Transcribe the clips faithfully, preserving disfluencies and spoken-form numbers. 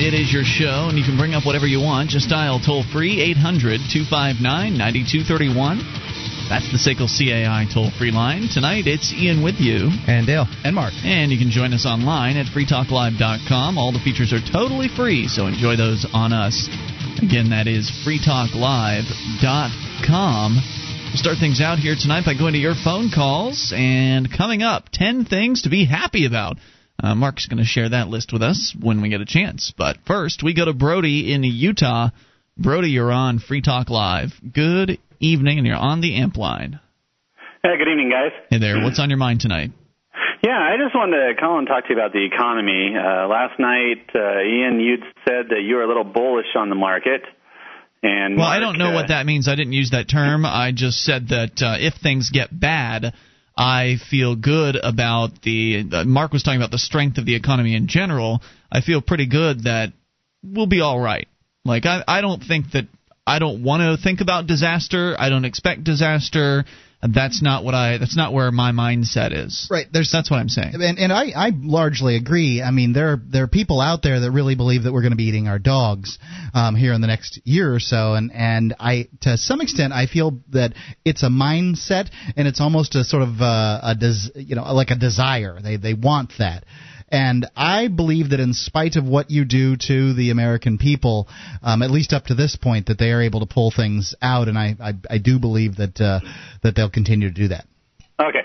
It is your show, and you can bring up whatever you want. Just dial toll-free eight hundred two five nine nine two three one. That's the S A C L C A I toll-free line. Tonight, it's Ian with you. And Dale. And Mark. And you can join us online at free talk live dot com. All the features are totally free, so enjoy those on us. Again, that is free talk live dot com. We'll start things out here tonight by going to your phone calls. And coming up, ten things to be happy about. Uh, Mark's going to share that list with us when we get a chance. But first, we go to Brody in Utah. Brody, you're on Free Talk Live. Good evening. Evening, and you're on the amp line. Hey, good evening, guys. Hey there. What's on your mind tonight? Yeah, I just wanted to call and talk to you about the economy. Uh, last night, uh, Ian, you'd said that you were a little bullish on the market. And well, Mark, I don't know uh, what that means. I didn't use that term. I just said that uh, if things get bad, I feel good about the uh, – Mark was talking about the strength of the economy in general. I feel pretty good that we'll be all right. Like, I, I don't think that – I don't want to think about disaster. I don't expect disaster. That's not what I. That's not where my mindset is. Right. There's, that's what I'm saying. And, and I, I largely agree. I mean, there are, there are people out there that really believe that we're going to be eating our dogs um, here in the next year or so. And, and I, to some extent, I feel that it's a mindset, and it's almost a sort of a, a des, you know, like a desire. They they want that. And I believe that in spite of what you do to the American people, um, at least up to this point, that they are able to pull things out, and I, I, I do believe that uh, that they'll continue to do that. Okay.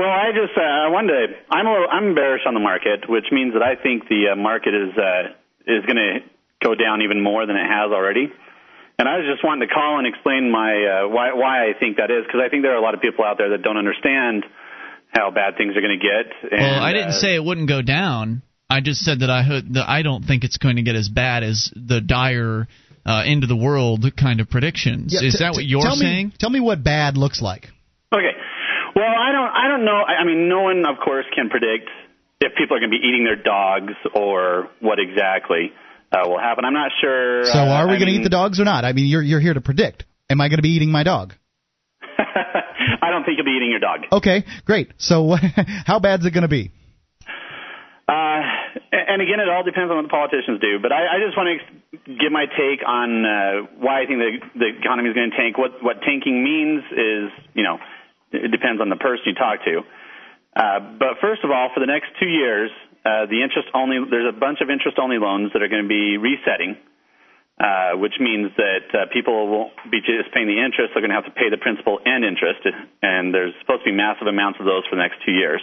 Well, I just I uh, wanted to I'm a little, I'm bearish on the market, which means that I think the uh, market is uh, is going to go down even more than it has already. And I was just wanting to call and explain my uh, why why I think that is, because I think there are a lot of people out there that don't understand how bad things are going to get. And, well, I didn't uh, say it wouldn't go down. I just said that I that I don't think it's going to get as bad as the dire uh, end of the world kind of predictions. Yeah, Is t- that what you're tell saying? Me, tell me what bad looks like. Okay. Well, I don't I don't know. I mean, no one, of course, can predict if people are going to be eating their dogs or what exactly uh, will happen. I'm not sure. So are we uh, going to eat the dogs or not? I mean, you're you're here to predict. Am I going to be eating my dog? I don't think you'll be eating your dog. Okay, great. So how bad is it going to be? Uh, and again, it all depends on what the politicians do. But I, I just want to ex- give my take on uh, why I think the, the economy is going to tank. What, what tanking means is, you know, it depends on the person you talk to. Uh, but first of all, for the next two years, uh, the interest only there's a bunch of interest-only loans that are going to be resetting. Uh, which means that uh, people won't be just paying the interest. They're going to have to pay the principal and interest, and there's supposed to be massive amounts of those for the next two years.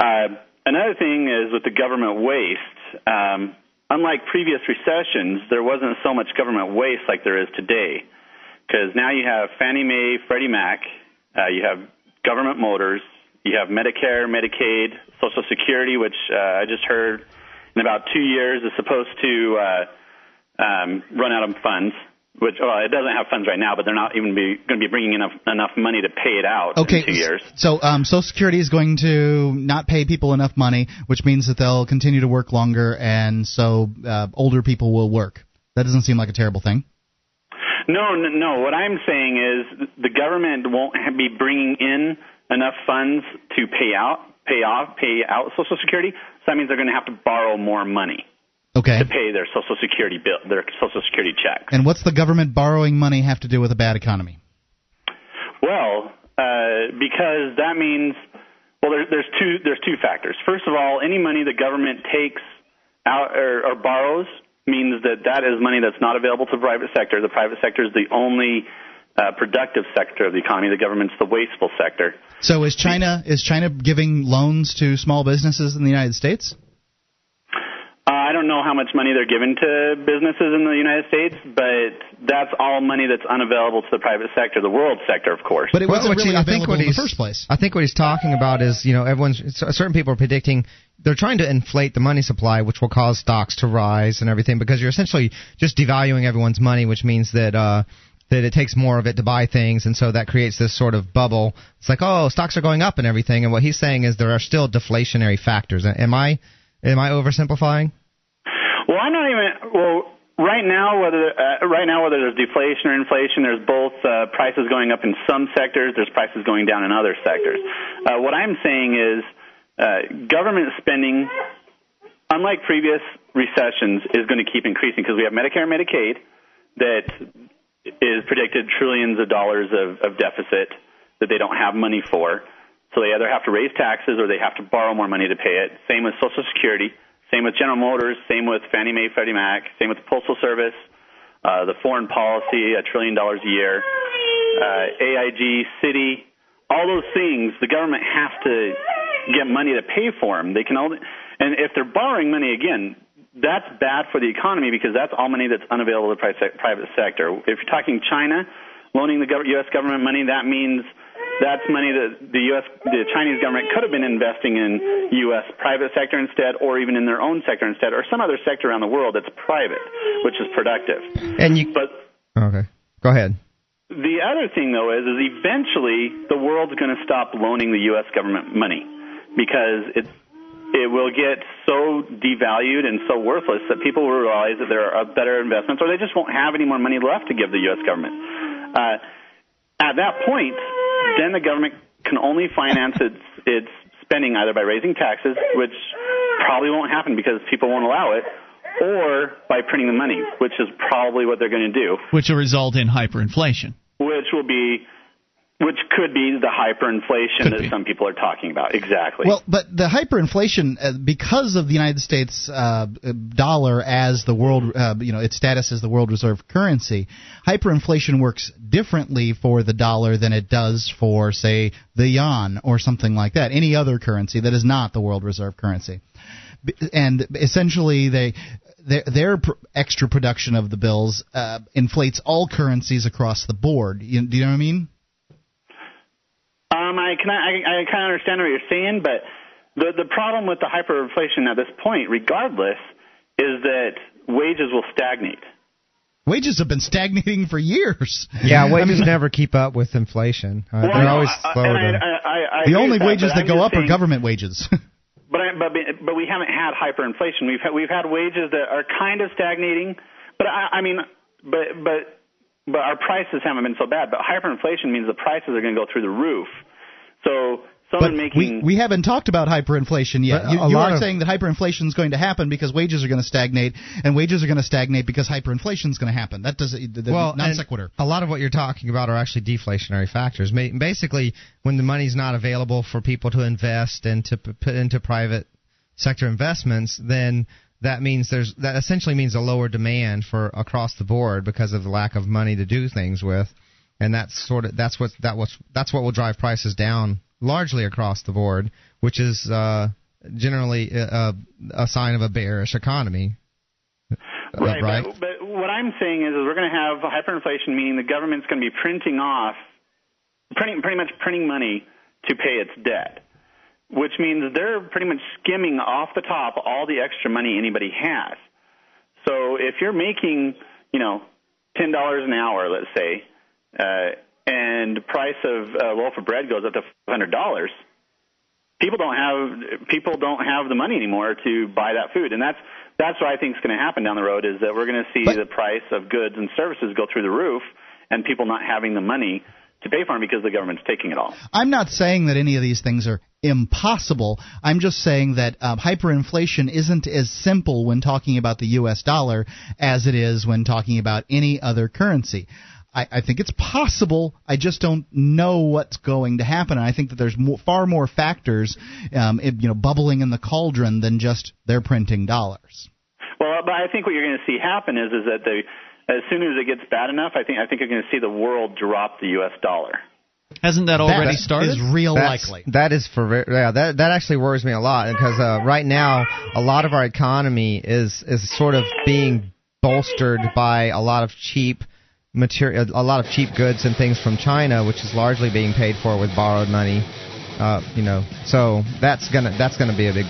Uh, another thing is with the government waste, um, unlike previous recessions, there wasn't so much government waste like there is today, because now you have Fannie Mae, Freddie Mac, uh, you have General Motors, you have Medicare, Medicaid, Social Security, which uh, I just heard in about two years is supposed to uh, – Um, run out of funds, which well, it doesn't have funds right now, but they're not even be, going to be bringing enough enough money to pay it out okay. in two years. So um, Social Security is going to not pay people enough money, which means that they'll continue to work longer, and so uh, older people will work. That doesn't seem like a terrible thing. No, no, no. What I'm saying is the government won't be bringing in enough funds to pay out, pay off, pay out Social Security, so that means they're going to have to borrow more money. Okay. To pay their Social Security bill, their Social Security checks. And what's the government borrowing money have to do with a bad economy? Well, uh, because that means, well, there, there's two there's two factors. First of all, any money the government takes out or, or borrows means that that is money that's not available to the private sector. The private sector is the only uh, productive sector of the economy. The government's the wasteful sector. So is China is China giving loans to small businesses in the United States? I don't know how much money they're giving to businesses in the United States, but that's all money that's unavailable to the private sector, the world sector, of course. But it wasn't well, really he, available in the first place. I think what he's talking about is, you know, everyone's certain people are predicting they're trying to inflate the money supply, which will cause stocks to rise and everything, because you're essentially just devaluing everyone's money, which means that uh, that it takes more of it to buy things, and so that creates this sort of bubble. It's like, oh, stocks are going up and everything, and what he's saying is there are still deflationary factors. Am I am I oversimplifying? Well, I'm not even well right now. Whether uh, right now whether there's deflation or inflation, there's both uh, prices going up in some sectors. There's prices going down in other sectors. Uh, what I'm saying is, uh, government spending unlike previous recessions, is going to keep increasing because we have Medicare and Medicaid that is predicted trillions of dollars of, of deficit that they don't have money for. So they either have to raise taxes or they have to borrow more money to pay it. Same with Social Security, same with General Motors, same with Fannie Mae, Freddie Mac, same with the Postal Service, uh, the foreign policy, a trillion dollars a year, uh, A I G, Citi, all those things, the government has to get money to pay for them. They can only, and if they're borrowing money, again, that's bad for the economy because that's all money that's unavailable to the private sector. If you're talking China, loaning the U S government money, that means that's money that the U S the Chinese government could have been investing in U S private sector instead, or even in their own sector instead, or some other sector around the world that's private, which is productive. And you, but okay, go ahead. The other thing, though, is, is eventually the world's going to stop loaning the U S government money because it's, it will get so devalued and so worthless that people will realize that there are better investments, or they just won't have any more money left to give the U S government. Uh, at that point, then the government can only finance its, its spending either by raising taxes, which probably won't happen because people won't allow it, or by printing the money, which is probably what they're going to do. Which will result in hyperinflation. Which will be... Which could be the hyperinflation could that be. Some people are talking about. Exactly. Well, but the hyperinflation, uh, because of the United States uh, dollar as the world, uh, you know, its status as the world reserve currency, hyperinflation works differently for the dollar than it does for, say, the yuan or something like that, any other currency that is not the world reserve currency. And essentially they... Their, their pr- extra production of the bills uh, inflates all currencies across the board. You, do you know what I mean? Um, I can I, I kind of understand what you're saying, but the the problem with the hyperinflation at this point, regardless, is that wages will stagnate. Wages have been stagnating for years. Yeah, wages I mean, never keep up with inflation. Uh, well, they're no, always slower. I, I, I, I the only that, wages that I'm go up saying, are government wages. But, I, but but we haven't had hyperinflation. We've had, we've had wages that are kind of stagnating. But I, I mean, but but but our prices haven't been so bad. But hyperinflation means the prices are going to go through the roof. So someone but making we, we haven't talked about hyperinflation yet. You, you are of, saying that hyperinflation is going to happen because wages are going to stagnate, and wages are going to stagnate because hyperinflation is going to happen. That does well, non sequitur. A lot of what you're talking about are actually deflationary factors. Basically, when the money's not available for people to invest and to put into private sector investments, then that means there's that essentially means a lower demand for across the board because of the lack of money to do things with, and that's sort of that's what that was that's what will drive prices down. Largely across the board, which is uh, generally a, a sign of a bearish economy. Right, right? But, but what I'm saying is, is we're going to have hyperinflation, meaning the government's going to be printing off, printing pretty much printing money to pay its debt, which means they're pretty much skimming off the top all the extra money anybody has. So if you're making, you know, ten dollars an hour, let's say, uh, and the price of a loaf of bread goes up to five hundred dollars, people don't have people don't have the money anymore to buy that food. And that's that's what I think is going to happen down the road, is that we're going to see but, the price of goods and services go through the roof and people not having the money to pay for them because the government's taking it all. I'm not saying that any of these things are impossible. I'm just saying that uh, hyperinflation isn't as simple when talking about the U S dollar as it is when talking about any other currency. I, I think it's possible. I just don't know what's going to happen. And I think that there's more, far more factors, um, it, you know, bubbling in the cauldron than just they're printing dollars. Well, but I think what you're going to see happen is is that they, as soon as it gets bad enough, I think I think you're going to see the world drop the U S dollar. Hasn't that already that started? Is real That's, likely. That is for yeah. That that actually worries me a lot because uh, right now a lot of our economy is is sort of being bolstered by a lot of cheap. Material, a lot of cheap goods and things from China, which is largely being paid for with borrowed money, uh, you know. So that's gonna that's gonna be a big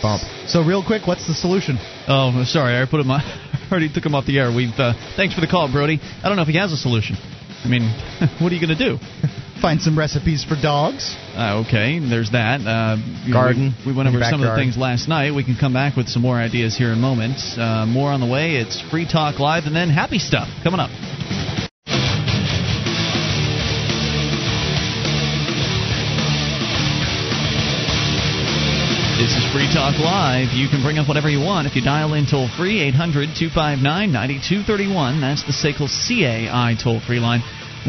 bump. So real quick, what's the solution? Oh, sorry, I put him on. I already took him off the air. We've uh, thanks for the call, Brody. I don't know if he has a solution. I mean, what are you gonna do? Find some recipes for dogs. Uh, okay, there's that. Uh, Garden. Know, we, we went over some of the things last night. We can come back with some more ideas here in moments. Uh, more on the way. It's Free Talk Live, and then happy stuff coming up. This is Free Talk Live. You can bring up whatever you want if you dial in toll-free, eight hundred two five nine nine two three one. That's the S A C L C A I toll-free line,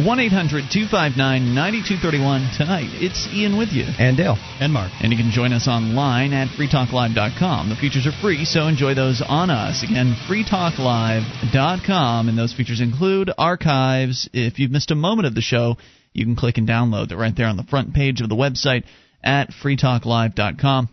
one eight hundred two five nine nine two three one. Tonight, it's Ian with you. And Dale. And Mark. And you can join us online at free talk live dot com. The features are free, so enjoy those on us. Again, free talk live dot com. And those features include archives. If you've missed a moment of the show, you can click and download. They're right there on the front page of the website at free talk live dot com.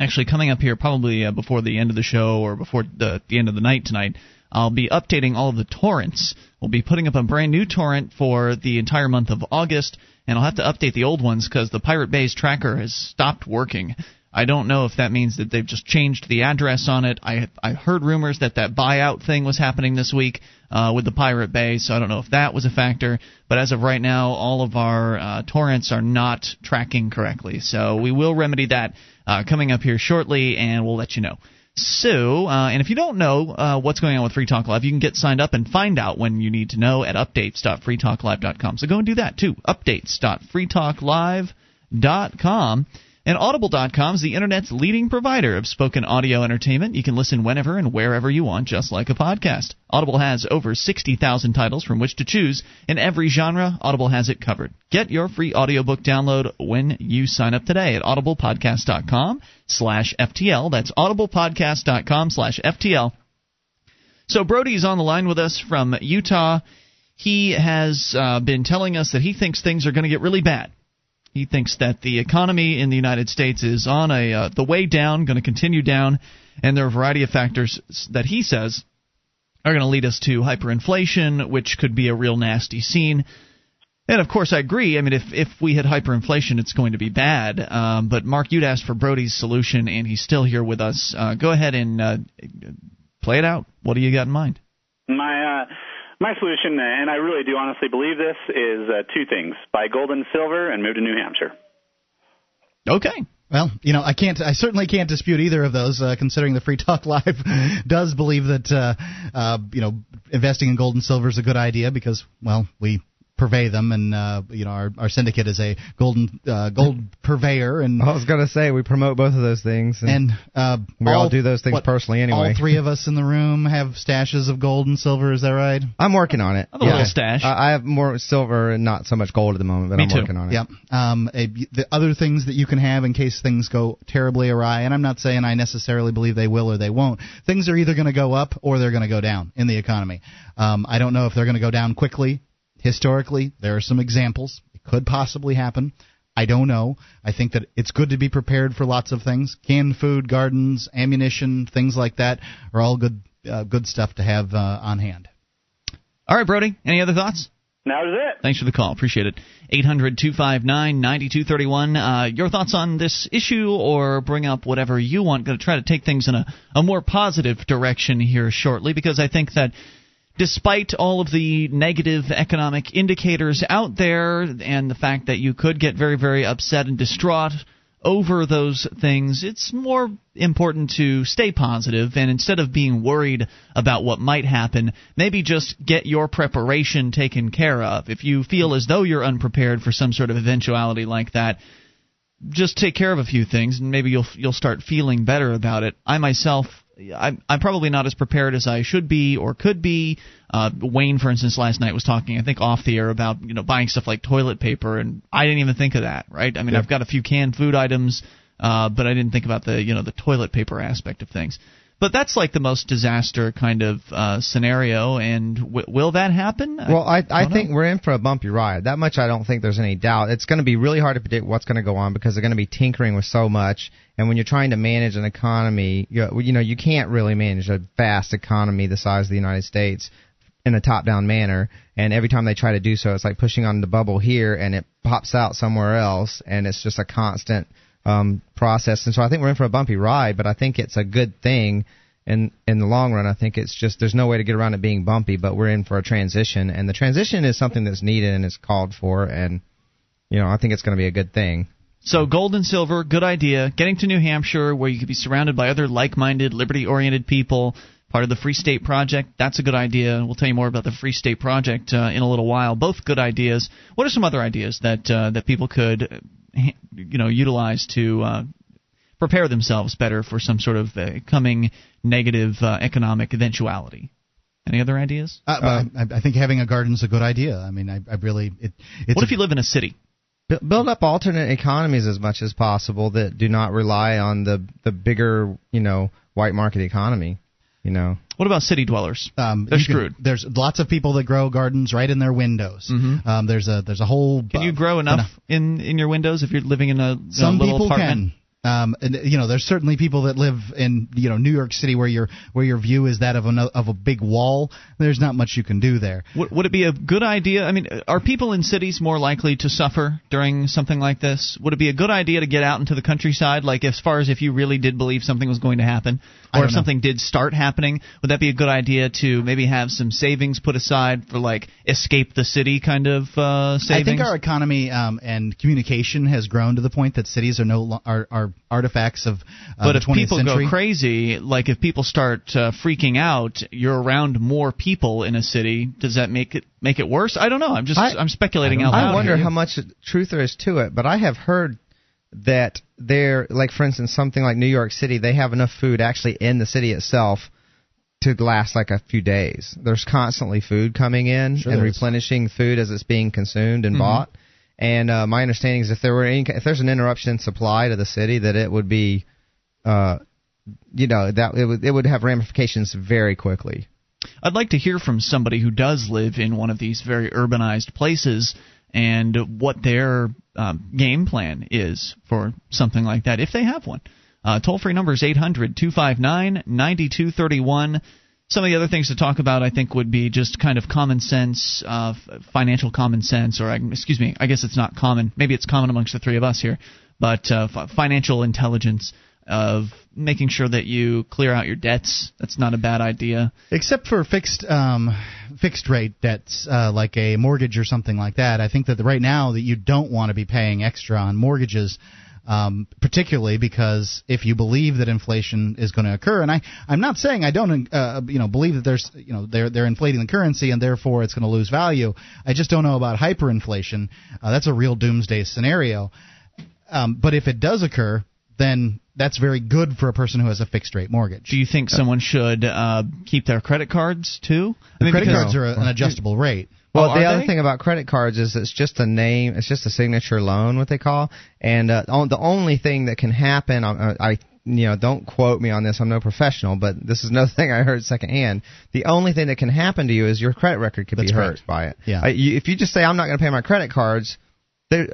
Actually, coming up here probably uh, before the end of the show or before the, the end of the night tonight, I'll be updating all of the torrents. We'll be putting up a brand new torrent for the entire month of August, and I'll have to update the old ones because the Pirate Bay's tracker has stopped working. I don't know if that means that they've just changed the address on it. I I heard rumors that that buyout thing was happening this week uh, with the Pirate Bay, so I don't know if that was a factor. But as of right now, all of our uh, torrents are not tracking correctly. So we will remedy that uh, coming up here shortly, and we'll let you know. So, uh, and if you don't know uh, what's going on with Free Talk Live, you can get signed up and find out when you need to know at updates dot free talk live dot com. So go and do that, too. updates dot free talk live dot com. And audible dot com is the Internet's leading provider of spoken audio entertainment. You can listen whenever and wherever you want, just like a podcast. Audible has over sixty thousand titles from which to choose. In every genre, Audible has it covered. Get your free audiobook download when you sign up today at audible podcast dot com slash F T L. That's audible podcast dot com slash F T L. So Brody's on the line with us from Utah. He has uh, been telling us that he thinks things are going to get really bad. He thinks that the economy in the United States is on a uh, the way down, going to continue down, and there are a variety of factors that he says are going to lead us to hyperinflation, which could be a real nasty scene. And, of course, I agree. I mean, if, if we hit hyperinflation, it's going to be bad. Um, but, Mark, you'd asked for Brody's solution, and he's still here with us. Uh, go ahead and uh, play it out. What do you got in mind? My uh My solution, and I really do honestly believe this, is uh, two things. Buy gold and silver and move to New Hampshire. Okay. Well, you know, I can't. I certainly can't dispute either of those, uh, considering the Free Talk Live does believe that, uh, uh, you know, investing in gold and silver is a good idea because, well, we purvey them, and uh, you know, our, our syndicate is a golden uh, gold purveyor. And I was gonna say we promote both of those things, and, and uh, we all, all do those things what, personally anyway. All three of us in the room have stashes of gold and silver. Is that right? I'm working on it. I have a yeah. little stash. Uh, I have more silver and not so much gold at the moment, but Me I'm too. working on it. Yep. Um, a, the other things that you can have in case things go terribly awry, and I'm not saying I necessarily believe they will or they won't. Things are either going to go up or they're going to go down in the economy. Um, I don't know if they're going to go down quickly. Historically, there are some examples. It could possibly happen. I don't know. I think that it's good to be prepared for lots of things. Canned food, gardens, ammunition, things like that are all good uh, good stuff to have uh, on hand. All right, Brody, any other thoughts? That was it. Thanks for the call. Appreciate it. eight hundred two five nine nine two three one. Uh, your thoughts on this issue, or bring up whatever you want. Going to try to take things in a, a more positive direction here shortly, because I think that despite all of the negative economic indicators out there and the fact that you could get very, very upset and distraught over those things, it's more important to stay positive, and instead of being worried about what might happen, maybe just get your preparation taken care of. If you feel as though you're unprepared for some sort of eventuality like that, just take care of a few things, and maybe you'll you'll start feeling better about it. I myself... I'm, I'm probably not as prepared as I should be or could be. Uh, Wayne, for instance, last night was talking, I think, off the air about, you know, buying stuff like toilet paper, and I didn't even think of that, right? I mean, yeah. I've got a few canned food items, uh, but I didn't think about the, you know, the toilet paper aspect of things. But that's like the most disaster kind of uh, scenario, and w- will that happen? Well, I, I, I think know. we're in for a bumpy ride. That much I don't think there's any doubt. It's going to be really hard to predict what's going to go on because they're going to be tinkering with so much. And when you're trying to manage an economy, you, you know, you can't really manage a vast economy the size of the United States in a top-down manner. And every time they try to do so, it's like pushing on the bubble here, and it pops out somewhere else, and it's just a constant Um, process. And so I think we're in for a bumpy ride, but I think it's a good thing in in the long run. I think it's just there's no way to get around it being bumpy, but we're in for a transition, and the transition is something that's needed and is called for, and you know I think it's going to be a good thing. So gold and silver, good idea. Getting to New Hampshire where you could be surrounded by other like-minded, liberty-oriented people, part of the Free State Project, that's a good idea. We'll tell you more about the Free State Project uh, in a little while. Both good ideas. What are some other ideas that uh, that people could you know, utilize to uh, prepare themselves better for some sort of uh, coming negative uh, economic eventuality. Any other ideas? Uh, uh, I, I think having a garden is a good idea. I mean, I, I really. It, it's what if a, you live in a city? Build up alternate economies as much as possible that do not rely on the the bigger, you know, white market economy. You know. What about city dwellers? Um, They're screwed. Can, there's lots of people that grow gardens right in their windows. Mm-hmm. Um, there's a there's a whole. Can you grow enough uh, in in your windows if you're living in a, in some a little apartment? Some people can. Um, and, you know, there's certainly people that live in, you know, New York City where your where your view is that of a of a big wall. There's not much you can do there. Would, would it be a good idea? I mean, are people in cities more likely to suffer during something like this? Would it be a good idea to get out into the countryside? Like, as far as if you really did believe something was going to happen, or if something did start happening, would that be a good idea to maybe have some savings put aside for, like, escape the city kind of uh, savings? I think our economy um, and communication has grown to the point that cities are no are are artifacts of uh, but if the twentieth people century. Go crazy, like if people start uh, freaking out, you're around more people in a city. Does that make it make it worse? I don't know. I'm just I, I'm speculating out loud. I wonder here. How much truth there is to it. But I have heard that there, like for instance, something like New York City, they have enough food actually in the city itself to last like a few days. There's constantly food coming in sure and replenishing food as it's being consumed and mm-hmm. bought. And uh, my understanding is, if there were any, if there's an interruption in supply to the city, that it would be, uh, you know, that it would it would have ramifications very quickly. I'd like to hear from somebody who does live in one of these very urbanized places and what their um, game plan is for something like that, if they have one. Uh, toll free number is eight hundred two five nine nine two three one. Some of the other things to talk about, I think, would be just kind of common sense, uh, financial common sense, or excuse me, I guess it's not common. Maybe it's common amongst the three of us here, but uh, f- financial intelligence of making sure that you clear out your debts. That's not a bad idea. Except for fixed um, fixed rate debts, uh, like a mortgage or something like that. I think that right now that you don't want to be paying extra on mortgages. Um, particularly because if you believe that inflation is going to occur, and I, I'm not saying I don't, uh, you know, believe that there's, you know, they're they're inflating the currency and therefore it's going to lose value. I just don't know about hyperinflation. Uh, that's a real doomsday scenario. Um, but if it does occur, then that's very good for a person who has a fixed rate mortgage. Do you think so, someone should uh, keep their credit cards too? I mean, credit cards are a, an adjustable rate. Well, oh, the other they? thing about credit cards is it's just a name, it's just a signature loan, what they call, and uh, the only thing that can happen, I, I, you know, don't quote me on this, I'm no professional, but this is another thing I heard secondhand. The only thing that can happen to you is your credit record could That's be correct. hurt by it. Yeah. Uh, you, if you just say I'm not going to pay my credit cards,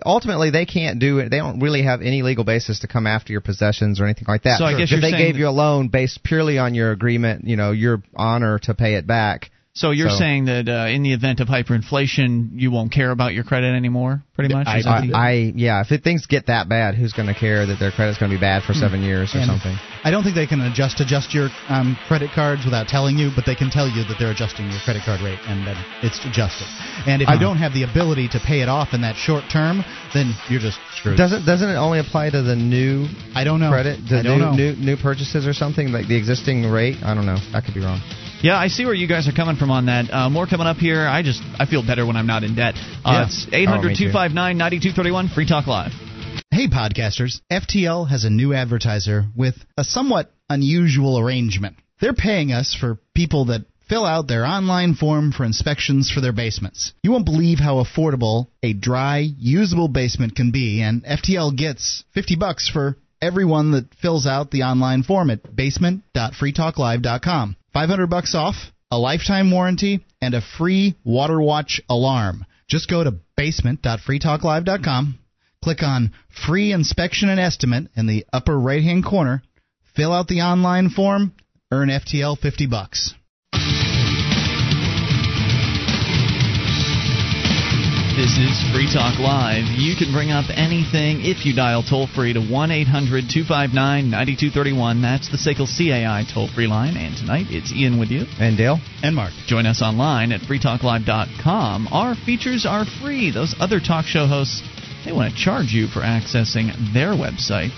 ultimately they can't do it. They don't really have any legal basis to come after your possessions or anything like that. So I guess if they gave you a loan based purely on your agreement, you know, your honor to pay it back. So you're so, saying that uh, in the event of hyperinflation, you won't care about your credit anymore, pretty much? I, I, I yeah. If it, things get that bad, who's going to care that their credit's going to be bad for seven years or and something? I don't think they can adjust adjust your um, credit cards without telling you, but they can tell you that they're adjusting your credit card rate, and then it's adjusted. And if you uh-huh. don't have the ability to pay it off in that short term, then you're just screwed. Doesn't doesn't it only apply to the new? I don't know. Credit, the I don't new, know. new new purchases or something like the existing rate? I don't know. I could be wrong. Yeah, I see where you guys are coming from on that. Uh, more coming up here. I just I feel better when I'm not in debt. Uh, yeah. It's eight hundred two five nine nine two three one, Free Talk Live. Hey, podcasters. F T L has a new advertiser with a somewhat unusual arrangement. They're paying us for people that fill out their online form for inspections for their basements. You won't believe how affordable a dry, usable basement can be, and F T L gets fifty bucks for everyone that fills out the online form at basement dot free talk live dot com. five hundred bucks off, a lifetime warranty, and a free water watch alarm. Just go to basement dot free talk live dot com, click on Free Inspection and Estimate in the upper right-hand corner, fill out the online form, earn F T L fifty bucks. This is Free Talk Live. You can bring up anything if you dial toll-free to one eight hundred two five nine nine two three one. That's the S A C L C A I toll-free line. And tonight, it's Ian with you. And Dale. And Mark. Join us online at free talk live dot com. Our features are free. Those other talk show hosts, they want to charge you for accessing their website.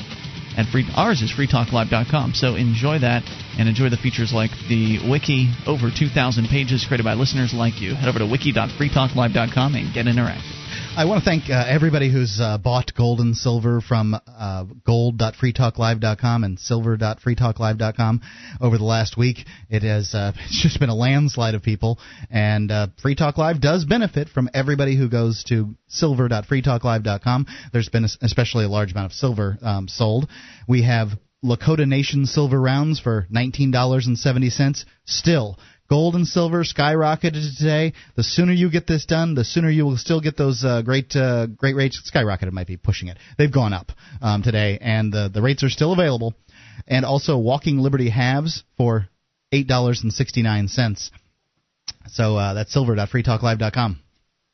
And free, ours is free talk live dot com, so enjoy that and enjoy the features like the wiki, over two thousand pages created by listeners like you. Head over to wiki dot free talk live dot com and get interactive. I want to thank uh, everybody who's uh, bought gold and silver from uh, gold dot free talk live dot com and silver dot free talk live dot com over the last week. It has uh, it's just been a landslide of people, and uh, Free Talk Live does benefit from everybody who goes to silver dot free talk live dot com. There's been especially a large amount of silver um, sold. We have Lakota Nation silver rounds for nineteen dollars and seventy cents still. Gold and silver skyrocketed today. The sooner you get this done, the sooner you will still get those uh, great uh, great rates. Skyrocketed might be pushing it. They've gone up um, today, and the, the rates are still available. And also Walking Liberty halves for eight dollars and sixty-nine cents. So uh, that's silver dot free talk live dot com.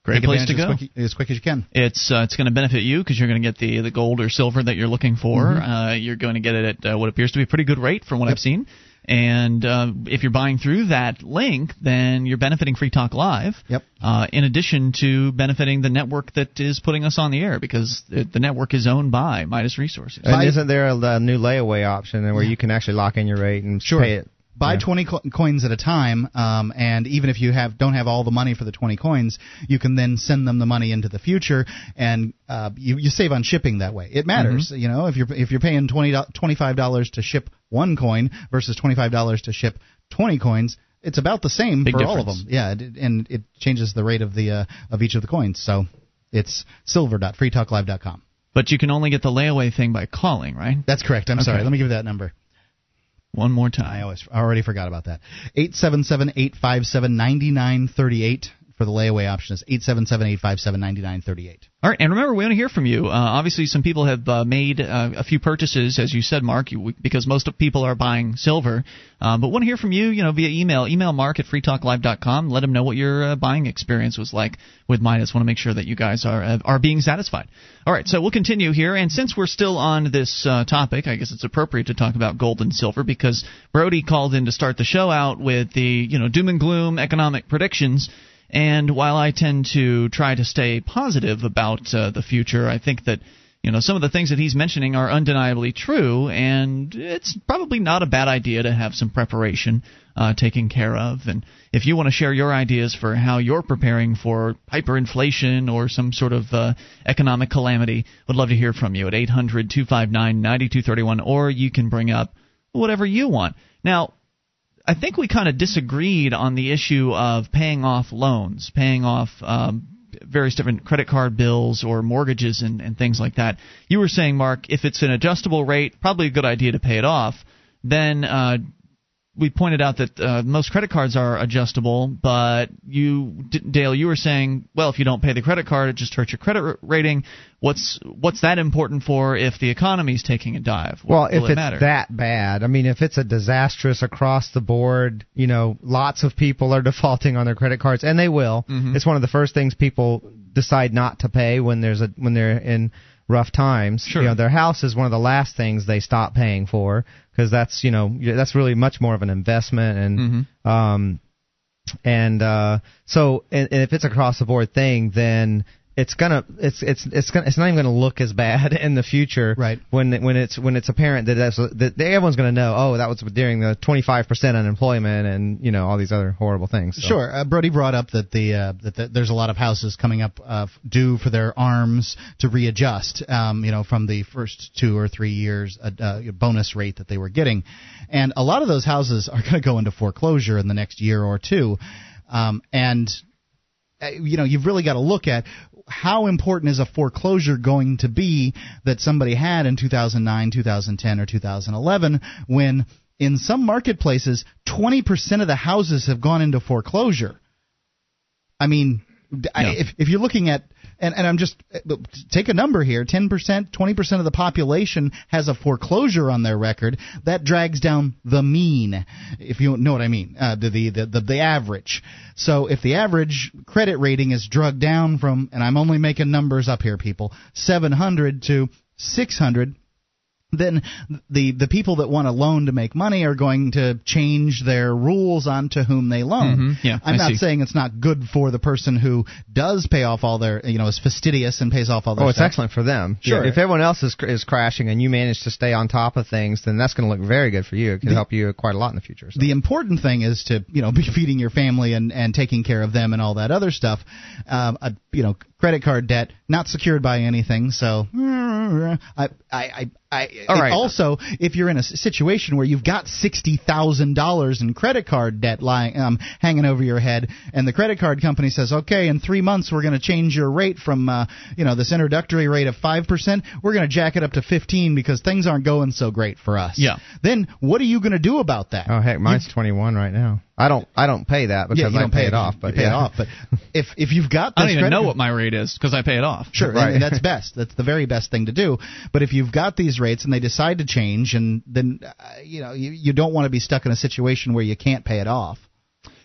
Great place to go. As quick, as quick as you can. It's uh, it's going to benefit you because you're going to get the, the gold or silver that you're looking for. Mm-hmm. Uh, you're going to get it at uh, what appears to be a pretty good rate from what yep. I've seen. And uh, if you're buying through that link, then you're benefiting Free Talk Live. Yep. Uh, in addition to benefiting the network that is putting us on the air, because it, the network is owned by Midas Resources. And Midas, isn't there a, a new layaway option where yeah. you can actually lock in your rate and sure. pay it? Buy yeah. twenty co- coins at a time, um, and even if you have don't have all the money for the twenty coins, you can then send them the money into the future, and uh, you, you save on shipping that way. It matters, mm-hmm. you know, if you're if you're paying twenty dollars, twenty-five dollars to ship one coin versus twenty-five dollars to ship twenty coins. It's about the same Big for difference. All of them. Yeah, it, and it changes the rate of the uh, of each of the coins. So it's silver dot free talk live dot com. But you can only get the layaway thing by calling, right? That's correct. I'm okay. sorry. Let me give you that number. One more time. I always, I already forgot about that. eight seven seven, eight five seven, nine nine three eight for the layaway option. It's eight seven seven, eight five seven, nine nine three eight. All right. And remember, we want to hear from you. Uh, obviously, some people have uh, made uh, a few purchases, as you said, Mark, you, because most of people are buying silver. Uh, but want to hear from you, you know, via email. Email Mark at free talk live dot com. Let him know what your uh, buying experience was like with Midas. Want to make sure that you guys are uh, are being satisfied. All right. So we'll continue here. And since we're still on this uh, topic, I guess it's appropriate to talk about gold and silver, because Brody called in to start the show out with the, you know, doom and gloom economic predictions. And while I tend to try to stay positive about uh, the future, I think that, you know, some of the things that he's mentioning are undeniably true, and it's probably not a bad idea to have some preparation uh, taken care of. And if you want to share your ideas for how you're preparing for hyperinflation or some sort of uh, economic calamity, would love to hear from you at eight hundred, two five nine, nine two three one, or you can bring up whatever you want. Now, I think we kind of disagreed on the issue of paying off loans, paying off um, various different credit card bills or mortgages and, and things like that. You were saying, Mark, if it's an adjustable rate, probably a good idea to pay it off. Then uh, we pointed out that uh, most credit cards are adjustable, but you, D- Dale, you were saying, well, if you don't pay the credit card, it just hurts your credit r- rating. What's what's that important for if the economy's taking a dive? Well, well if it it's matter? that bad, I mean, if it's a disastrous across the board, you know, lots of people are defaulting on their credit cards, and they will. Mm-hmm. It's one of the first things people decide not to pay when there's a when they're in rough times. Sure. You know, their house is one of the last things they stop paying for, because that's, you know, that's really much more of an investment, and mm-hmm. um, and uh, so and, and if it's across the board thing, then It's gonna, it's, it's, it's gonna, it's not even gonna look as bad in the future. Right. When, when it's, when it's apparent that that's, that everyone's gonna know, oh, that was during the twenty-five percent unemployment and, you know, all these other horrible things. So. Sure. Uh, Brody brought up that the, uh, that the, there's a lot of houses coming up, uh, due for their A R Ms to readjust, um, you know, from the first two or three years, uh, uh, bonus rate that they were getting. And a lot of those houses are gonna go into foreclosure in the next year or two. Um, and, uh, you know, you've really gotta look at, how important is a foreclosure going to be that somebody had in two thousand nine, two thousand ten, or two thousand eleven, when in some marketplaces twenty percent of the houses have gone into foreclosure? I mean, yeah. I, if if you're looking at, and, and I'm just, take a number here, ten percent, twenty percent of the population has a foreclosure on their record. That drags down the mean, if you know what I mean, uh, the, the, the, the, the average. So if the average credit rating is dragged down from, and I'm only making numbers up here, people, seven hundred to six hundred, then the the people that want a loan to make money are going to change their rules on to whom they loan. Mm-hmm. Yeah, I'm I not see. saying it's not good for the person who does pay off all their, you know, is fastidious and pays off all their stuff. Oh, it's stuff. excellent for them. Sure. Yeah, if everyone else is is crashing and you manage to stay on top of things, then that's going to look very good for you. It can the, help you quite a lot in the future. So. The important thing is to, you know, be feeding your family and, and taking care of them and all that other stuff. Um, a, you know, credit card debt, not secured by anything, so I, I, I, I right. Also, if you're in a situation where you've got sixty thousand dollars in credit card debt lying um, hanging over your head, and the credit card company says, okay, in three months we're going to change your rate from, uh, you know, this introductory rate of five percent, we're going to jack it up to fifteen because things aren't going so great for us. Yeah. Then what are you going to do about that? Oh, heck, mine's you, twenty-one right now. I don't I don't pay that because yeah, I pay it, it off. But you pay yeah. it off. But if if you've got this I don't even know what my rate is because I pay it off. Sure, right. And that's best. That's the very best thing to do. But if you've got these rates and they decide to change, and then uh, you know you, you don't want to be stuck in a situation where you can't pay it off.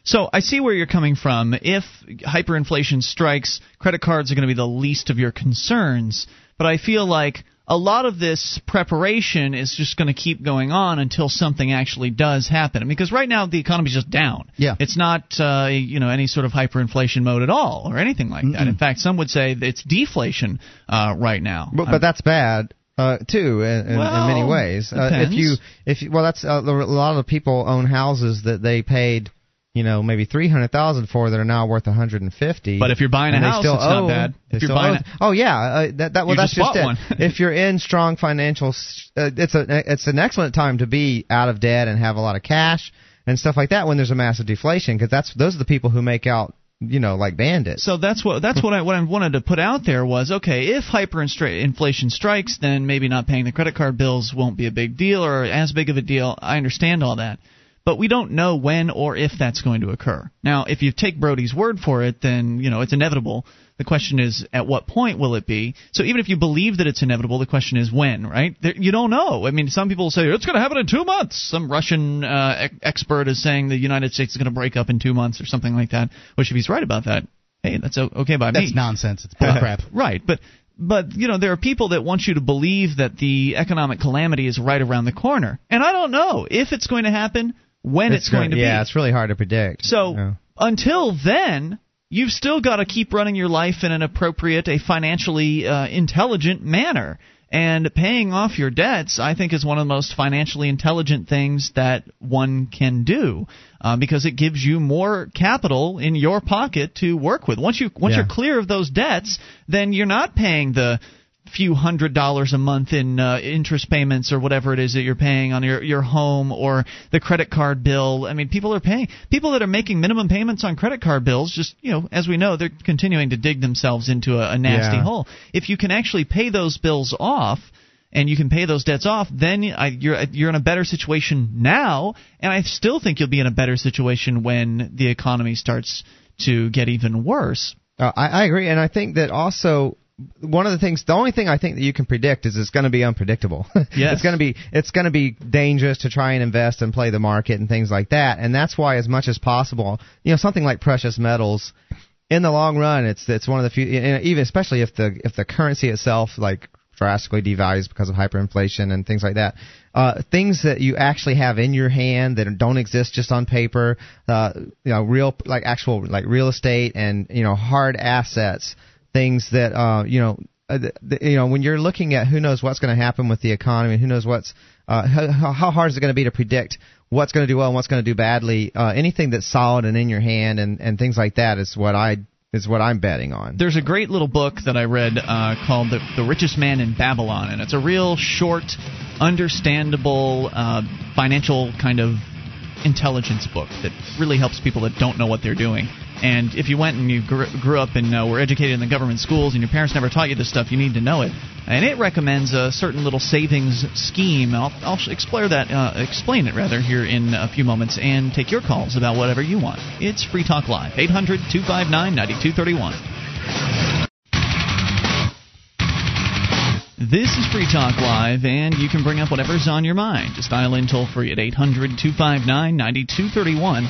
So I see where you're coming from. If hyperinflation strikes, credit cards are going to be the least of your concerns. But I feel like a lot of this preparation is just going to keep going on until something actually does happen. I mean, because right now the economy's just down. Yeah. It's not uh, you know, any sort of hyperinflation mode at all or anything like that. Mm-mm. In fact, some would say it's deflation uh, right now. But, but that's bad. Uh, too, in, in, well, in many ways. Uh, if you, if you, well, that's uh, a lot of people own houses that they paid, you know, maybe three hundred thousand for that are now worth one hundred and fifty. But if you're buying a house, still it's own, not bad. If you're buying, a, oh yeah, uh, that, that well, that's just, just it. One. If you're in strong financial, uh, it's a it's an excellent time to be out of debt and have a lot of cash and stuff like that when there's a massive deflation, because that's those are the people who make out, you know, like bandits. So that's what that's what I what I wanted to put out there was, okay, if hyperinflation strikes, then maybe not paying the credit card bills won't be a big deal or as big of a deal. I understand all that. But we don't know when or if that's going to occur. Now, if you take Brody's word for it, then, you know, it's inevitable. The question is, at what point will it be? So even if you believe that it's inevitable, the question is when, right? There, you don't know. I mean, some people say, it's going to happen in two months. Some Russian uh, e- expert is saying the United States is going to break up in two months or something like that, which if he's right about that, hey, that's okay by me. That's nonsense. It's bull crap. Right, but... But, you know, there are people that want you to believe that the economic calamity is right around the corner. And I don't know if it's going to happen, when it's, it's going, going to yeah, be. Yeah, it's really hard to predict. So yeah. Until then, you've still got to keep running your life in an appropriate, a financially uh, intelligent manner. And paying off your debts, I think, is one of the most financially intelligent things that one can do, uh, because it gives you more capital in your pocket to work with. Once you once yeah. you're clear of those debts, then you're not paying the few hundred dollars a month in uh, interest payments or whatever it is that you're paying on your, your home or the credit card bill. I mean, people are paying people that are making minimum payments on credit card bills. Just, you know, as we know, they're continuing to dig themselves into a, a nasty yeah. hole. If you can actually pay those bills off and you can pay those debts off, then I, you're you're in a better situation now. And I still think you'll be in a better situation when the economy starts to get even worse. Uh, I, I agree, and I think that also. One of the things, the only thing I think that you can predict is it's going to be unpredictable. Yes. It's going to be it's going to be dangerous to try and invest and play the market and things like that. And that's why, as much as possible, you know, something like precious metals, in the long run, it's it's one of the few. Even especially if the if the currency itself like drastically devalues because of hyperinflation and things like that. Uh, things that you actually have in your hand that don't exist just on paper. Uh, you know, real like actual like real estate and, you know, hard assets. Things that uh, you know, uh, the, you know, when you're looking at who knows what's going to happen with the economy, who knows what's uh, how, how hard is it going to be to predict what's going to do well and what's going to do badly. Uh, anything that's solid and in your hand and, and things like that is what I is what I'm betting on. There's a great little book that I read uh, called the, "The Richest Man in Babylon," and it's a real short, understandable uh, financial kind of intelligence book that really helps people that don't know what they're doing. And if you went and you grew, grew up and uh, were educated in the government schools and your parents never taught you this stuff, you need to know it. And it recommends a certain little savings scheme. I'll, I'll explore that, uh, explain it rather here in a few moments, and take your calls about whatever you want. It's Free Talk Live, eight hundred, two five nine, nine two three one. This is Free Talk Live, and you can bring up whatever's on your mind. Just dial in toll-free at eight hundred, two five nine, nine two three one.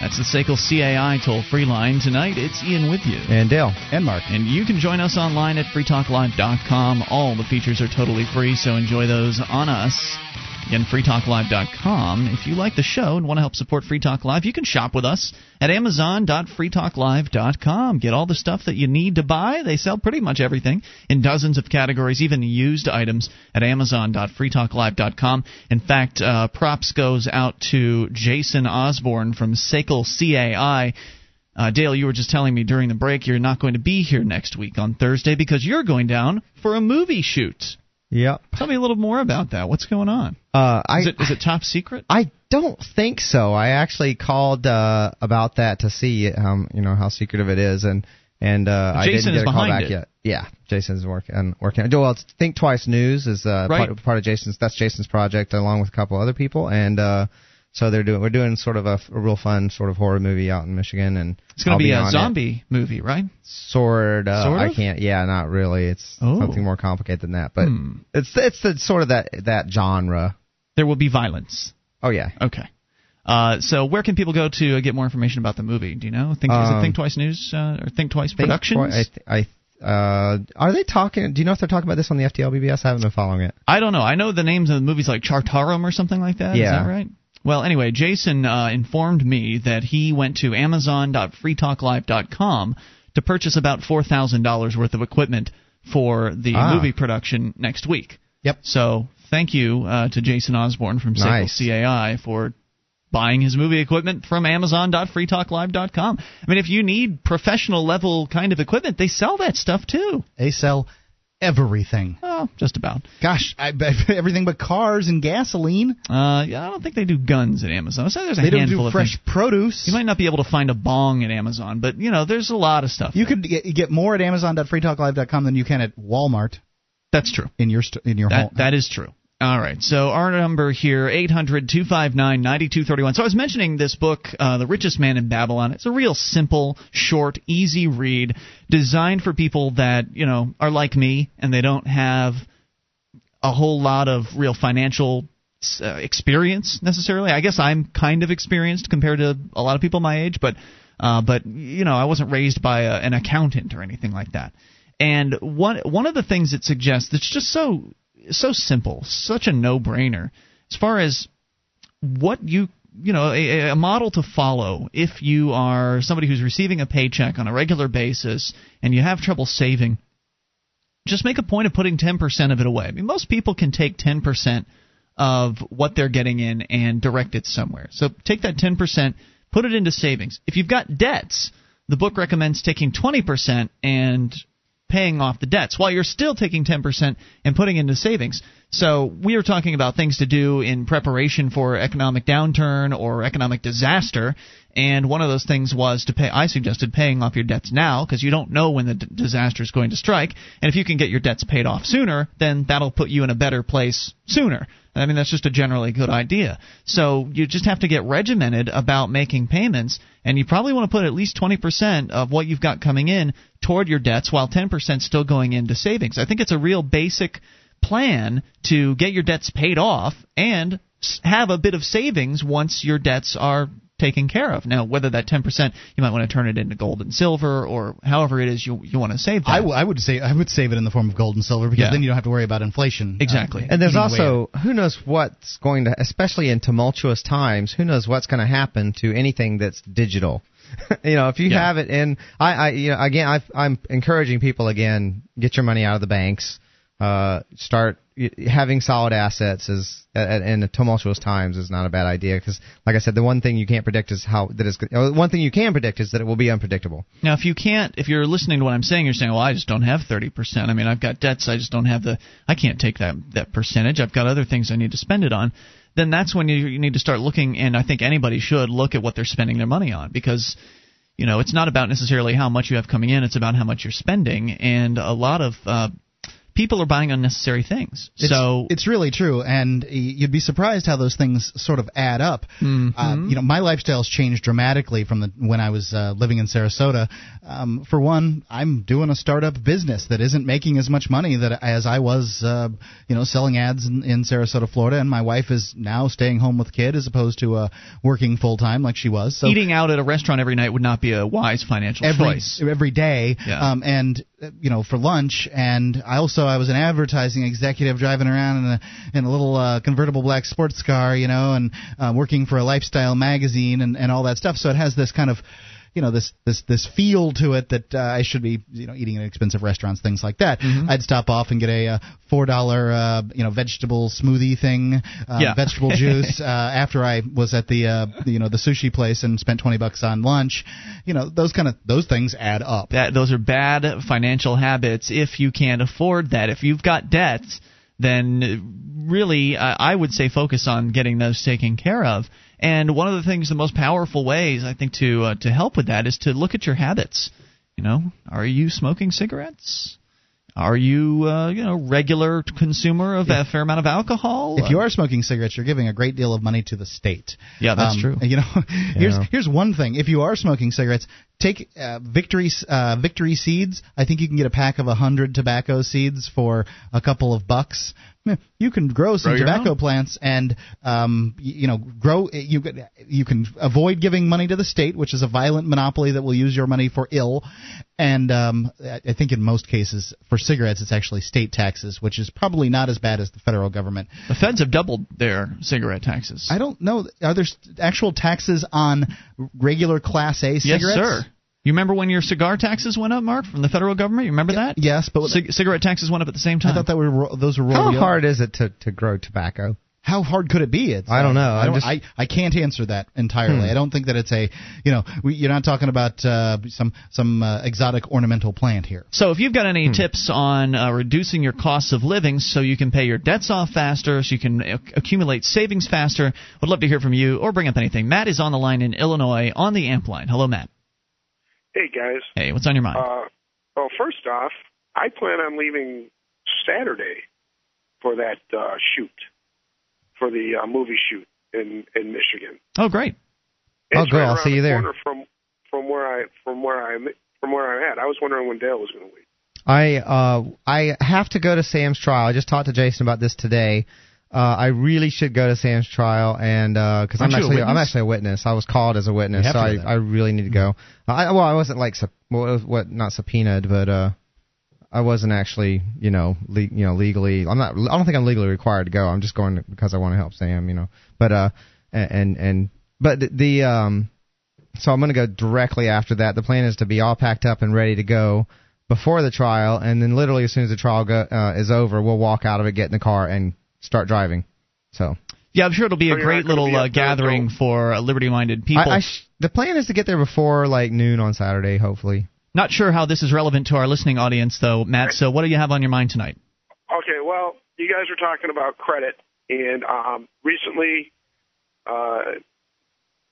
That's the S A C L C A I toll-free line. Tonight, it's Ian with you. And Dale. And Mark. And you can join us online at free talk live dot com. All the features are totally free, so enjoy those on us. Again, free talk live dot com. If you like the show and want to help support Free Talk Live, you can shop with us at amazon dot free talk live dot com. Get all the stuff that you need to buy. They sell pretty much everything in dozens of categories, even used items at amazon dot free talk live dot com. In fact, uh, props goes out to Jason Osborne from S A C L C A I. Uh, Dale, you were just telling me during the break you're not going to be here next week on Thursday because you're going down for a movie shoot. Yep. Tell me a little more about that. What's going on? Uh, I, is, it, is it top secret? I don't think so. I actually called uh, about that to see um, you know how secretive it is, and and uh, Jason I didn't get is a call back it. yet. Yeah, Jason's working working. Well, it's Think Twice News is uh, right. part, part of Jason's. That's Jason's project, along with a couple other people, and uh, so they're doing. We're doing sort of a, a real fun sort of horror movie out in Michigan, and it's going to be, be a zombie it. movie, right? Sort of. Sort of? I can't. Yeah, not really. It's oh. something more complicated than that, but hmm. it's it's the, sort of that that genre. There will be violence. Oh, yeah. Okay. Uh, so where can people go to get more information about the movie? Do you know? Think, um, is it Think Twice News uh, or Think Twice Think Productions? Twi- I, I, uh, are they talking? Do you know if they're talking about this on the F T L B B S? I haven't been following it. I don't know. I know the names of the movies like Chartarum or something like that. Yeah. Is that right? Well, anyway, Jason uh, informed me that he went to amazon dot free talk live dot com to purchase about four thousand dollars worth of equipment for the ah. movie production next week. Yep. So thank you uh, to Jason Osborne from nice. S A C L C A I for buying his movie equipment from amazon dot free talk live dot com. I mean, if you need professional-level kind of equipment, they sell that stuff, too. They sell everything. Oh, just about. Gosh, I, everything but cars and gasoline. Uh, yeah, I don't think they do guns at Amazon. So there's a they don't handful do fresh of produce. You might not be able to find a bong at Amazon, but, you know, there's a lot of stuff. You there. could get, get more at amazon dot free talk live dot com than you can at Walmart. That's true. In your st- in your that, home. That is true. All right. So our number here, eight hundred two five nine nine two three one. So I was mentioning this book, uh, The Richest Man in Babylon. It's a real simple, short, easy read designed for people that, you know, are like me and they don't have a whole lot of real financial uh, experience necessarily. I guess I'm kind of experienced compared to a lot of people my age, but, uh, but you know, I wasn't raised by a, an accountant or anything like that. And one one of the things it suggests that's just so so simple, such a no-brainer, as far as what you you know a, a model to follow if you are somebody who's receiving a paycheck on a regular basis and you have trouble saving, just make a point of putting ten percent of it away. I mean, most people can take ten percent of what they're getting in and direct it somewhere. So take that ten percent, put it into savings. If you've got debts, the book recommends taking twenty percent and paying off the debts while you're still taking ten percent and putting into savings. So we are talking about things to do in preparation for economic downturn or economic disaster, and one of those things was to pay. I suggested paying off your debts now because you don't know when the d- disaster is going to strike, and if you can get your debts paid off sooner, then that'll put you in a better place sooner. I mean, that's just a generally good idea. So you just have to get regimented about making payments, and you probably want to put at least twenty percent of what you've got coming in toward your debts while ten percent still going into savings. I think it's a real basic plan to get your debts paid off and have a bit of savings once your debts are taken care of. Now, whether that ten percent, you might want to turn it into gold and silver or however it is you you want to save that. I, w- I would say I would save it in the form of gold and silver because yeah. then you don't have to worry about inflation. Exactly. Uh, and there's also who knows what's going to, especially in tumultuous times, who knows what's going to happen to anything that's digital. You know, if you yeah. have it in, I, I you know, again, I've, I'm encouraging people again, get your money out of the banks. Uh, start having solid assets is uh, in tumultuous times is not a bad idea because, like I said, the one thing you can't predict is how that is. One thing you can predict is that it will be unpredictable. Now, if you can't, if you're listening to what I'm saying, you're saying, "Well, I just don't have thirty percent. I mean, I've got debts. I just don't have the. I can't take that that percentage. I've got other things I need to spend it on." Then that's when you, you need to start looking, and I think anybody should look at what they're spending their money on because. You know, it's not about necessarily how much you have coming in. It's about how much you're spending, and a lot of uh, people are buying unnecessary things. It's, so it's really true, and you'd be surprised how those things sort of add up. Mm-hmm. Um, you know, my lifestyle's changed dramatically from the, when I was uh, living in Sarasota. Um, for one, I'm doing a startup business that isn't making as much money that as I was, uh, you know, selling ads in, in Sarasota, Florida. And my wife is now staying home with kid as opposed to uh, working full time like she was. So eating out at a restaurant every night would not be a wise financial every, choice. Every day, yeah. um, and you know, for lunch. And I also I was an advertising executive driving around in a in a little uh, convertible black sports car, you know, and uh, working for a lifestyle magazine and, and all that stuff. So it has this kind of, you know, this this this feel to it that uh, I should be, you know, eating at expensive restaurants, things like that. Mm-hmm. I'd stop off and get a uh, four dollar, uh, you know, vegetable smoothie thing, uh, yeah. vegetable juice. Uh, after I was at the, uh, you know, the sushi place and spent twenty bucks on lunch, you know, those kind of those things add up. That those are bad financial habits if you can't afford that. If you've got debts, then really uh, I would say focus on getting those taken care of. And one of the things, the most powerful ways, I think, to uh, to help with that is to look at your habits. You know, are you smoking cigarettes? Are you, uh, you know, regular consumer of yeah. a fair amount of alcohol? If you are smoking cigarettes, you're giving a great deal of money to the state. Yeah, that's um, true. You know, yeah. here's here's one thing. If you are smoking cigarettes, take uh, Victory uh, Victory seeds. I think you can get a pack of one hundred tobacco seeds for a couple of bucks. You can grow some grow tobacco plants and, um, you know, grow. You you can avoid giving money to the state, which is a violent monopoly that will use your money for ill. And um, I think in most cases for cigarettes, it's actually state taxes, which is probably not as bad as the federal government. The feds have doubled their cigarette taxes. I don't know. Are there actual taxes on regular Class A cigarettes? Yes, sir. You remember when your cigar taxes went up, Mark, from the federal government? You remember that? Yes, but C- cigarette taxes went up at the same time. I thought that were those were royal. How hard is it to, to grow tobacco? How hard could it be? It's, I don't know. I, I, don't, just... I, I can't answer that entirely. Hmm. I don't think that it's a, you know, we, you're not talking about uh, some some uh, exotic ornamental plant here. So if you've got any hmm. tips on uh, reducing your costs of living so you can pay your debts off faster, so you can ac- accumulate savings faster, would love to hear from you or bring up anything. Matt is on the line in Illinois on the amp line. Hello, Matt. Hey, guys. Hey, what's on your mind? Uh, well, first off, I plan on leaving Saturday for that uh, shoot, for the uh, movie shoot in, in Michigan. Oh, great. It's oh, great. Right I'll see you the there. From, from where I from where I'm from where I'm at. I was wondering when Dale was going to leave. I uh, I have to go to Sam's trial. I just talked to Jason about this today. Uh, I really should go to Sam's trial, and because uh, I'm actually I'm actually a witness. I was called as a witness, so I, I really need to go. I, well, I wasn't like well, what not subpoenaed, but uh, I wasn't actually you know le- you know legally. I'm not. I don't think I'm legally required to go. I'm just going because I want to help Sam, you know. But uh, and and but the um, so I'm going to go directly after that. The plan is to be all packed up and ready to go before the trial, and then literally as soon as the trial go, uh, is over, we'll walk out of it, get in the car, and start driving. So yeah, I'm sure it'll be so a great little uh, gathering for uh, liberty-minded people. I, I sh- the plan is to get there before like noon on Saturday, hopefully. Not sure how this is relevant to our listening audience, though, Matt. So what do you have on your mind tonight? Okay, well, you guys were talking about credit, and um, recently, uh,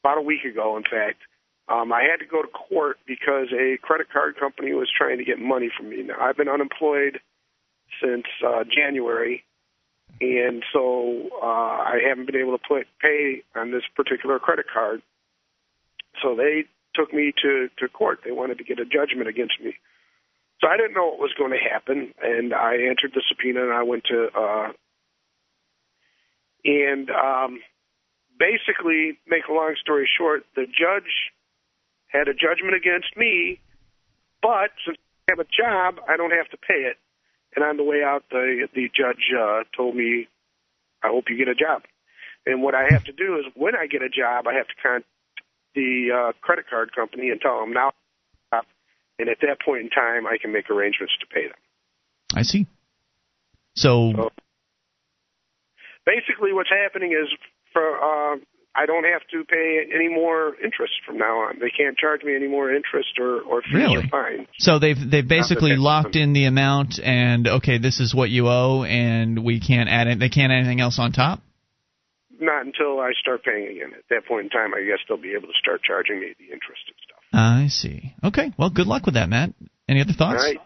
about a week ago, in fact, um, I had to go to court because a credit card company was trying to get money from me. Now, I've been unemployed since uh, January. And so uh, I haven't been able to put, pay on this particular credit card. So they took me to, to court. They wanted to get a judgment against me. So I didn't know what was going to happen, and I entered the subpoena, and I went to uh, – and um, basically, make a long story short, the judge had a judgment against me, but since I have a job, I don't have to pay it. And on the way out, the the judge uh, told me, I hope you get a job. And what I have to do is when I get a job, I have to contact the uh, credit card company and tell them now. And at that point in time, I can make arrangements to pay them. I see. So, so basically what's happening is for uh, I don't have to pay any more interest from now on. They can't charge me any more interest or, or fees really? or fines. So they've they've basically locked in the amount and okay, this is what you owe, and we can't add it. They can't add anything else on top. Not until I start paying again. At that point in time, I guess they'll be able to start charging me the interest and stuff. I see. Okay. Well, good luck with that, Matt. Any other thoughts? All right.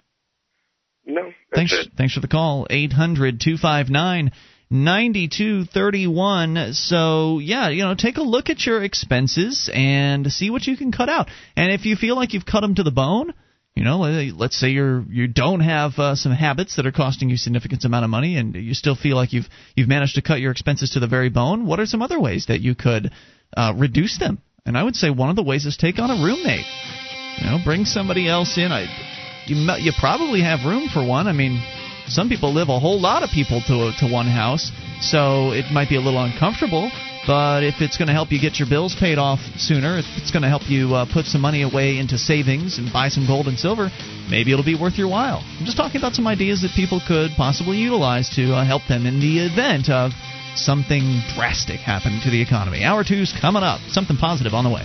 No. Thanks. It. Thanks for the call. eight hundred two five nine nine two three one. So, yeah, you know, take a look at your expenses and see what you can cut out. And if you feel like you've cut them to the bone, you know, let's say you're you don't have uh, some habits that are costing you a significant amount of money, and you still feel like you've you've managed to cut your expenses to the very bone. What are some other ways that you could uh, reduce them? And I would say one of the ways is take on a roommate. You know, bring somebody else in. I, you you probably have room for one. I mean, some people live a whole lot of people to to one house, so it might be a little uncomfortable. But if it's going to help you get your bills paid off sooner, if it's going to help you uh, put some money away into savings and buy some gold and silver, maybe it'll be worth your while. I'm just talking about some ideas that people could possibly utilize to uh, help them in the event of something drastic happening to the economy. Hour two's coming up. Something positive on the way.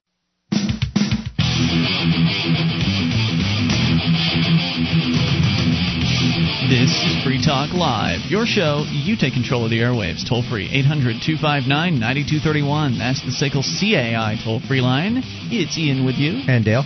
This is Free Talk Live, your show. You take control of the airwaves. Toll free, eight hundred two five nine nine two three one. That's the S A C L C A I toll-free line. It's Ian with you. And Dale.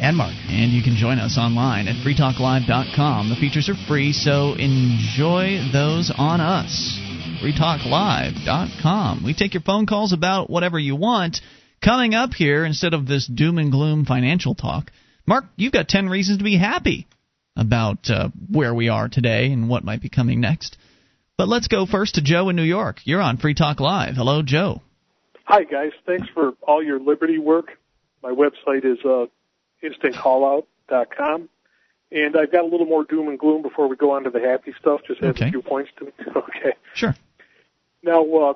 And Mark. And you can join us online at free talk live dot com. The features are free, so enjoy those on us. free talk live dot com. We take your phone calls about whatever you want. Coming up here, instead of this doom and gloom financial talk, Mark, you've got ten reasons to be happy about uh, where we are today and what might be coming next. But let's go first to Joe in New York. You're on Free Talk Live. Hello, Joe. Hi, guys. Thanks for all your liberty work. My website is uh, instant call out dot com. And I've got a little more doom and gloom before we go on to the happy stuff. Just have okay. a few points to me. Okay. Sure. Now, uh,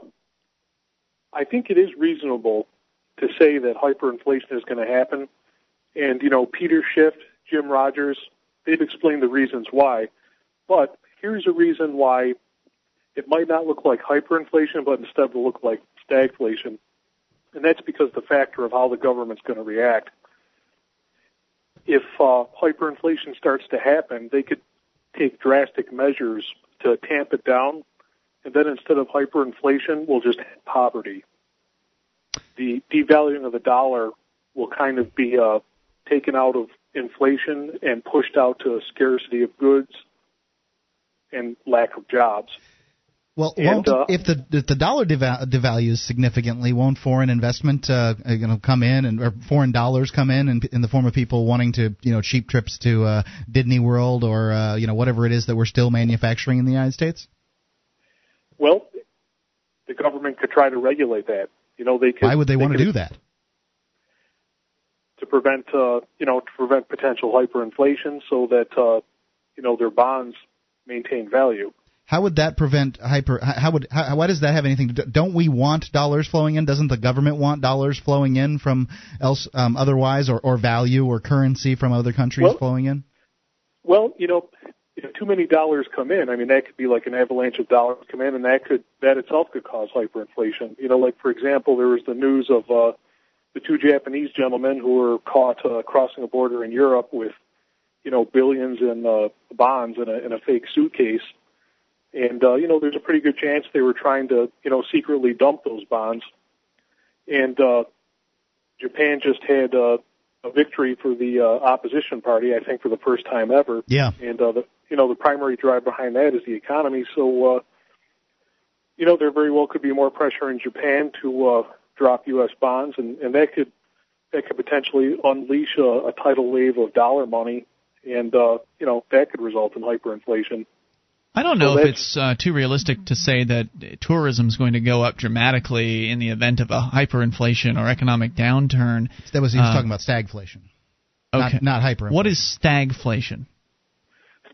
I think it is reasonable to say that hyperinflation is going to happen. And, you know, Peter Schiff, Jim Rogers, they've explained the reasons why, but here's a reason why it might not look like hyperinflation, but instead it'll look like stagflation, and that's because the factor of how the government's going to react. If uh, hyperinflation starts to happen, they could take drastic measures to tamp it down, and then instead of hyperinflation, we'll just have poverty. The devaluing of the dollar will kind of be uh, taken out of inflation and pushed out to a scarcity of goods and lack of jobs. Well, and, uh, if the if the dollar deval- devalues significantly, won't foreign investment uh, you know come in and or foreign dollars come in and in the form of people wanting to you know cheap trips to uh, Disney World or uh, you know whatever it is that we're still manufacturing in the United States? Well, the government could try to regulate that. You know, they could. Why would they, they want to do that? To prevent, uh, you know, to prevent potential hyperinflation, so that uh, you know their bonds maintain value. How would that prevent hyper? How would? How, why does that have anything to do? Don't we want dollars flowing in? Doesn't the government want dollars flowing in from else, um, otherwise, or, or value or currency from other countries well, flowing in? Well, you know, if too many dollars come in, I mean, that could be like an avalanche of dollars come in, and that could that itself could cause hyperinflation. You know, like for example, there was the news of. Uh, The two Japanese gentlemen who were caught uh, crossing a border in Europe with, you know, billions in uh, bonds in a, in a fake suitcase. And, uh, you know, there's a pretty good chance they were trying to, you know, secretly dump those bonds. And uh, Japan just had uh, a victory for the uh, opposition party, I think, for the first time ever. Yeah. And, uh, the, you know, the primary drive behind that is the economy. So, uh, you know, there very well could be more pressure in Japan to uh, – drop U S bonds, and, and that could that could potentially unleash a, a tidal wave of dollar money and uh, you know, that could result in hyperinflation. I don't know so if it's uh, too realistic to say that tourism is going to go up dramatically in the event of a hyperinflation or economic downturn. That was he was uh, talking about stagflation, okay. not, not hyperinflation. What is stagflation?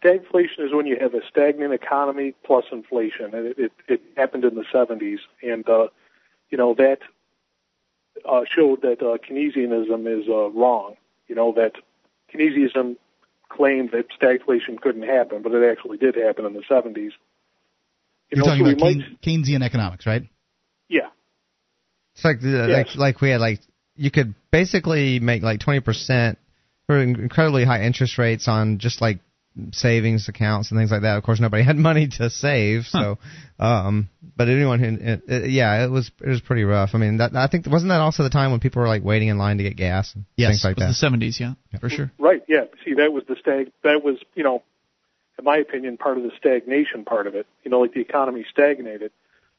Stagflation is when you have a stagnant economy plus inflation, and it, it, it happened in the seventies. And uh, you know that uh, showed that uh, Keynesianism is uh, wrong. You know that Keynesianism claimed that stagflation couldn't happen, but it actually did happen in the seventies. You You're know, talking so about might... Keynesian economics, right? Yeah. It's like the, yes. like like we had like you could basically make like twenty percent or incredibly high interest rates on just like savings accounts and things like that. Of course, nobody had money to save, huh. so um, but anyone who, it, it, yeah, it was it was pretty rough. I mean, that, I think wasn't that also the time when people were like waiting in line to get gas and yes, things like that. Yes, it was the seventies, yeah, yeah, for sure. Right, yeah. See, that was the stag. That was, you know, in my opinion, part of the stagnation part of it. You know, like the economy stagnated,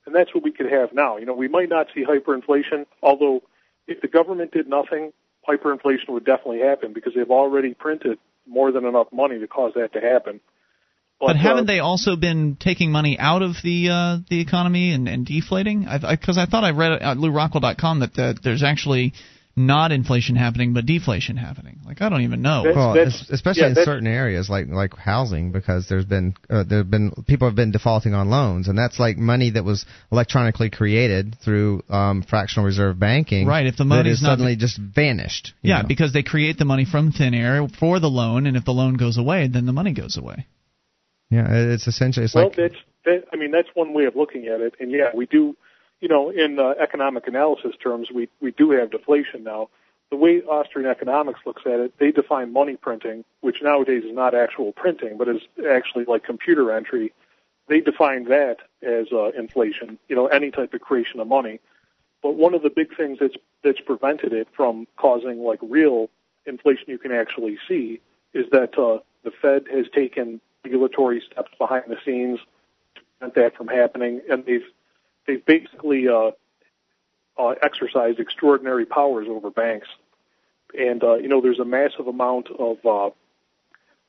and that's what we could have now. You know, we might not see hyperinflation, although if the government did nothing, hyperinflation would definitely happen because they've already printed more than enough money to cause that to happen. But, but haven't uh, they also been taking money out of the uh, the economy and, and deflating? Because I, I, I thought I read at Lou Rockwell dot com that the, there's actually not inflation happening but deflation happening. Like, I don't even know. That's, well, that's, especially yeah, in certain areas like like housing, because there's been uh, there have been people have been defaulting on loans, and that's like money that was electronically created through um, fractional reserve banking. Right. If the money is suddenly not, just vanished. Yeah, know. Because they create the money from thin air for the loan, and if the loan goes away, then the money goes away. Yeah, it's essentially it's well, like. Well, that's that, I mean that's one way of looking at it, and yeah, we do. You know, in uh, economic analysis terms, we, we do have deflation now. The way Austrian economics looks at it, they define money printing, which nowadays is not actual printing, but is actually like computer entry. They define that as uh, inflation, you know, any type of creation of money. But one of the big things that's that's prevented it from causing like real inflation you can actually see is that uh, the Fed has taken regulatory steps behind the scenes to prevent that from happening, and they've They've basically uh, uh, exercised extraordinary powers over banks, and uh, you know there's a massive amount of uh,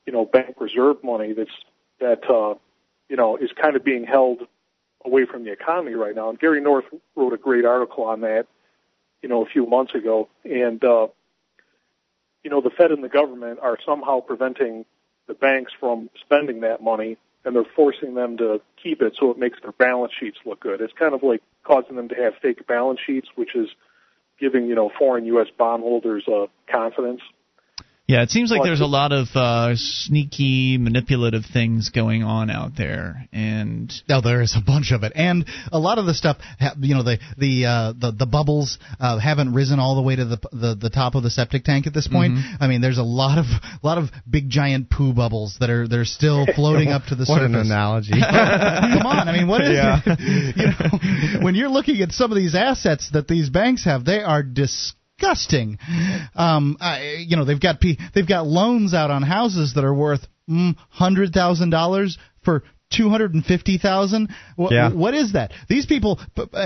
you know bank reserve money that's that uh, you know is kind of being held away from the economy right now. And Gary North wrote a great article on that, you know, a few months ago. And uh, you know the Fed and the government are somehow preventing the banks from spending that money, and they're forcing them to keep it so it makes their balance sheets look good. It's kind of like causing them to have fake balance sheets, which is giving, you know, foreign U S bondholders uh, confidence. Yeah, it seems like but there's a lot of uh, sneaky, manipulative things going on out there, and now there is a bunch of it, and a lot of the stuff, you know, the the uh, the, the bubbles uh, haven't risen all the way to the, the the top of the septic tank at this point. Mm-hmm. I mean, there's a lot of a lot of big giant poo bubbles that are they're still floating up to the what surface. What an analogy! Come on, I mean, what is yeah. it? You know, when you're looking at some of these assets that these banks have, they are disgusting. Disgusting, um, I, you know. They've got p- they've got loans out on houses that are worth mm, hundred thousand dollars for two hundred and fifty thousand. W- yeah. What is that? These people,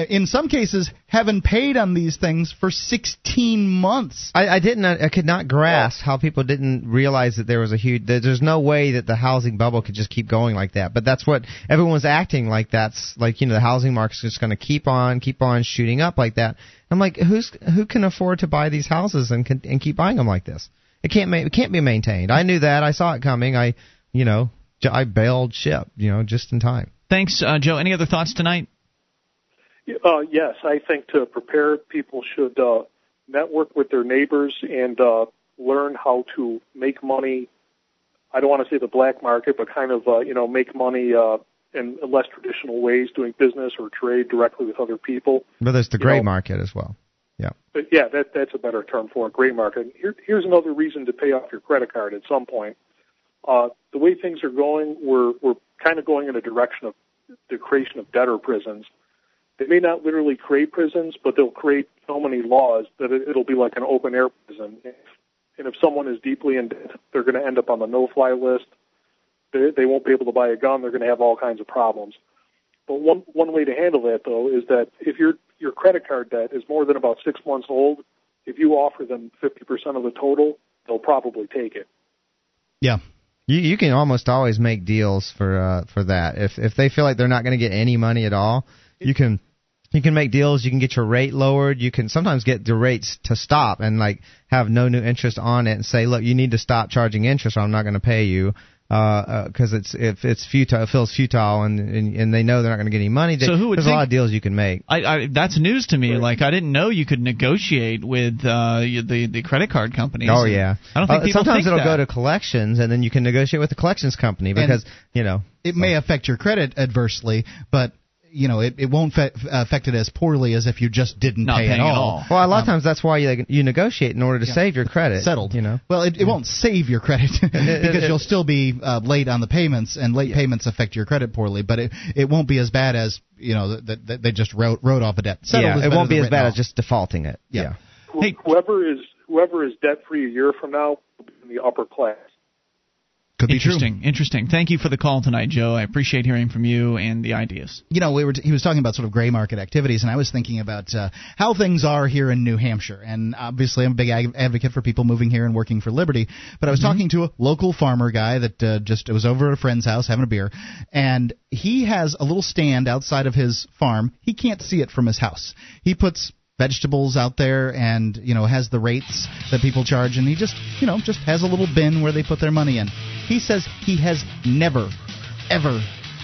in some cases, haven't paid on these things for sixteen months. I, I didn't. I could not grasp how people didn't realize that there was a huge. There's no way that the housing bubble could just keep going like that. But that's what everyone's acting like. That's like you know the housing market's just going to keep on, keep on shooting up like that. I'm like, who's who can afford to buy these houses and can, and keep buying them like this? It can't ma- it can't be maintained. I knew that. I saw it coming. I you know I bailed ship. You know, just in time. Thanks, uh, Joe. Any other thoughts tonight? Uh, yes, I think to prepare, people should uh, network with their neighbors and uh, learn how to make money. I don't want to say the black market, but kind of uh, you know make money. Uh, in less traditional ways, doing business or trade directly with other people. But there's the gray you know, market as well. Yeah. But yeah, that, that's a better term for it, gray market. Here, here's another reason to pay off your credit card at some point. Uh, the way things are going, we're, we're kind of going in a direction of the creation of debtor prisons. They may not literally create prisons, but they'll create so many laws that it, it'll be like an open-air prison. And if someone is deeply in debt, they're going to end up on the no-fly list. They won't be able to buy a gun. They're going to have all kinds of problems. But one one way to handle that, though, is that if your your credit card debt is more than about six months old, if you offer them fifty percent of the total, they'll probably take it. Yeah. You you can almost always make deals for uh, for that. If if they feel like they're not going to get any money at all, you can you can make deals. You can get your rate lowered. You can sometimes get the rates to stop and like have no new interest on it and say, look, you need to stop charging interest, or I'm not going to pay you because uh, uh, it's if it's futile, it feels futile, and, and, and they know they're not going to get any money. They, so who would there's think, a lot of deals you can make. I, I, that's news to me. Right. Like I didn't know you could negotiate with uh, the the credit card companies. Oh yeah, I don't think uh, people sometimes think it'll that. go to collections, and then you can negotiate with the collections company because and you know it may well. affect your credit adversely, but. You know, it, it won't fe- affect it as poorly as if you just didn't Not pay at all. at all. Well, a lot um, of times that's why you, you negotiate in order to yeah, save your credit. Settled. You know? Well, it, it yeah. won't save your credit because it, it, it, you'll still be uh, late on the payments, and late yeah. payments affect your credit poorly, but it, it won't be as bad as, you know, that th- they just wrote, wrote off a debt. Settled yeah, it won't be as bad off. as just defaulting it. Yeah. yeah. Hey, whoever is whoever is debt-free a year from now will be in the upper class. Could be interesting, true. Interesting. Thank you for the call tonight, Joe. I appreciate hearing from you and the ideas. You know, we were t- he was talking about sort of gray market activities, and I was thinking about uh, how things are here in New Hampshire. And obviously, I'm a big ag- advocate for people moving here and working for liberty. But I was mm-hmm. talking to a local farmer guy that uh, just was over at a friend's house having a beer, and he has a little stand outside of his farm. He can't see it from his house. He puts vegetables out there, and you know, has the rates that people charge, and he just you know just has a little bin where they put their money in. He says he has never, ever,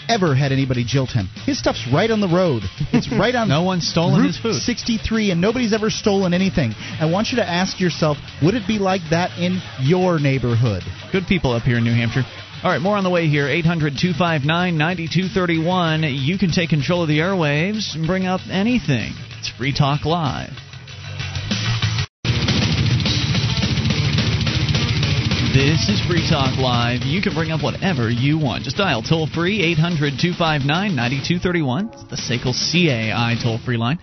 ever had anybody jilt him. His stuff's right on the road. It's right on. No one's stolen Route his food. sixty-three, and nobody's ever stolen anything. I want you to ask yourself, would it be like that in your neighborhood? Good people up here in New Hampshire. All right, more on the way here, eight hundred two five nine nine two three one. You can take control of the airwaves and bring up anything. It's Free Talk Live. This is Free Talk Live. You can bring up whatever you want. Just dial toll-free, eight hundred two five nine nine two three one. It's the S A C L C A I toll-free line.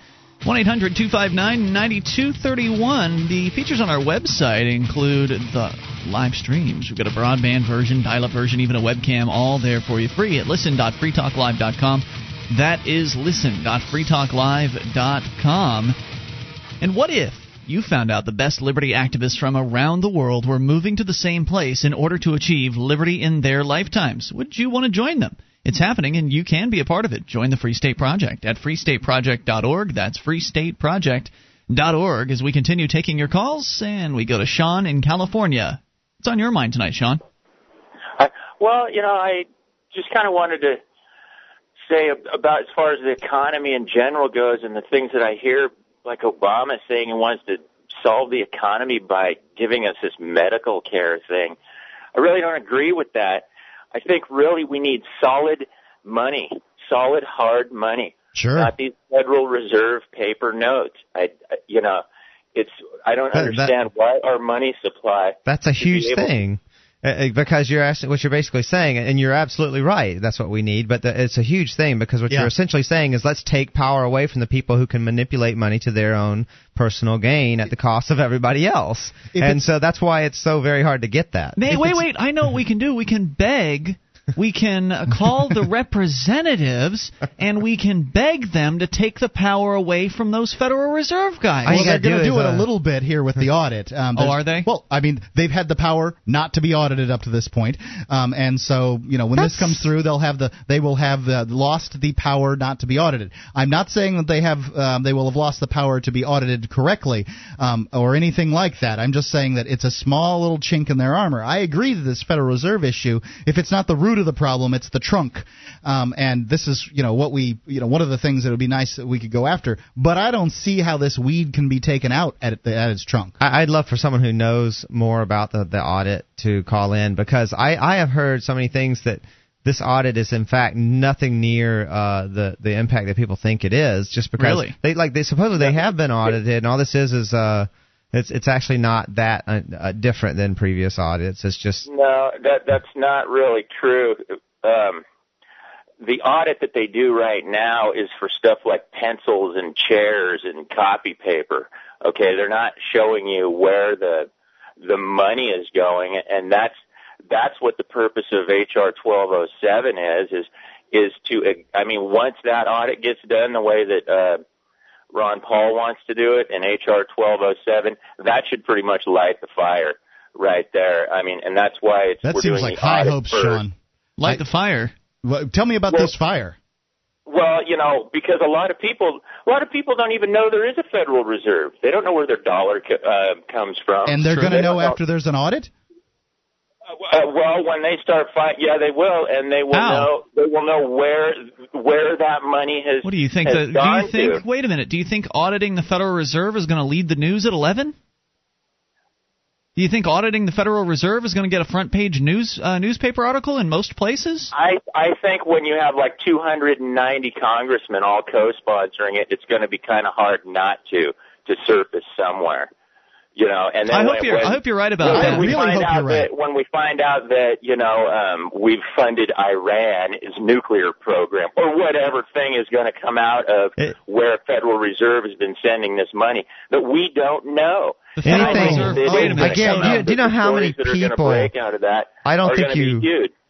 one eight hundred two five nine nine two three one. The features on our website include the live streams. We've got a broadband version, dial-up version, even a webcam, all there for you free at listen dot free talk live dot com. That is listen dot free talk live dot com. And what if you found out the best liberty activists from around the world were moving to the same place in order to achieve liberty in their lifetimes? Would you want to join them? It's happening, and you can be a part of it. Join the Free State Project at free state project dot org. That's free state project dot org. As we continue taking your calls, and we go to Sean in California. What's on your mind tonight, Sean? I, well, you know, I just kind of wanted to say about as far as the economy in general goes and the things that I hear, like Obama saying he wants to solve the economy by giving us this medical care thing. I really don't agree with that. I think really we need solid money, solid hard money, sure. Not these Federal Reserve paper notes. I, I you know, it's I don't that, understand that, why our money supply. That's a huge thing, to, because you're asking what you're basically saying, and you're absolutely right. That's what we need, but the, it's a huge thing because what yeah. you're essentially saying is let's take power away from the people who can manipulate money to their own personal gain at the cost of everybody else. If and so that's why it's so very hard to get that. Wait, wait, wait. I know what we can do. We can beg. We can call the representatives, and we can beg them to take the power away from those Federal Reserve guys. Well, they're going to do, do it a, a little bit here with the audit. Um, oh, are they? Well, I mean, they've had the power not to be audited up to this point, um, and so you know when That's... this comes through, they'll have the they will have uh, lost the power not to be audited. I'm not saying that they have um, they will have lost the power to be audited correctly um, or anything like that. I'm just saying that it's a small little chink in their armor. I agree that this Federal Reserve issue, if it's not the root of the problem, it's the trunk, um, and this is you know what we you know one of the things that would be nice that we could go after. But I don't see how this weed can be taken out at the, at its trunk. I'd love for someone who knows more about the, the audit to call in, because I, I have heard so many things that this audit is in fact nothing near uh, the the impact that people think it is. Just because really? they like they supposedly yeah. they have been audited, and all this is is uh it's it's actually not that uh, different than previous audits. It's just no, that that's not really true. Um, the audit that they do right now is for stuff like pencils and chairs and copy paper. Okay, they're not showing you where the the money is going, and that's that's what the purpose of H R twelve oh seven is is is to. I mean, once that audit gets done, the way that. Uh, Ron Paul wants to do it, and H R twelve oh seven, that should pretty much light the fire right there. I mean, and that's why it's that we're seems doing like high hopes, first. Sean. Light I, the fire. Well, tell me about well, this fire. Well, you know, because a lot of people, a lot of people don't even know there is a Federal Reserve. They don't know where their dollar uh, comes from. And they're going to know after there's an audit? Uh, well, when they start fighting, yeah, they will, and they will Ow. know. They will know where where that money has. What do you think? The, do you think? To. Wait a minute. Do you think auditing the Federal Reserve is going to lead the news at eleven? Do you think auditing the Federal Reserve is going to get a front-page news uh, newspaper article in most places? I, I think when you have like two hundred ninety congressmen all co-sponsoring it, it's going to be kind of hard not to to surface somewhere. You know, and then I, hope when, you're, when, I hope you're right about when that. We really find hope out you're right. That when we find out that, you know, um, we've funded Iran's nuclear program or whatever thing is going to come out of it, where Federal Reserve has been sending this money that we don't know. The Federal Reserve, wait a minute. Again, do you, do you know how many people break out of that? I don't think you.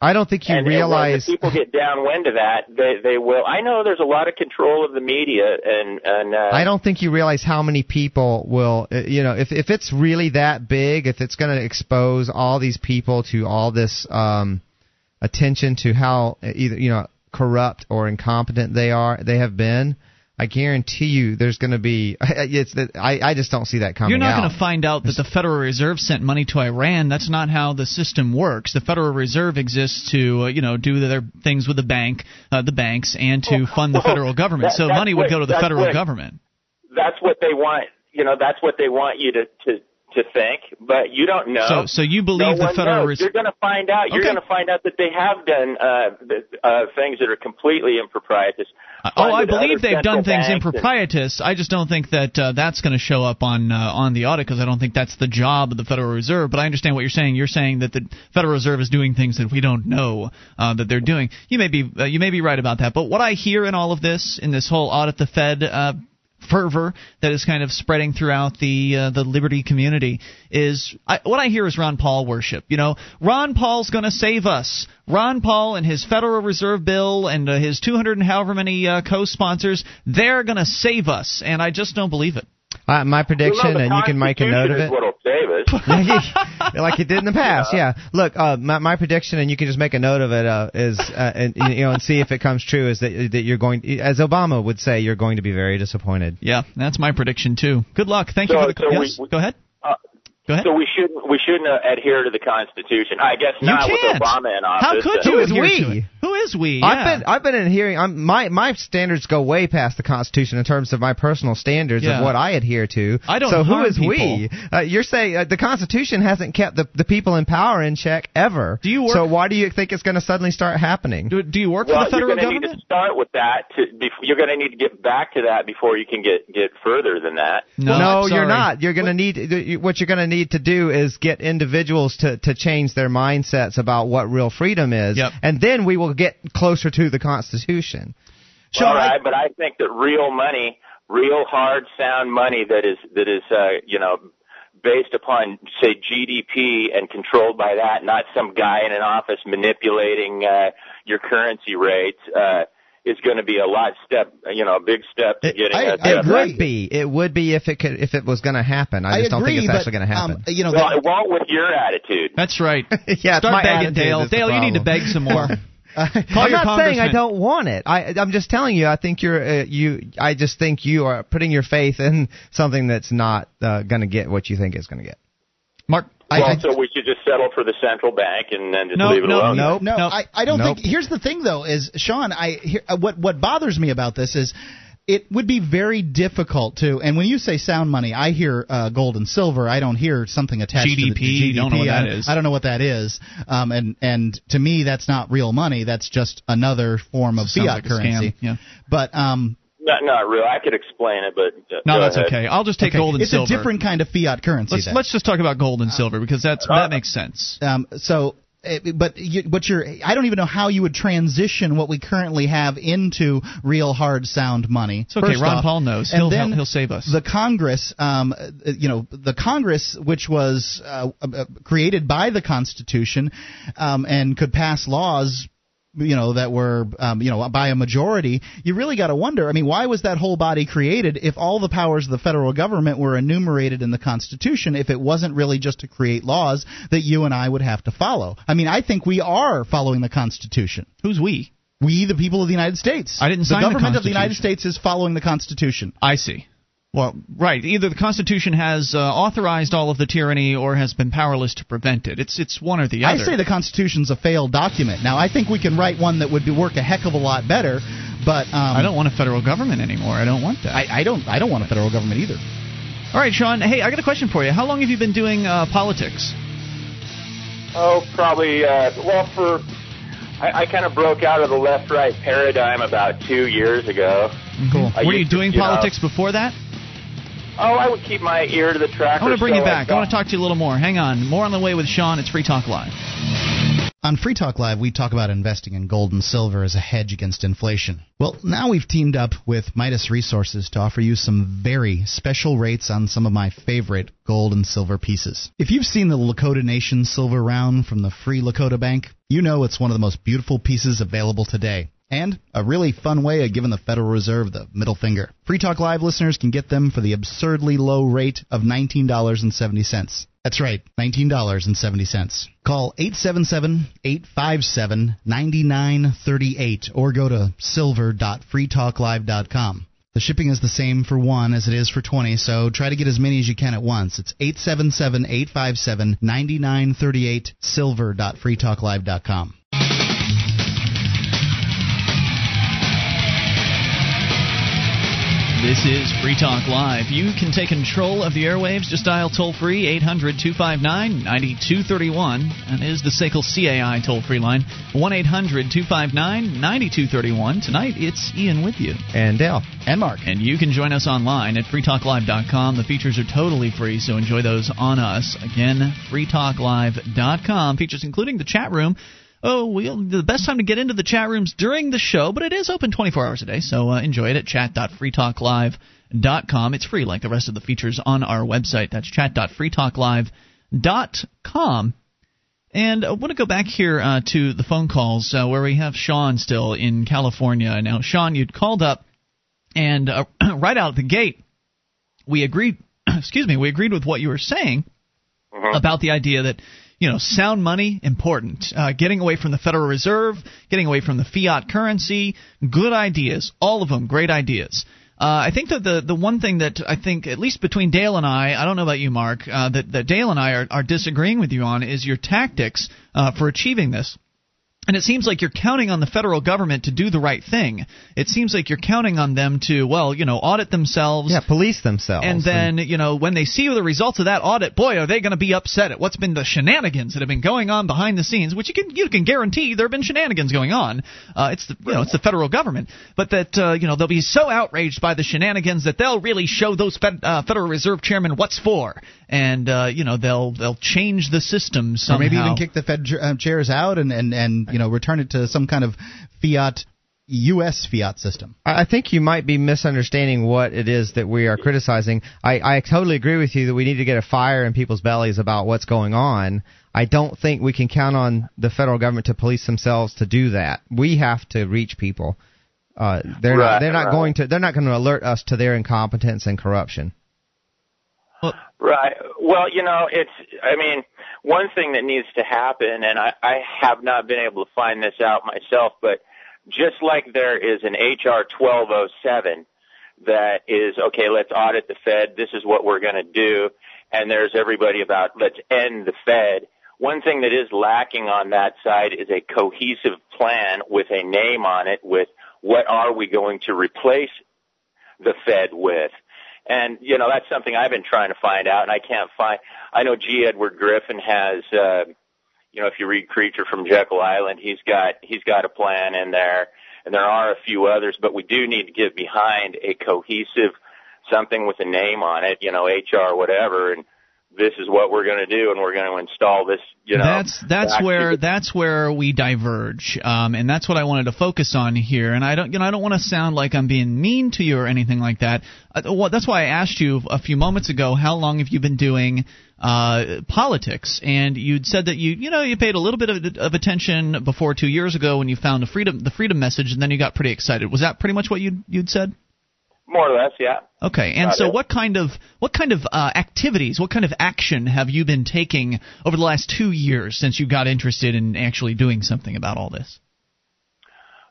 I don't think you and, realize. And when the people get downwind of that, they they will. I know there's a lot of control of the media, and and. Uh, I don't think you realize how many people will. You know, if if it's really that big, if it's going to expose all these people to all this um, attention to how either you know corrupt or incompetent they are, they have been. I guarantee you there's going to be – it's that I, I just don't see that coming out. You're not going to find out that the Federal Reserve sent money to Iran. That's not how the system works. The Federal Reserve exists to uh, you know, do their things with the bank, uh, the banks and to fund the federal government. So money would go to the federal government. That's what they want. You know, that's what they want you to, to – to think, but you don't know. So, so you believe no the Federal Reserve? You're going to find out. You're okay. going to find out that they have done uh, uh, things that are completely improprietous. Uh, oh, I believe they've done things improprietous. I just don't think that uh, that's going to show up on uh, on the audit because I don't think that's the job of the Federal Reserve. But I understand what you're saying. You're saying that the Federal Reserve is doing things that we don't know uh, that they're doing. You may be uh, you may be right about that. But what I hear in all of this, in this whole audit the Fed. Uh, fervor that is kind of spreading throughout the uh, the liberty community is I, what I hear is Ron Paul worship. You know, Ron Paul's going to save us. Ron Paul and his Federal Reserve bill and uh, his two hundred and however many uh, co-sponsors, they're going to save us, and I just don't believe it. Uh, my prediction, and you can make a note of it. Like it did in the past, yeah. yeah. Look, uh, my, my prediction, and you can just make a note of it, uh, is uh, and you know, and see if it comes true. Is that that you're going, as Obama would say, you're going to be very disappointed. Yeah, that's my prediction too. Good luck. Thank so, you for the so yes. We, we, go ahead. Uh, go ahead. So we shouldn't we shouldn't uh, adhere to the Constitution. I guess not with Obama in office. How could you? Who is we? Who is we? Yeah. I've been I've been adhering. I'm, my my standards go way past the Constitution in terms of my personal standards yeah. of what I adhere to. I don't. So who is people. we? Uh, you're saying uh, the Constitution hasn't kept the, the people in power in check ever. Do you work, so why do you think it's going to suddenly start happening? Do, do you work well, for the federal government? You're going to need to start with that. To, you're going to need to get back to that before you can get, get further than that. No, no you're not. You're going to need what you're going to need. to do is get individuals to, to change their mindsets about what real freedom is, yep. and then we will get closer to the Constitution. Well, so all right, I, but I think that real money, real hard, sound money that is that is uh, you know based upon say G D P and controlled by that, not some guy in an office manipulating uh, your currency rates. Uh, It's going to be a lot step, you know, a big step to getting I, that. I agree. It would be. It would be if it could, if it was going to happen. I just I agree, don't think it's actually going to happen. Um, you know, well, that, it won't with your attitude. That's right. yeah, start begging, Dale. Dale, you need to beg some more. I'm not saying I don't want it. I, I'm just telling you. I think you're. Uh, you. I just think you are putting your faith in something that's not uh, going to get what you think it's going to get. Mark. Well, I, I, so we should just settle for the central bank and then just no, leave it no, alone. No, no, no. I, I don't nope. think. Here's the thing, though, is Sean. I here, what what bothers me about this is it would be very difficult to. And when you say sound money, I hear uh, gold and silver. I don't hear something attached G D P, to the G D P. Don't know what that I, is. I don't know what that is. Um, and and to me, that's not real money. That's just another form of fiat like currency. Yeah. But um. Not, not real. I could explain it, but uh, no, that's ahead. okay. I'll just take okay. gold and it's silver. It's a different kind of fiat currency. Let's, let's just talk about gold and silver because that's uh, that makes sense. Um, so, but you, but you're I don't even know how you would transition what we currently have into real hard sound money. It's okay. First Ron off, Paul knows. He'll, and then he'll save us. The Congress, um, you know, the Congress, which was uh, created by the Constitution, um, and could pass laws you know, that were, um, you know, by a majority, you really got to wonder, I mean, why was that whole body created if all the powers of the federal government were enumerated in the Constitution, if it wasn't really just to create laws that you and I would have to follow? I mean, I think we are following the Constitution. Who's we? We, the people of the United States. I didn't sign the Constitution. The government of the United States is following the Constitution. I see. Well, right. Either the Constitution has uh, authorized all of the tyranny or has been powerless to prevent it. It's it's one or the other. I say the Constitution's a failed document. Now, I think we can write one that would be, work a heck of a lot better, but... Um, I don't want a federal government anymore. I don't want that. I, I don't I don't want a federal government either. All right, Sean. Hey, I got a question for you. How long have you been doing uh, politics? Oh, probably... Uh, well, for... I, I kind of broke out of the left-right paradigm about two years ago. Cool. I Were you doing to, you politics know, before that? Oh, I would keep my ear to the track. I want to bring so you back. I, I want to talk to you a little more. Hang on. More on the way with Sean. It's Free Talk Live. On Free Talk Live, we talk about investing in gold and silver as a hedge against inflation. Well, now we've teamed up with Midas Resources to offer you some very special rates on some of my favorite gold and silver pieces. If you've seen the Lakota Nation silver round from the Free Lakota Bank, you know it's one of the most beautiful pieces available today. And a really fun way of giving the Federal Reserve the middle finger. Free Talk Live listeners can get them for the absurdly low rate of nineteen dollars and seventy cents. That's right, nineteen dollars and seventy cents. Call eight seven seven, eight five seven, nine nine three eight or go to silver dot free talk live dot com. The shipping is the same for one as it is for twenty, so try to get as many as you can at once. It's eight seven seven, eight five seven, nine nine three eight, silver dot free talk live dot com. This is Free Talk Live. You can take control of the airwaves. Just dial toll-free eight hundred, two five nine, nine two three one. That is the S A C L C A I toll-free line, one eight hundred, two five nine, nine two three one. Tonight, it's Ian with you. And Dale. And Mark. And you can join us online at free talk live dot com. The features are totally free, so enjoy those on us. Again, free talk live dot com. Features including the chat room. Oh, we'll, the best time to get into the chat rooms during the show, but it is open twenty-four hours a day, so uh, enjoy it at chat dot free talk live dot com. It's free like the rest of the features on our website. That's chat dot free talk live dot com. And I want to go back here uh, to the phone calls uh, where we have Sean still in California. Now, Sean, you'd called up, and uh, right out of the gate, we agreed excuse me, we agreed with what you were saying uh-huh. about the idea that, you know, sound money, important. Uh, getting away from the Federal Reserve, getting away from the fiat currency, good ideas. All of them, great ideas. Uh, I think that the, the one thing that I think, at least between Dale and I, I don't know about you, Mark, uh, that, that Dale and I are, are disagreeing with you on is your tactics uh, for achieving this. And it seems like you're counting on the federal government to do the right thing. It seems like you're counting on them to, well, you know, audit themselves. Yeah, police themselves. And then, and, you know, when they see the results of that audit, boy, are they going to be upset at what's been the shenanigans that have been going on behind the scenes, which you can you can guarantee there have been shenanigans going on. Uh, it's the, you know, it's the federal government. But that, uh, you know, they'll be so outraged by the shenanigans that they'll really show those Fed, uh, Federal Reserve chairmen what's for. And, uh, you know, they'll they'll change the system somehow. Or maybe even kick the Fed uh, chairs out and, and, and you know, return it to some kind of fiat, U S fiat system. I think you might be misunderstanding what it is that we are criticizing. I, I totally agree with you that we need to get a fire in people's bellies about what's going on. I don't think we can count on the federal government to police themselves to do that. We have to reach people. Uh, they're right, not, they're not right. going to they're not going to alert us to their incompetence and corruption. Well, right. Well, you know, it's, I mean, one thing that needs to happen, and I, I have not been able to find this out myself, but just like there is an H R twelve oh seven that is, okay, let's audit the Fed, this is what we're going to do, and there's everybody about, let's end the Fed. One thing that is lacking on that side is a cohesive plan with a name on it, with what are we going to replace the Fed with. And, you know, that's something I've been trying to find out, and I can't find – I know G. Edward Griffin has, uh, you know, if you read Creature from Jekyll Island, he's got he's got a plan in there, and there are a few others, but we do need to get behind a cohesive something with a name on it, you know, H R, whatever, and this is what we're going to do, and we're going to install this. You know, that's that's where that's where we diverge, um, and that's what I wanted to focus on here. And I don't, you know, I don't want to sound like I'm being mean to you or anything like that. Uh, well, that's why I asked you a few moments ago, how long have you been doing uh, politics? And you'd said that you, you know, you paid a little bit of, of attention before two years ago when you found the freedom the freedom message, and then you got pretty excited. Was that pretty much what you'd you'd said? More or less, yeah. Okay, and so what kind of what kind of uh, activities, what kind of action have you been taking over the last two years since you got interested in actually doing something about all this?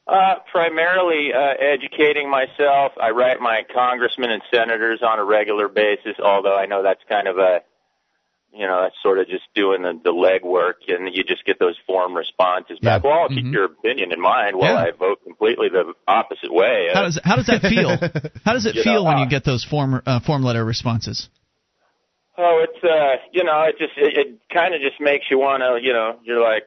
Uh, primarily uh, educating myself. I write my congressmen and senators on a regular basis, although I know that's kind of a, you know, that's sort of just doing the, the legwork, and you just get those form responses back. Yeah. Well, I'll keep mm-hmm. your opinion in mind while yeah. I vote completely the opposite way. How does how does that feel? How does it you feel know, when uh, you get those form uh, form letter responses? Oh, it's uh, you know, it just it, it kind of just makes you want to, you know, you're like,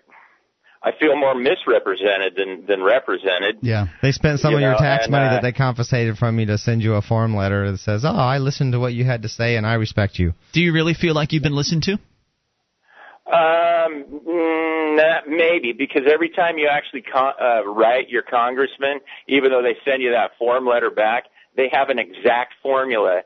I feel more misrepresented than than represented. Yeah, they spent some you of know, your tax and, money uh, that they confiscated from you to send you a form letter that says, "Oh, I listened to what you had to say, and I respect you." Do you really feel like you've been listened to? Um, mm, maybe, because every time you actually con- uh, write your congressman, even though they send you that form letter back, they have an exact formula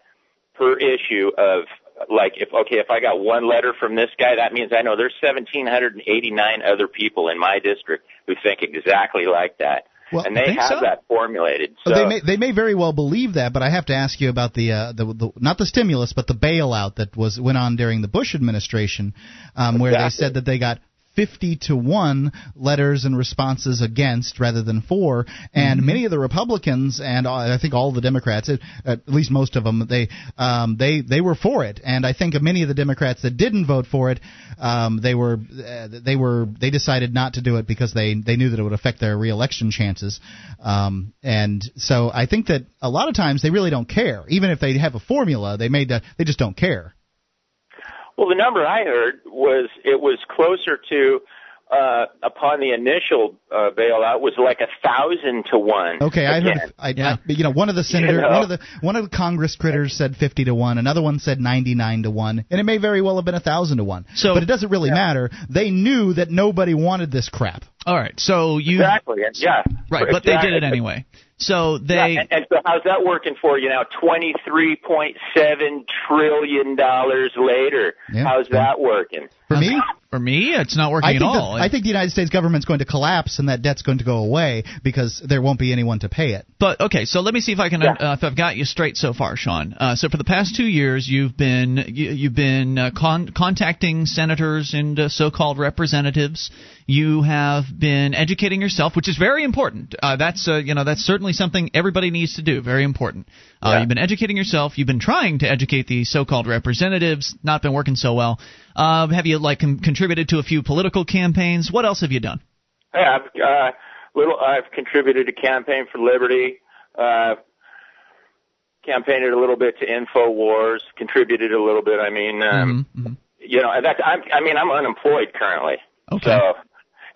per issue of. Like, if okay, if I got one letter from this guy, that means I know there's one thousand seven hundred eighty-nine other people in my district who think exactly like that. Well, and they have so. that formulated. So. They may they may very well believe that, but I have to ask you about the, uh, the, the not the stimulus, but the bailout that was went on during the Bush administration, um, where exactly. they said that they got fifty to one letters and responses against rather than for, and mm-hmm. many of the Republicans and I think all the Democrats, at least most of them, they um, they they were for it, and I think many of the Democrats that didn't vote for it, um, they were uh, they were they decided not to do it because they, they knew that it would affect their reelection chances, um, and so I think that a lot of times they really don't care, even if they have a formula, they made that they just don't care. Well, the number I heard was it was closer to, uh, upon the initial uh, bailout, was like a thousand to one. Okay, I heard. I, yeah. I, you know, one of the senator, you know? one of the one of the Congress critters said fifty to one. Another one said ninety nine to one, and it may very well have been a thousand to one. So, but it doesn't really yeah. matter. They knew that nobody wanted this crap. All right, so you exactly, yeah, right, exactly. But they did it anyway. So they yeah, and, and so how's that working for you now? twenty-three point seven trillion dollars later. Yeah. How's that working? For me, for me, it's not working I at all. The, I think the United States government's going to collapse and that debt's going to go away because there won't be anyone to pay it. But okay, so let me see if I can yeah. uh, if I've got you straight so far, Sean. Uh, so for the past two years, you've been you, you've been uh, con- contacting senators and uh, so-called representatives. You have been educating yourself, which is very important. Uh, that's uh, you know that's certainly something everybody needs to do. Very important. Uh, yeah. You've been educating yourself. You've been trying to educate the so-called representatives. Not been working so well. Uh, have you like com- contributed to a few political campaigns? What else have you done? Yeah, I've, uh, little, I've contributed to Campaign for Liberty. Uh, campaigned a little bit to InfoWars. Contributed a little bit. I mean, um, mm-hmm. you know, that's, I'm, I mean, I'm unemployed currently. Okay. So,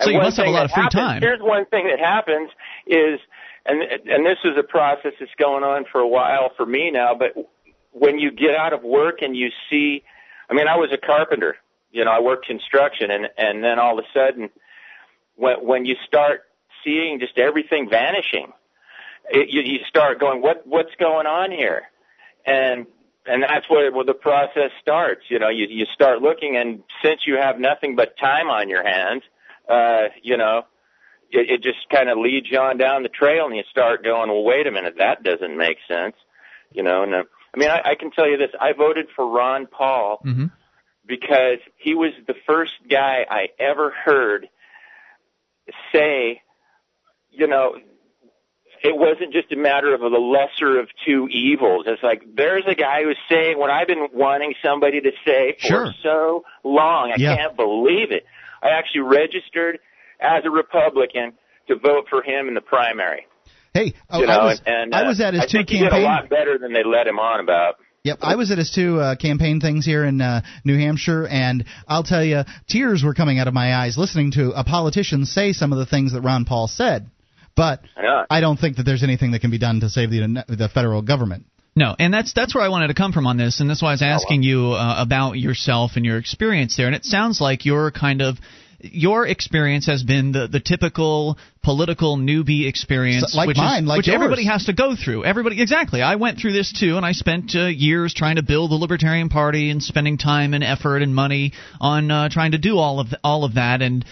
so you must have a lot of free happens, time. Here's one thing that happens is, and and this is a process that's going on for a while for me now, but when you get out of work and you see, I mean, I was a carpenter, you know, I worked construction, and, and then all of a sudden, when, when you start seeing just everything vanishing, it, you, you start going, what what's going on here? And and that's where, where the process starts, you know, you, you start looking, and since you have nothing but time on your hands, Uh, you know, it, it just kind of leads you on down the trail, and you start going, well, wait a minute, that doesn't make sense, you know. And uh, I mean, I, I can tell you this: I voted for Ron Paul mm-hmm. because he was the first guy I ever heard say, you know, it wasn't just a matter of the lesser of two evils. It's like there's a guy who's saying what I've been wanting somebody to say for sure. so long. I yeah. can't believe it. I actually registered as a Republican to vote for him in the primary. Hey, oh, you know, I, was, and, uh, I was at his I two campaign. He did a lot better than they let him on about. Yep, I was at his two uh, campaign things here in uh, New Hampshire, and I'll tell you, tears were coming out of my eyes listening to a politician say some of the things that Ron Paul said. But I, I don't think that there's anything that can be done to save the the federal government. No, and that's that's where I wanted to come from on this, and that's why I was asking you uh, about yourself and your experience there. And it sounds like you're kind of your experience has been the, the typical political newbie experience, like which mine, is, like which yours. Everybody has to go through. Everybody, exactly. I went through this too, and I spent uh, years trying to build the Libertarian Party and spending time and effort and money on uh, trying to do all of the, all of that. And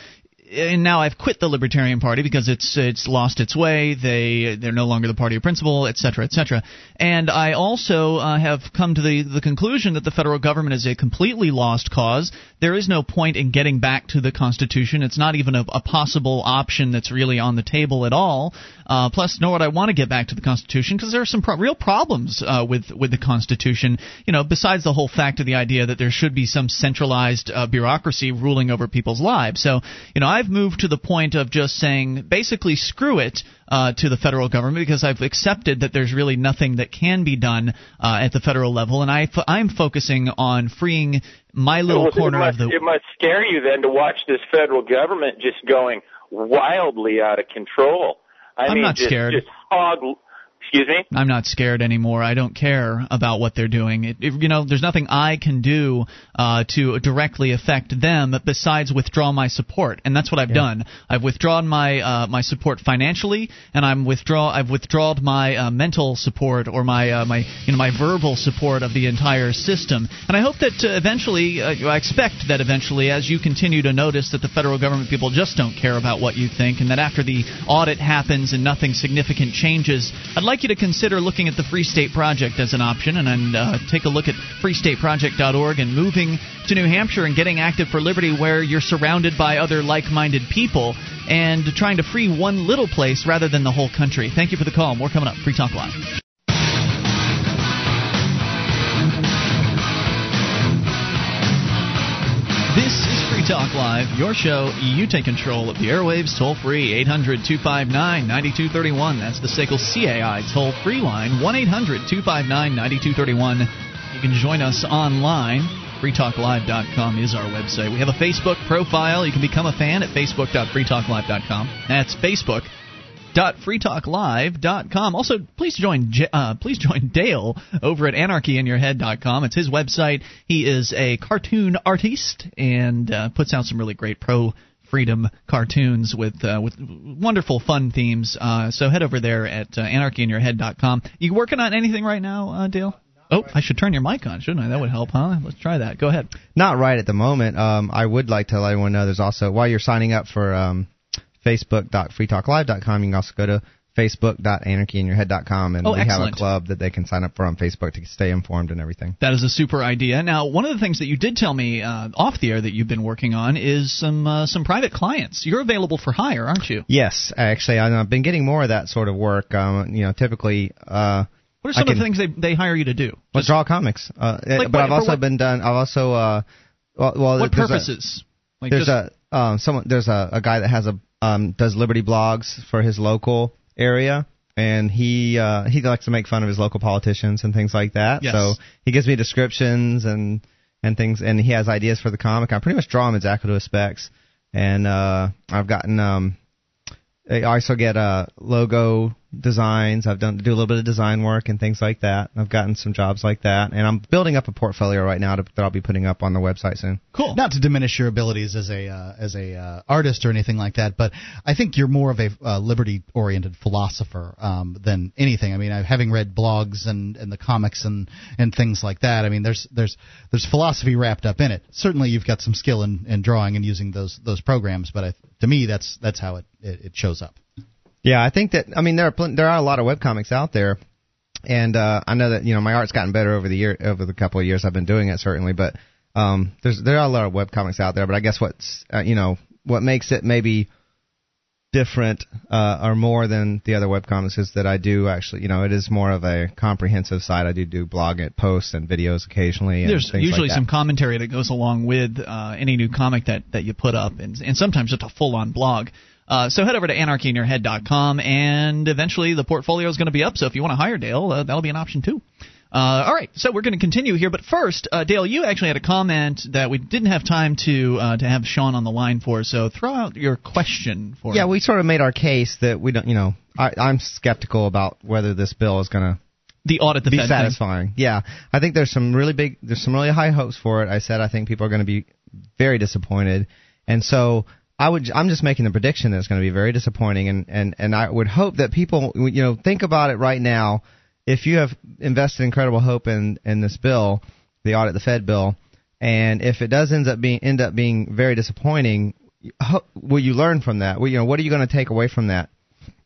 And now I've quit the Libertarian Party because it's it's lost its way. They they're no longer the party of principle, et cetera, et cetera. And I also uh, have come to the, the conclusion that the federal government is a completely lost cause. There is no point in getting back to the Constitution. It's not even a, a possible option that's really on the table at all. Uh, plus, nor would I want to get back to the Constitution because there are some pro- real problems uh, with with the Constitution. You know, besides the whole fact of the idea that there should be some centralized uh, bureaucracy ruling over people's lives. So, you know, I. I've moved to the point of just saying basically screw it uh, to the federal government because I've accepted that there's really nothing that can be done uh, at the federal level, and I f- I'm focusing on freeing my little so corner must, of the – It must scare you then to watch this federal government just going wildly out of control. I I'm mean, not just, scared. Just hog – Excuse me? I'm not scared anymore. I don't care about what they're doing. It, it, you know, there's nothing I can do uh, to directly affect them besides withdraw my support, and that's what I've yeah. done. I've withdrawn my uh, my support financially, and I'm withdraw I've withdrawn my uh, mental support or my uh, my you know my verbal support of the entire system. And I hope that uh, eventually, uh, I expect that eventually, as you continue to notice that the federal government people just don't care about what you think, and that after the audit happens and nothing significant changes, I'd like you to consider looking at the Free State Project as an option, and, and uh, take a look at free state project dot org and moving to New Hampshire and getting active for liberty where you're surrounded by other like-minded people and trying to free one little place rather than the whole country. Thank you for the call. More coming up. Free Talk Live. This is Free Talk Live, your show. You take control of the airwaves, toll-free, eight hundred two five nine nine two three one. That's the S A C L C A I toll-free line, one eight hundred two five nine nine two three one. You can join us online. free talk live dot com is our website. We have a Facebook profile. You can become a fan at facebook dot free talk live dot com. That's Facebook. dot free talk live dot com. Also, please join uh, please join Dale over at anarchy in your head dot com. It's his website. He is a cartoon artist and uh, puts out some really great pro freedom cartoons with uh, with wonderful fun themes. Uh, so head over there at uh, anarchy in your head dot com. You working on anything right now, uh, Dale? Oh, I should turn your mic on, shouldn't I? That would help, huh? Let's try that. Go ahead. Not right at the moment. Um, I would like to let everyone know there's also, while you're signing up for um, facebook dot free talk live dot com. You can also go to facebook dot anarchy in your head dot com, and oh, we excellent. have a club that they can sign up for on Facebook to stay informed and everything. That is a super idea. Now, one of the things that you did tell me uh, off the air that you've been working on is some uh, some private clients. You're available for hire, aren't you? Yes, actually, I've been getting more of that sort of work. Um, you know, typically. Uh, what are some I of the things they, they hire you to do? Well, draw comics. Uh, like, but what, I've also what? been done. I've also. Uh, well, well, what purposes? A, like there's just, a um, someone. There's a, a guy that has a. Um, does Liberty blogs for his local area, and he uh, he likes to make fun of his local politicians and things like that. Yes. So he gives me descriptions and, and things, and he has ideas for the comic. I pretty much draw him exactly to his specs, and uh, I've gotten um, I also get uh, logo designs. I've done do a little bit of design work and things like that. I've gotten some jobs like that, and I'm building up a portfolio right now to, that I'll be putting up on the website soon. Cool. Not to diminish your abilities as a uh, as a uh, artist or anything like that, but I think you're more of a uh, liberty-oriented philosopher um, than anything. I mean, I, having read blogs and, and the comics and, and things like that, I mean, there's there's there's philosophy wrapped up in it. Certainly, you've got some skill in, in drawing and using those those programs, but I, to me, that's that's how it, it, it shows up. Yeah, I think that I mean there are pl- there are a lot of webcomics out there, and uh, I know that you know my art's gotten better over the year over the couple of years I've been doing it certainly, but um, there's there are a lot of webcomics out there. But I guess what's uh, you know what makes it maybe different uh, or more than the other webcomics is that I do actually you know it is more of a comprehensive site. I do do blog and posts and videos occasionally. And there's usually like some commentary that goes along with uh, any new comic that, that you put up, and and sometimes just a full on blog. Uh, so head over to anarchy in your head dot com, and eventually the portfolio is going to be up. So if you want to hire Dale, uh, that'll be an option too. Uh, all right, so we're going to continue here. But first, uh, Dale, you actually had a comment that we didn't have time to uh, to have Sean on the line for. So throw out your question for yeah, him. Yeah, we sort of made our case that we don't, you know, I, I'm skeptical about whether this bill is going to The audit defense be satisfying. Thing. Yeah, I think there's some really big, there's some really high hopes for it. I said I think people are going to be very disappointed, and so I would. I'm just making the prediction that it's going to be very disappointing, and and and I would hope that people, you know, think about it right now. If you have invested incredible hope in in this bill, the audit the Fed bill, and if it does end up being end up being very disappointing, ho- will you learn from that? Well, you know, what are you going to take away from that?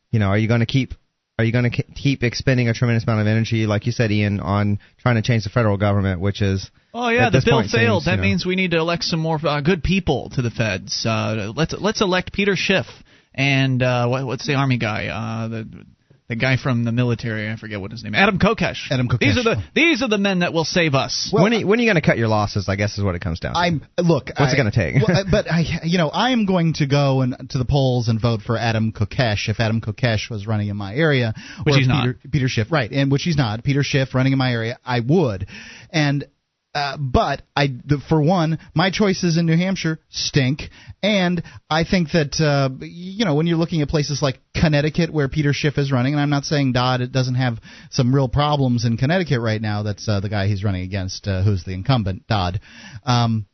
You know, are you going to keep Are you going to keep expending a tremendous amount of energy, like you said, Ian, on trying to change the federal government, which is... Oh, yeah, the bill failed. Seems, that you know, means we need to elect some more uh, good people to the feds. Uh, let's let's elect Peter Schiff and uh, what, what's the Army guy? Uh, the the guy from the military. I forget what his name is. Adam Kokesh. Adam Kokesh. These are the, these are the men that will save us. Well, when, are, when are you going to cut your losses, I guess, is what it comes down to. I'm, look, what's I, it going to take? Well, but, I, you know, I am going to go and to the polls and vote for Adam Kokesh if Adam Kokesh was running in my area. Which he's Peter, not. Peter Schiff, right, and which he's not. Peter Schiff running in my area, I would. And... Uh, but I, the, for one, my choices in New Hampshire stink, and I think that uh, you know when you're looking at places like Connecticut where Peter Schiff is running, and I'm not saying Dodd it doesn't have some real problems in Connecticut right now. That's uh, the guy he's running against, uh, who's the incumbent, Dodd. Um,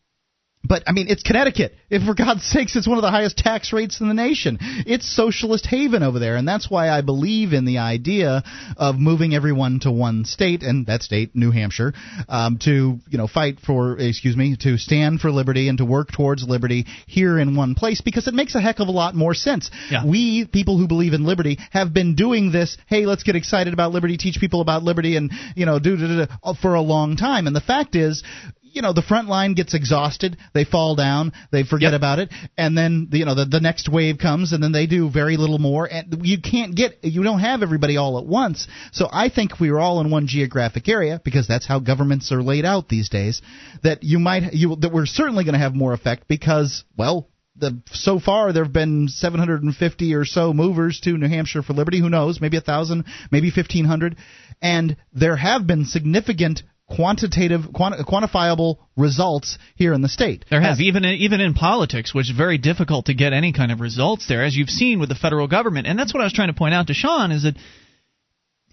But, I mean, it's Connecticut. If, for God's sakes, it's one of the highest tax rates in the nation. It's socialist haven over there, and that's why I believe in the idea of moving everyone to one state, and that state, New Hampshire, um, to, you know, fight for, excuse me, to stand for liberty and to work towards liberty here in one place, because it makes a heck of a lot more sense. Yeah. We, people who believe in liberty, have been doing this, hey, let's get excited about liberty, teach people about liberty, and, you know, do da da da for a long time. And the fact is... You know, the front line gets exhausted, they fall down, they forget yep. about it, and then, you know, the, the next wave comes, and then they do very little more, and you can't get, you don't have everybody all at once, so I think we were all in one geographic area, because that's how governments are laid out these days, that you might, you that we're certainly going to have more effect, because, well... The, so far, there have been seven hundred fifty or so movers to New Hampshire for Liberty. Who knows? Maybe one thousand, maybe fifteen hundred. And there have been significant quantitative, quanti- quantifiable results here in the state. There have, as, even, in, even in politics, which is very difficult to get any kind of results there, as you've seen with the federal government. And that's what I was trying to point out to Sean, is that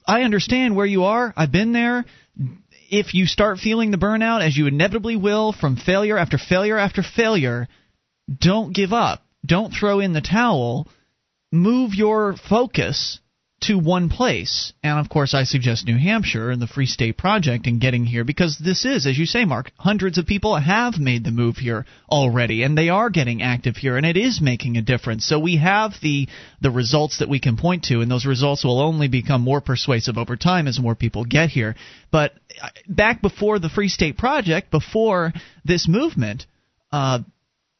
I understand where you are. I've been there. If you start feeling the burnout, as you inevitably will, from failure after failure after failure... Don't give up. Don't throw in the towel. Move your focus to one place. And, of course, I suggest New Hampshire and the Free State Project and getting here, because this is, as you say, Mark, hundreds of people have made the move here already, and they are getting active here, and it is making a difference. So we have the the results that we can point to, and those results will only become more persuasive over time as more people get here. But back before the Free State Project, before this movement, uh,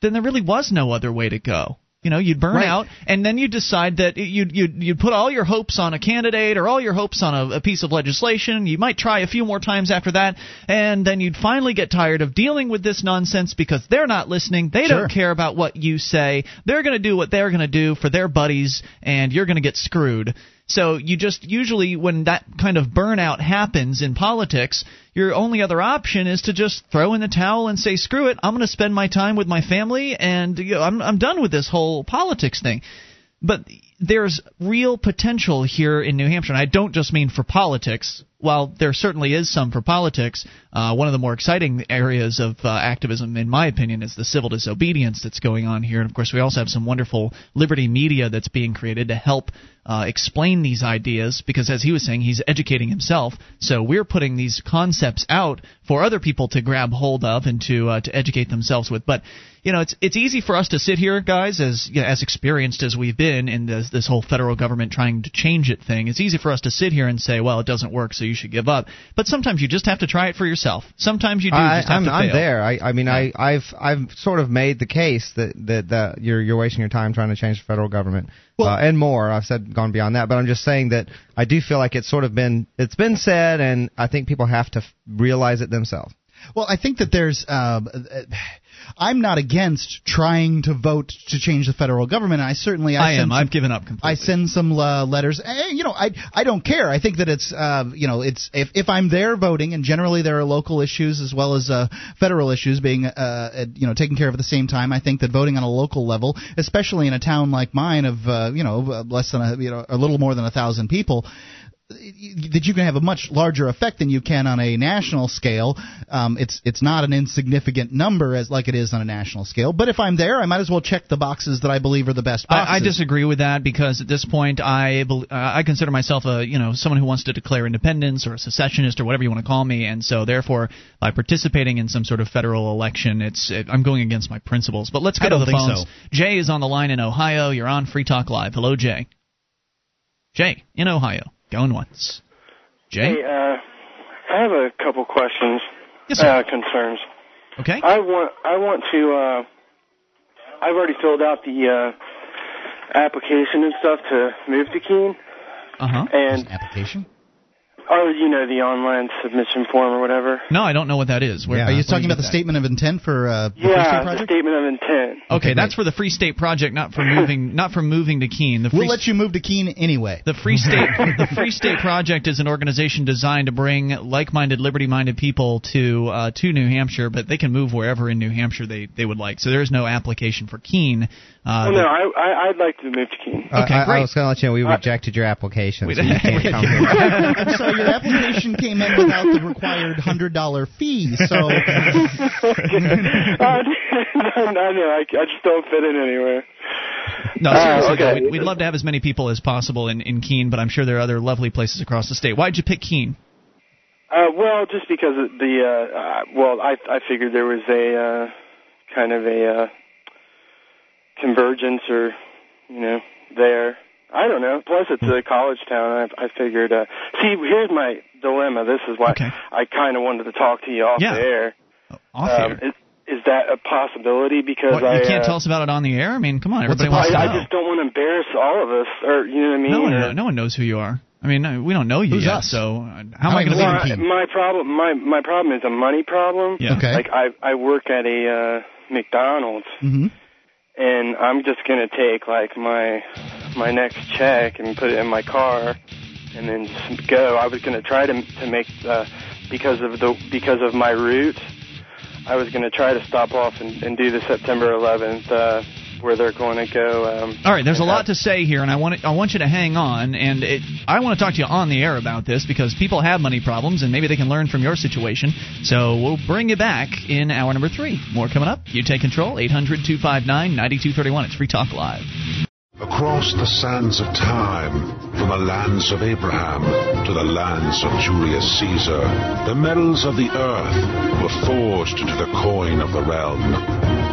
then there really was no other way to go. You know, you'd burn right. out, and then you decide that you you you put all your hopes on a candidate or all your hopes on a, a piece of legislation. You might try a few more times after that, and then you'd finally get tired of dealing with this nonsense because they're not listening. They sure. don't care about what you say. They're going to do what they're going to do for their buddies, and you're going to get screwed. So you just usually when that kind of burnout happens in politics, your only other option is to just throw in the towel and say, screw it, I'm going to spend my time with my family, and you know, I'm, I'm done with this whole politics thing. But there's real potential here in New Hampshire, and I don't just mean for politics. While there certainly is some for politics, uh, one of the more exciting areas of uh, activism, in my opinion, is the civil disobedience that's going on here. And, of course, we also have some wonderful liberty media that's being created to help uh, explain these ideas because, as he was saying, he's educating himself. So we're putting these concepts out for other people to grab hold of and to uh, to educate themselves with. But, you know, it's it's easy for us to sit here, guys, as you know, as experienced as we've been in this, this whole federal government trying to change it thing. It's easy for us to sit here and say, well, it doesn't work, so you You should give up. But sometimes you just have to try it for yourself. Sometimes you do I, just have I'm, to fail. I'm there. I, I mean, yeah. I, I've I've sort of made the case that, that, that you're you're wasting your time trying to change the federal government well, uh, and more. I've said gone beyond that, but I'm just saying that I do feel like it's sort of been it's been said, and I think people have to f- realize it themselves. Well, I think that there's uh, I'm not against trying to vote to change the federal government. I certainly I, I am. Some, I've given up completely. I send some uh, letters. Hey, you know, I I don't care. I think that it's, uh, you know, it's if, if I'm there voting, and generally there are local issues as well as uh, federal issues being, uh, you know, taken care of at the same time. I think that voting on a local level, especially in a town like mine of, uh, you know, less than a, you know, a little more than a thousand people. that you can have a much larger effect than you can on a national scale. Um, it's it's not an insignificant number as like it is on a national scale. But if I'm there, I might as well check the boxes that I believe are the best boxes. I, I disagree with that, because at this point, I uh, I consider myself a you know someone who wants to declare independence or a secessionist or whatever you want to call me, and so therefore by participating in some sort of federal election, it's it, I'm going against my principles. But let's go to the phones. So. Jay is on the line in Ohio. You're on Free Talk Live. Hello, Jay. Jay in Ohio. Going once. Jay? Hey, uh, I have a couple questions. Yes, sir. Uh, concerns. Okay. I want, I want to, uh, I've already filled out the uh, application and stuff to move to Keene. Uh-huh. And application? Oh, you know, the online submission form or whatever. No, I don't know what that is. Where, yeah, are you talking about the that? statement of intent for uh, the yeah, Free State Project? Yeah, the statement of intent. Okay, okay that's for the Free State Project, not for moving, not for moving to Keene. The free we'll let you move to Keene anyway. The Free State, the Free State Project is an organization designed to bring like-minded, liberty-minded people to uh, to New Hampshire, but they can move wherever in New Hampshire they, they would like. So there is no application for Keene. Uh, well, no, I, I I'd like to move to Keene. Uh, okay, I, great. I was going to let you know we rejected your application. So you can't come here. So your application came in without the required one hundred dollars fee, so... uh, no, no, no, I, I just don't fit in anywhere. No, seriously, uh, okay. no, we'd, we'd love to have as many people as possible in, in Keene, but I'm sure there are other lovely places across the state. Why'd you pick Keene? Uh, well, just because of the... Uh, uh, well, I, I figured there was a uh, kind of a uh, convergence or, you know, there... I don't know. Plus, it's a college town. I, I figured. Uh, see, here's my dilemma. This is why okay. I kind of wanted to talk to you off yeah. the air. Off um, air. Is, is that a possibility? Because what, I you can't uh, tell us about it on the air. I mean, come on. Everybody wants to know. I just don't want to embarrass all of us, or you know what I mean. No one, or, no, no one knows who you are. I mean, we don't know you Who's yet. Us? So how am I, I going to be? Well, my problem. My my problem is a money problem. Yeah. Okay. Like I I work at a uh, McDonald's. Mm-hmm. And I'm just going to take, like, my my next check and put it in my car and then go. I was going to try to to make, uh, because of the because of my route, I was going to try to stop off and, and do the September eleventh uh where they're going to go. Um, All right, there's a lot to say here, and I want it, I want you to hang on. And it, I want to talk to you on the air about this because people have money problems, and maybe they can learn from your situation. So we'll bring you back in hour number three. More coming up. You take control, eight hundred, two five nine, nine two three one. It's Free Talk Live. Across the sands of time, from the lands of Abraham to the lands of Julius Caesar, the metals of the earth were forged into the coin of the realm.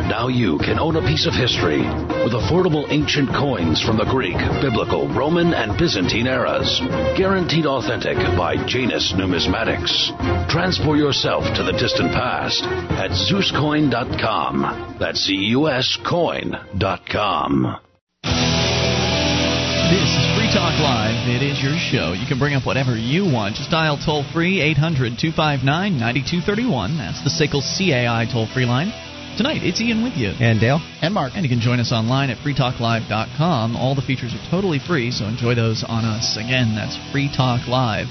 Now you can own a piece of history with affordable ancient coins from the Greek, Biblical, Roman, and Byzantine eras. Guaranteed authentic by Janus Numismatics. Transport yourself to the distant past at Zeus Coin dot com. That's Z U S Coin dot com. This is Free Talk Live. It is your show. You can bring up whatever you want. Just dial toll-free eight hundred, two five nine, nine two three one. That's the S A C L C A I toll-free line. Tonight, it's Ian with you. And Dale. And Mark. And you can join us online at free talk live dot com. All the features are totally free, so enjoy those on us. Again, that's free talk live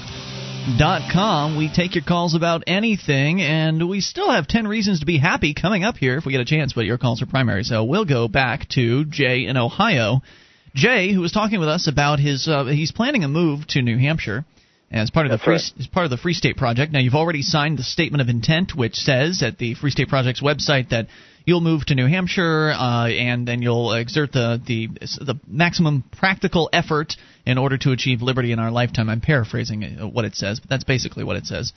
dot com. We take your calls about anything, and we still have ten reasons to be happy coming up here if we get a chance, but your calls are primary. So we'll go back to Jay in Ohio. Jay, who was talking with us about his, uh, he's planning a move to New Hampshire as part of That's the free, right. as part of the Free State Project. Now, you've already signed the statement of intent, which says at the Free State Project's website that you'll move to New Hampshire uh, and then you'll exert the, the the maximum practical effort in order to achieve liberty in our lifetime. I'm paraphrasing what it says, but that's basically what it says.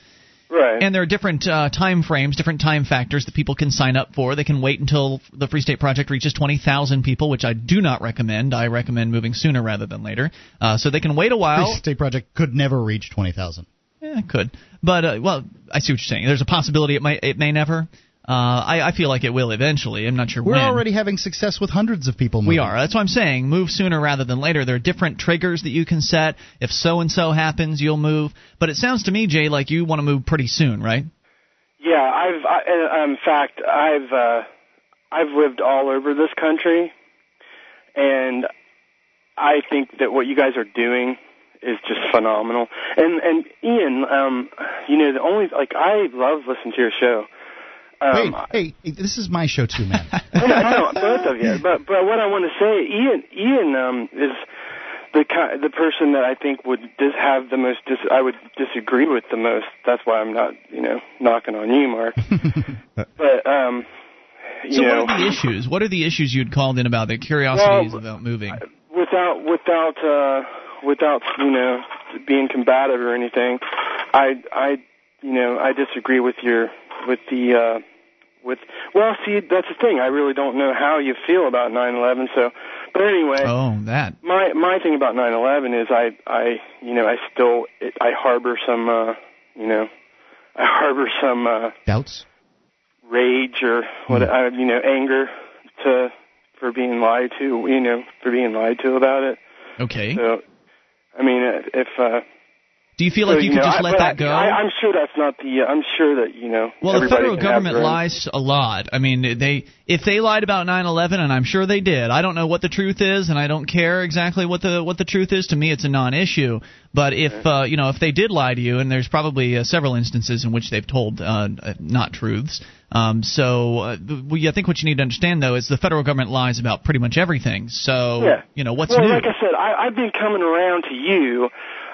Right. And there are different uh, time frames, different time factors that people can sign up for. They can wait until the Free State Project reaches twenty thousand people, which I do not recommend. I recommend moving sooner rather than later. Uh, so they can wait a while. Free State Project could never reach twenty thousand. Yeah, it could. But, uh, well, I see what you're saying. There's a possibility it might, it may never. Uh, I, I feel like it will eventually. I'm not sure when. We're already having success with hundreds of people moving. We are. That's what I'm saying. Move sooner rather than later. There are different triggers that you can set. If so-and-so happens, you'll move. But it sounds to me, Jay, like you want to move pretty soon, right? Yeah. I've. I, in fact, I've uh, I've lived all over this country, and I think that what you guys are doing is just phenomenal. And and Ian, um, you know, the only like I love listening to your show. Um, Wait, hey, this is my show too, man. I know, both of you. But but what I want to say, Ian, Ian um, is the the person that I think would dis- have the most dis- I would disagree with the most. That's why I'm not, you know, knocking on you, Mark. But um, you so know, what are the issues? What are the issues you'd called in about? The curiosities well, about moving without without uh, without you know being combative or anything. I I you know I disagree with your with the. Uh, With well, see, that's the thing. I really don't know how you feel about nine eleven. So, but anyway, oh, that my my thing about nine eleven is I I you know I still it, I harbor some uh, you know I harbor some uh, doubts, rage or what mm. I, you know anger to for being lied to you know for being lied to about it. Okay. So, I mean, if. Uh, Do you feel so, like you, you know, could just I, let that go? I, I'm sure that's not the. Uh, I'm sure that you know. Well, the federal government lies a lot. I mean, they if they lied about nine eleven, and I'm sure they did. I don't know what the truth is, and I don't care exactly what the what the truth is. To me, it's a non-issue. But if uh, you know, if they did lie to you, and there's probably uh, several instances in which they've told uh, not truths. Um, so uh, I think what you need to understand, though, is the federal government lies about pretty much everything. So yeah. you know, what's well, new? Like I said, I, I've been coming around to you.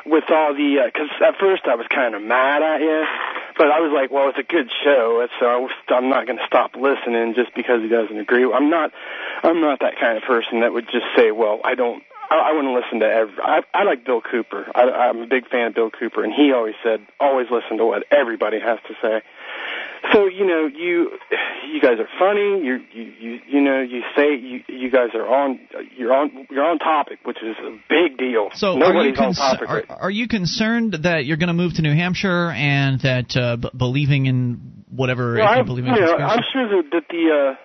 With all the, because uh, at first I was kind of mad at you, but I was like, well, it's a good show, so I was, I'm not going to stop listening just because he doesn't agree. I'm not, I'm not that kind of person that would just say, well, I don't, I, I wouldn't listen to every. I, I like Bill Cooper. I, I'm a big fan of Bill Cooper, and he always said, always listen to what everybody has to say. So you know, you, you guys are funny. You, you, you, you know, you say you, you guys are on, you're on, you're on topic, which is a big deal. So nobody's are you, cons- on topic right. are, are you concerned that you're going to move to New Hampshire and that uh, b- believing in whatever well, you believe in? You know, I'm sure that the, uh,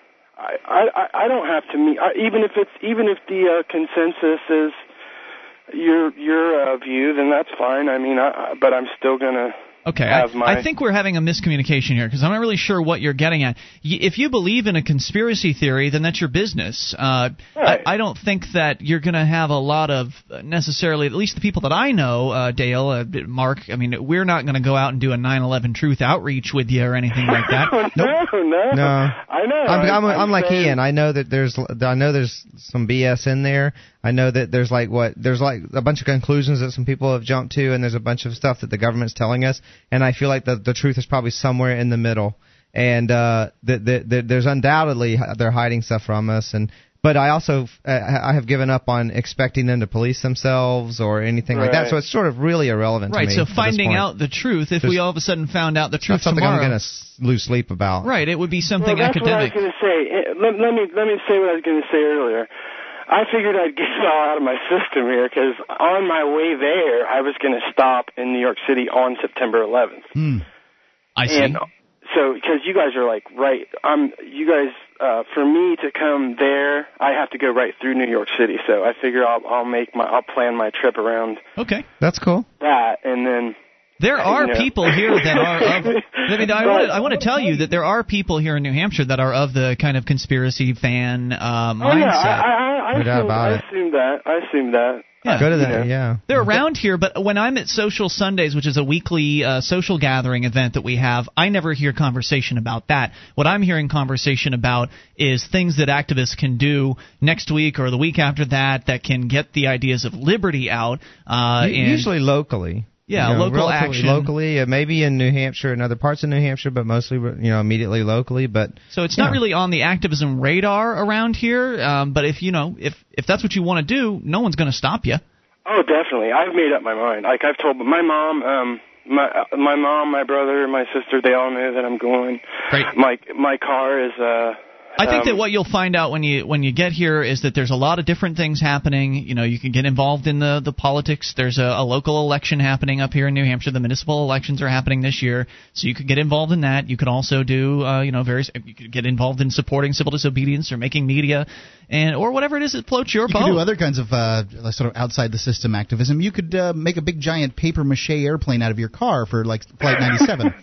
I, I, I don't have to meet. I, even if it's, even if the uh, consensus is your, your uh, view, then that's fine. I mean, I, I, but I'm still going to. Okay, I, I think we're having a miscommunication here because I'm not really sure what you're getting at. Y- if you believe in a conspiracy theory, then that's your business. Uh, right. I, I don't think that you're going to have a lot of necessarily, at least the people that I know, uh, Dale, uh, Mark, I mean, we're not going to go out and do a nine eleven truth outreach with you or anything like that. no, nope. no, no, no. I know. I'm, I'm, I'm, I'm like saying. Ian. I know that there's, I know there's some B S in there. I know that there's like what there's like a bunch of conclusions that some people have jumped to, and there's a bunch of stuff that the government's telling us, and I feel like the the truth is probably somewhere in the middle, and uh, the, the, the, there's undoubtedly they're hiding stuff from us, and but I also uh, I have given up on expecting them to police themselves or anything right. like that, so it's sort of really irrelevant. Right. To me so finding out the truth, if there's, we all of a sudden found out the truth that's something tomorrow, I'm going to lose sleep about. Right. It would be something well, that's academic. What I was going to say. Let, let me let me say what I was going to say earlier. I figured I'd get it all out of my system here because on my way there, I was going to stop in New York City on September eleventh. Hmm. I see. And so because you guys are like right, I'm you guys. Uh, for me to come there, I have to go right through New York City. So I figure I'll, I'll make my I'll plan my trip around. Okay, that's cool. That and then. There are people here that are of I mean I want I want to tell you that there are people here in New Hampshire that are of the kind of conspiracy fan uh, mindset. Oh, yeah, I, I, I, I, assume, I assume that. I assume that. Yeah. Go to that, yeah. yeah. They're around here, but when I'm at Social Sundays, which is a weekly uh, social gathering event that we have, I never hear conversation about that. What I'm hearing conversation about is things that activists can do next week or the week after that that can get the ideas of liberty out. Uh, U- usually and, locally. Yeah, you know, local locally, action. Locally, uh, maybe in New Hampshire and other parts of New Hampshire, but mostly, you know, immediately locally. But so it's not know. really on the activism radar around here. Um, but if you know, if if that's what you want to do, no one's going to stop you. Oh, definitely. I've made up my mind. Like I've told my mom, um, my my mom, my brother, my sister. They all know that I'm going. Great. My my car is. Uh, I think that what you'll find out when you when you get here is that there's a lot of different things happening. You know, you can get involved in the, the politics. There's a, a local election happening up here in New Hampshire. The municipal elections are happening this year, so you could get involved in that. You could also do, uh, you know, various. You could get involved in supporting civil disobedience or making media, and or whatever it is that floats your boat. You could do other kinds of uh, sort of outside the system activism. You could uh, make a big giant paper mache airplane out of your car for like Flight ninety-seven.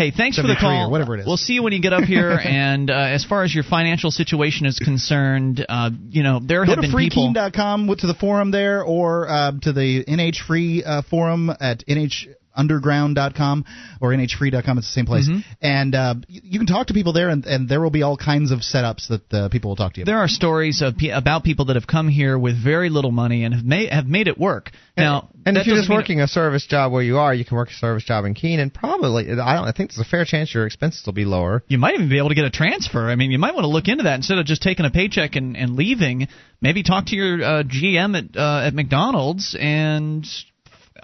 Hey, thanks for the call. Whatever it is. We'll see you when you get up here. And uh, as far as your financial situation is concerned, uh, you know, there Go have been people. Go to free keen dot com, to the forum there, or uh, to the N H Free uh, forum at N H. underground dot com or n h free dot com. It's the same place. Mm-hmm. And uh, you, you can talk to people there, and, and there will be all kinds of setups that uh, people will talk to you about. There are stories of pe- about people that have come here with very little money and have made, have made it work. And, now, and if you're just working it, a service job where you are, you can work a service job in Keene. Probably, I, don't, I think there's a fair chance your expenses will be lower. You might even be able to get a transfer. I mean, you might want to look into that instead of just taking a paycheck and, and leaving. Maybe talk to your uh, G M at uh, at McDonald's, and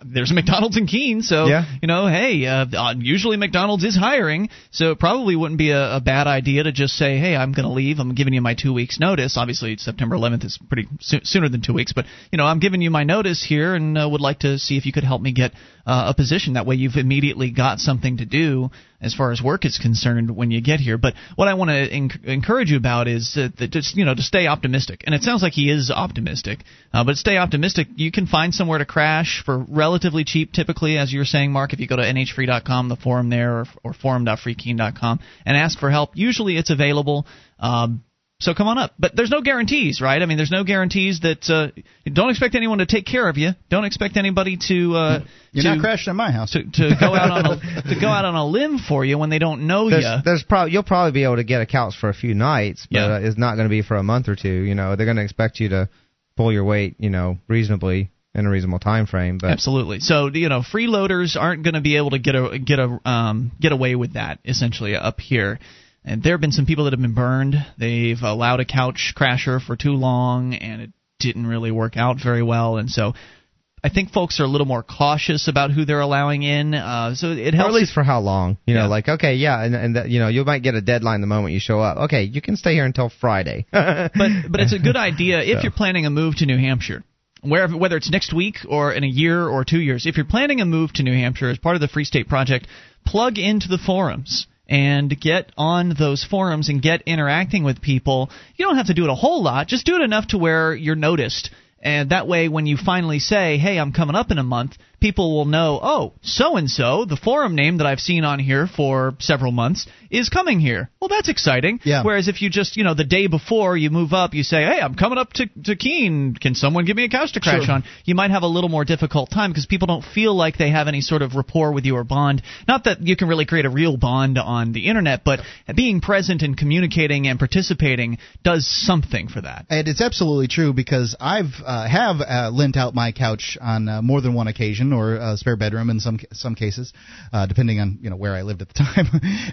there's a McDonald's in Keene, so yeah. you know, hey, uh, usually McDonald's is hiring, so it probably wouldn't be a, a bad idea to just say, hey, I'm going to leave. I'm giving you my two weeks' notice. Obviously, September eleventh is pretty so- sooner than two weeks, but you know, I'm giving you my notice here, and uh, would like to see if you could help me get uh, a position. That way, you've immediately got something to do as far as work is concerned when you get here. But what I want to enc- encourage you about is that, that just, you know, to stay optimistic. And it sounds like he is optimistic, uh, but stay optimistic. You can find somewhere to crash for relatively cheap, typically, as you were saying, Mark, if you go to n h free dot com, the forum there, or, or forum dot free keen dot com, and ask for help. Usually it's available. Um, So come on up. But there's no guarantees, right? I mean, there's no guarantees that uh, – don't expect anyone to take care of you. Don't expect anybody to uh, – You're to, not crashing at my house. To, to, go out on a, to go out on a limb for you when they don't know there's, you. There's prob- you'll probably be able to get a couch for a few nights, but yeah. uh, it's not going to be for a month or two. You know, they're going to expect you to pull your weight, you know, reasonably in a reasonable time frame. But. Absolutely. So, you know, freeloaders aren't going to be able to get a, get a um, get away with that, essentially, up here. And there have been some people that have been burned. They've allowed a couch crasher for too long, and it didn't really work out very well. And so I think folks are a little more cautious about who they're allowing in. Uh, so it helps. Or at least for how long. You know, yeah. like, okay, yeah, and, and that, you know, you might get a deadline the moment you show up. Okay, you can stay here until Friday. but but it's a good idea if so. You're planning a move to New Hampshire. Wherever, whether it's next week or in a year or two years, if you're planning a move to New Hampshire as part of the Free State Project, plug into the forums and get on those forums and get interacting with people. You don't have to do it a whole lot. Just do it enough to where you're noticed. And that way, when you finally say, hey, I'm coming up in a month, people will know, oh, so-and-so, the forum name that I've seen on here for several months, is coming here. Well, that's exciting. Yeah. Whereas if you just, you know, the day before you move up, you say, hey, I'm coming up to, to Keene. Can someone give me a couch to crash sure. on? You might have a little more difficult time because people don't feel like they have any sort of rapport with you or bond. Not that you can really create a real bond on the internet, but being present and communicating and participating does something for that. And it's absolutely true because I've uh, have uh, lent out my couch on uh, more than one occasion. Or a spare bedroom in some some cases, uh, depending on you know where I lived at the time.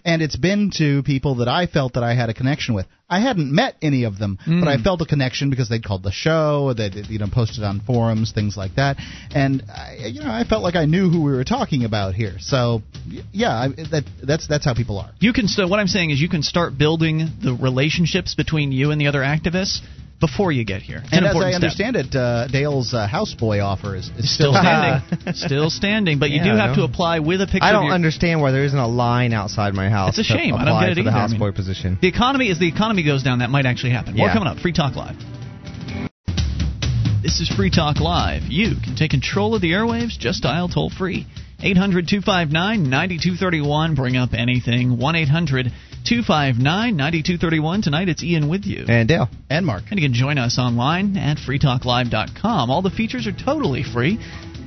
And it's been to people that I felt that I had a connection with. I hadn't met any of them, mm. but I felt a connection because they'd called the show, they'd you know posted on forums, things like that. And I, you know I felt like I knew who we were talking about here. So yeah, I, that that's that's how people are. You can so what I'm saying is you can start building the relationships between you and the other activists before you get here. It's and an as I understand step. it, uh, Dale's uh, houseboy offer is, is still, still standing. still standing, but you yeah, do have to apply with a picture. I don't of your understand why there isn't a line outside my house. It's a shame. I don't get it either. The houseboy I mean, position. The economy, as the economy goes down, that might actually happen. Yeah. More coming up. Free Talk Live. This is Free Talk Live. You can take control of the airwaves. Just dial toll free. eight hundred two five nine nine two three one. Bring up anything. one eight hundred two five nine nine two three one. Tonight it's Ian with you. And Dale. And Mark. And you can join us online at free talk live dot com. All the features are totally free,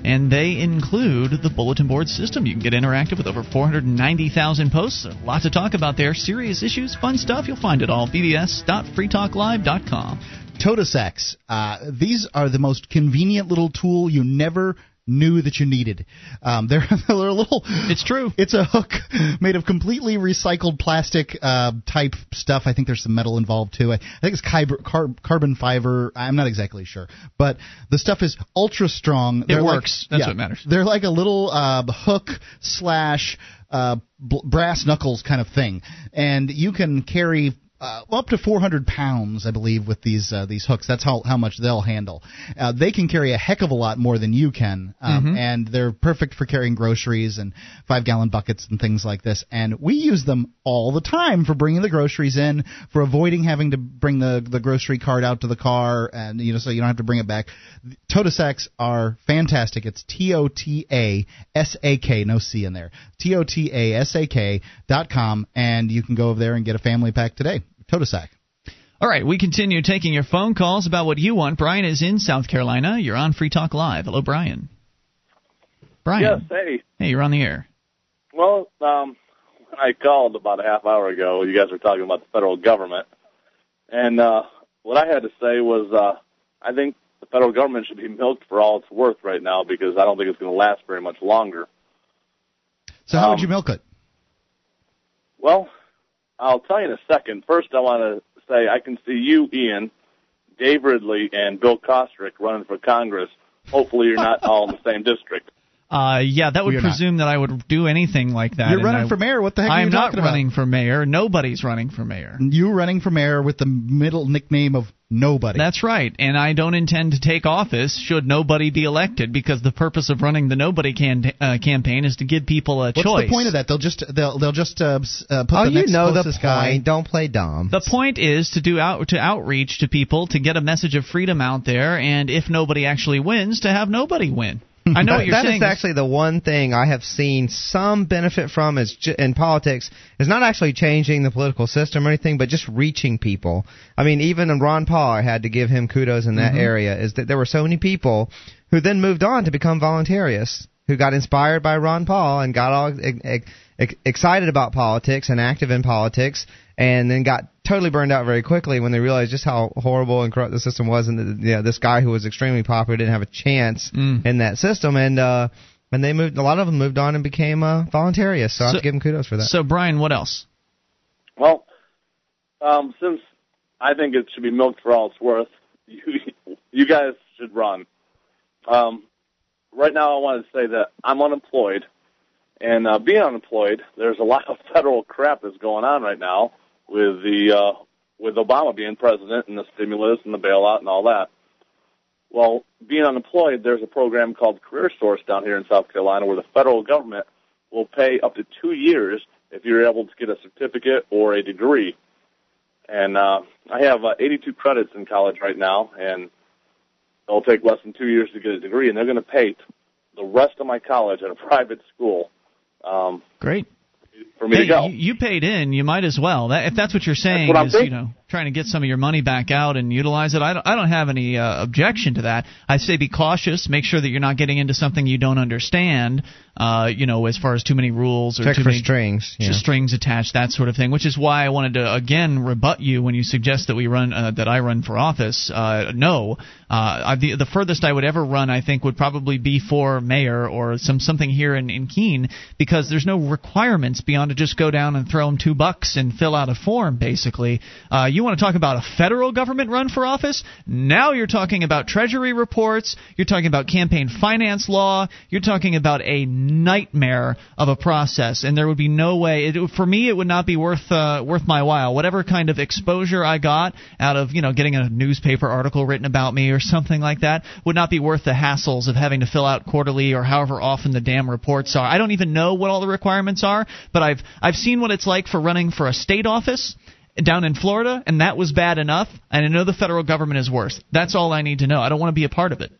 and they include the bulletin board system. You can get interactive with over four hundred ninety thousand posts. A lot to talk about there. Serious issues, fun stuff. You'll find it all. b b s dot free talk live dot com. Totasex. Uh, these are the most convenient little tool you never knew that you needed. Um, they're, they're a little... It's true. It's a hook made of completely recycled plastic uh, type stuff. I think there's some metal involved, too. I, I think it's kyber, car, carbon fiber. I'm not exactly sure. But the stuff is ultra strong. It they're works. Like, That's yeah, what matters. They're like a little uh, hook slash uh, b- brass knuckles kind of thing. And you can carry... Uh, up to four hundred pounds, I believe, with these uh, these hooks. That's how, how much they'll handle. Uh, they can carry a heck of a lot more than you can, um, mm-hmm. and they're perfect for carrying groceries and five-gallon buckets and things like this. And we use them all the time for bringing the groceries in, for avoiding having to bring the, the grocery cart out to the car, and you know, so you don't have to bring it back. Totasecs are fantastic. It's T O T A S A K, no C in there, T O T A S A K dot com, and you can go over there and get a family pack today. Totasac. All right, we continue taking your phone calls about what you want. Brian is in South Carolina. You're on Free Talk Live. Hello, Brian. Brian. Yes, hey. Hey, you're on the air. Well, um, I called about a half hour ago. You guys were talking about the federal government. And uh, what I had to say was uh, I think the federal government should be milked for all it's worth right now because I don't think it's going to last very much longer. So how um, would you milk it? Well, I'll tell you in a second. First, I want to say I can see you, Ian, Dave Ridley, and Bill Kostrick running for Congress. Hopefully you're not all in the same district. Uh, yeah, that would presume that I would do anything like that. You're running for mayor. What the heck are you talking about? I'm not running for mayor. Nobody's running for mayor. You're running for mayor with the middle nickname of nobody. That's right, and I don't intend to take office should nobody be elected because the purpose of running the nobody can, uh, campaign is to give people a choice. What's the point of that? They'll just they'll they'll just uh, uh, put oh, the next you know closest the guy. Don't play dumb. The point is to do out to outreach to people to get a message of freedom out there, and if nobody actually wins, to have nobody win. I know what you're that saying. That is actually the one thing I have seen some benefit from is ju- in politics is not actually changing the political system or anything, but just reaching people. I mean, even Ron Paul, I had to give him kudos in that mm-hmm. area, is that there were so many people who then moved on to become voluntarists, who got inspired by Ron Paul and got all e- e- excited about politics and active in politics and then got totally burned out very quickly when they realized just how horrible and corrupt the system was, and the, you know, this guy who was extremely popular didn't have a chance mm. in that system, and uh, and they moved. A lot of them moved on and became uh, voluntarists. So, so I have to give them kudos for that. So Brian, what else? Well, um, since I think it should be milked for all it's worth, you, you guys should run. Um, right now, I want to say that I'm unemployed, and uh, being unemployed, there's a lot of federal crap that's going on right now. With the uh, with Obama being president and the stimulus and the bailout and all that. Well, being unemployed, there's a program called Career Source down here in South Carolina where the federal government will pay up to two years if you're able to get a certificate or a degree. And uh, I have uh, eighty-two credits in college right now, and it'll take less than two years to get a degree, and they're going to pay the rest of my college at a private school. Um, Great. For me hey, to go. You paid in. You might as well. That, if that's what you're saying, what is, you know, trying to get some of your money back out and utilize it. I don't, I don't have any uh, objection to that. I say be cautious. Make sure that you're not getting into something you don't understand. Uh, you know, as far as too many rules or Check too for many strings, yeah. strings attached, that sort of thing. Which is why I wanted to again rebut you when you suggest that we run uh, that I run for office. Uh, no, uh, I, the, the furthest I would ever run, I think, would probably be for mayor or some something here in, in Keene, because there's no requirements beyond. To just go down and throw them two bucks and fill out a form, basically. Uh, you want to talk about a federal government run for office? Now you're talking about treasury reports. You're talking about campaign finance law. You're talking about a nightmare of a process, and there would be no way. It, for me, it would not be worth uh, worth my while. Whatever kind of exposure I got out of, you know, getting a newspaper article written about me or something like that would not be worth the hassles of having to fill out quarterly or however often the damn reports are. I don't even know what all the requirements are, but I I've I've seen what it's like for running for a state office down in Florida, and that was bad enough. And I know the federal government is worse. That's all I need to know. I don't want to be a part of it.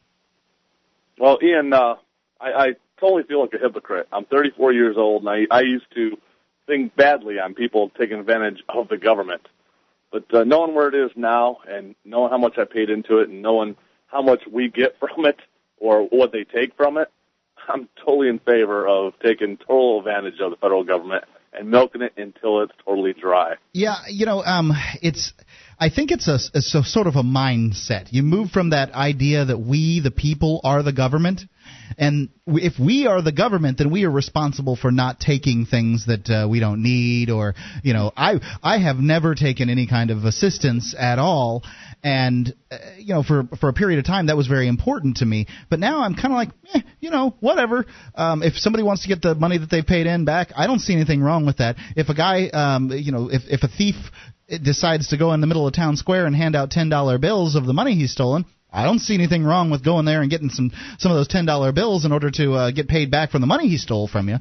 Well, Ian, uh, I, I totally feel like a hypocrite. I'm thirty-four years old, and I, I used to think badly on people taking advantage of the government. But uh, knowing where it is now and knowing how much I paid into it and knowing how much we get from it or what they take from it, I'm totally in favor of taking total advantage of the federal government and milking it until it's totally dry. Yeah, you know, um, it's. I think it's a, it's a sort of a mindset. You move from that idea that we, the people, are the government. And if we are the government, then we are responsible for not taking things that uh, we don't need, or, you know, I I have never taken any kind of assistance at all. And, uh, you know, for, for a period of time, that was very important to me. But now I'm kind of like, eh, you know, whatever. Um, if somebody wants to get the money that they paid in back, I don't see anything wrong with that. If a guy, um, you know, if, if a thief decides to go in the middle of town square and hand out ten dollar bills of the money he's stolen, I don't see anything wrong with going there and getting some, some of those ten dollar bills in order to uh, get paid back for the money he stole from you.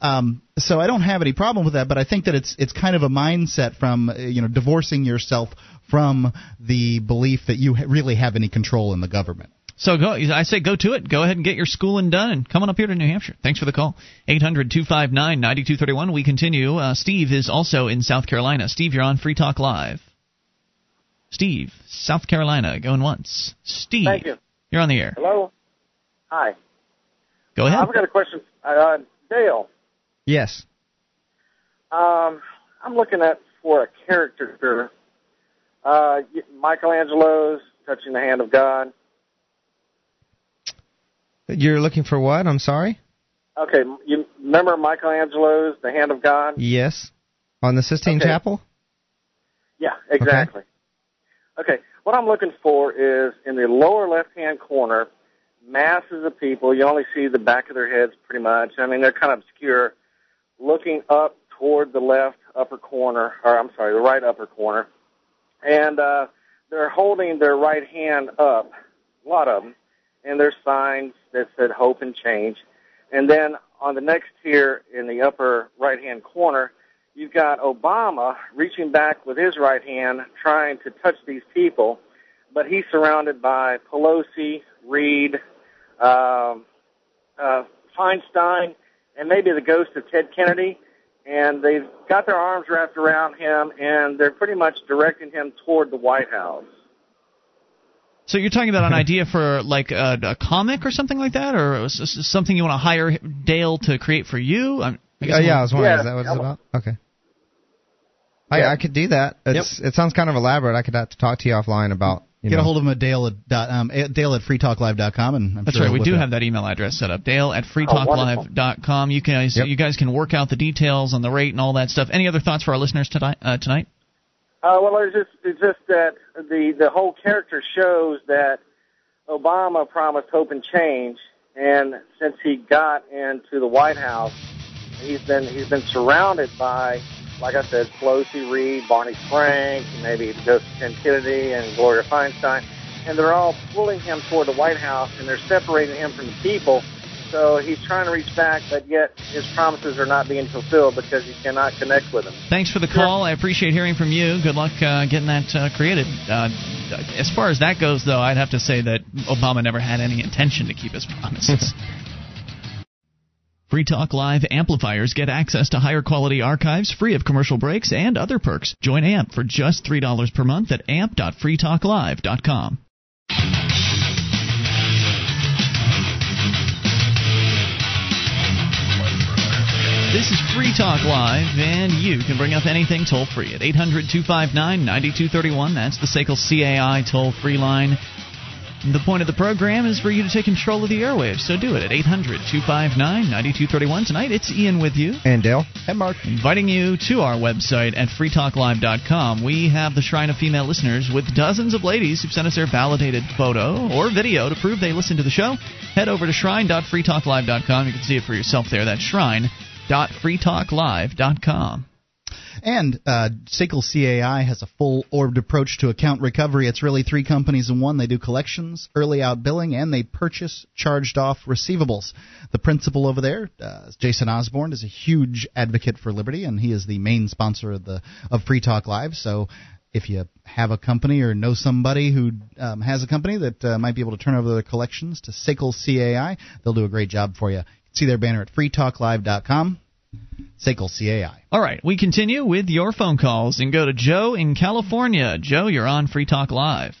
Um, so I don't have any problem with that, but I think that it's it's kind of a mindset from, you know, divorcing yourself from the belief that you really have any control in the government. So go, I say go to it. Go ahead and get your schooling done. And come on up here to New Hampshire. Thanks for the call. eight hundred, two five nine, nine two three one. We continue. Uh, Steve is also in South Carolina. Steve, you're on Free Talk Live. Steve, South Carolina, going once. Steve, thank you. You're on the air. Hello. Hi. Go ahead. I've got a question. Uh, Dale. Yes. Um, I'm looking at for a character. Uh, Michelangelo's Touching the Hand of God. You're looking for what? I'm sorry? Okay. You remember Michelangelo's The Hand of God? Yes. On the Sistine okay. Chapel? Yeah, exactly. Okay. okay. What I'm looking for is in the lower left-hand corner, masses of people. You only see the back of their heads pretty much. I mean, they're kind of obscure. Looking up toward the left upper corner, or I'm sorry, the right upper corner. And uh, they're holding their right hand up, a lot of them, and there's signs that said hope and change. And then on the next tier in the upper right-hand corner, you've got Obama reaching back with his right hand trying to touch these people, but he's surrounded by Pelosi, Reed, um, uh, Feinstein, and maybe the ghost of Ted Kennedy, and they've got their arms wrapped around him, and they're pretty much directing him toward the White House. So you're talking about an idea for, like, a, a comic or something like that, or something you want to hire Dale to create for you? I'm, I guess uh, yeah, I was wondering, yeah, is that what it's about? Okay. Yeah. I, I could do that. It's, yep. It sounds kind of elaborate. I could have to talk to you offline about... You Get know. a hold of him at Dale at, um, Dale at free talk live dot com. And I'm That's sure right. We do that. have that email address set up, Dale at free talk live dot com. You guys, yep. you guys can work out the details on the rate and all that stuff. Any other thoughts for our listeners tonight? Uh, tonight? Uh, well, it's just, it's just that the, the whole character shows that Obama promised hope and change, and since he got into the White House, he's been he's been surrounded by... Like I said, Pelosi, Reed, Barney Frank, maybe Joseph Kennedy and Gloria Feinstein, and they're all pulling him toward the White House, and they're separating him from the people. So he's trying to reach back, but yet his promises are not being fulfilled because he cannot connect with them. Thanks for the call. Sure. I appreciate hearing from you. Good luck uh, getting that uh, created. Uh, as far as that goes, though, I'd have to say that Obama never had any intention to keep his promises. Free Talk Live amplifiers get access to higher quality archives free of commercial breaks and other perks. Join A M P for just three dollars per month at amp dot free talk live dot com. This is Free Talk Live, and you can bring up anything toll-free at eight hundred two five nine nine two three one. That's the S A C L C A I toll-free line. The point of the program is for you to take control of the airwaves, so do it at eight hundred two five nine nine two three one. Tonight, it's Ian with you. And Dale. And Mark. Inviting you to our website at free talk live dot com. We have the Shrine of Female Listeners with dozens of ladies who've sent us their validated photo or video to prove they listen to the show. Head over to shrine dot free talk live dot com. You can see it for yourself there. That's shrine dot free talk live dot com. And uh, S A C L C A I has a full-orbed approach to account recovery. It's really three companies in one. They do collections, early out billing, and they purchase charged-off receivables. The principal over there, uh, Jason Osborne, is a huge advocate for liberty, and he is the main sponsor of the of Free Talk Live. So if you have a company or know somebody who um, has a company that uh, might be able to turn over their collections to S A C L C A I, they'll do a great job for you. See their banner at free talk live dot com. S A C L C A I. All right, we continue with your phone calls and go to Joe in California. Joe, you're on Free Talk Live.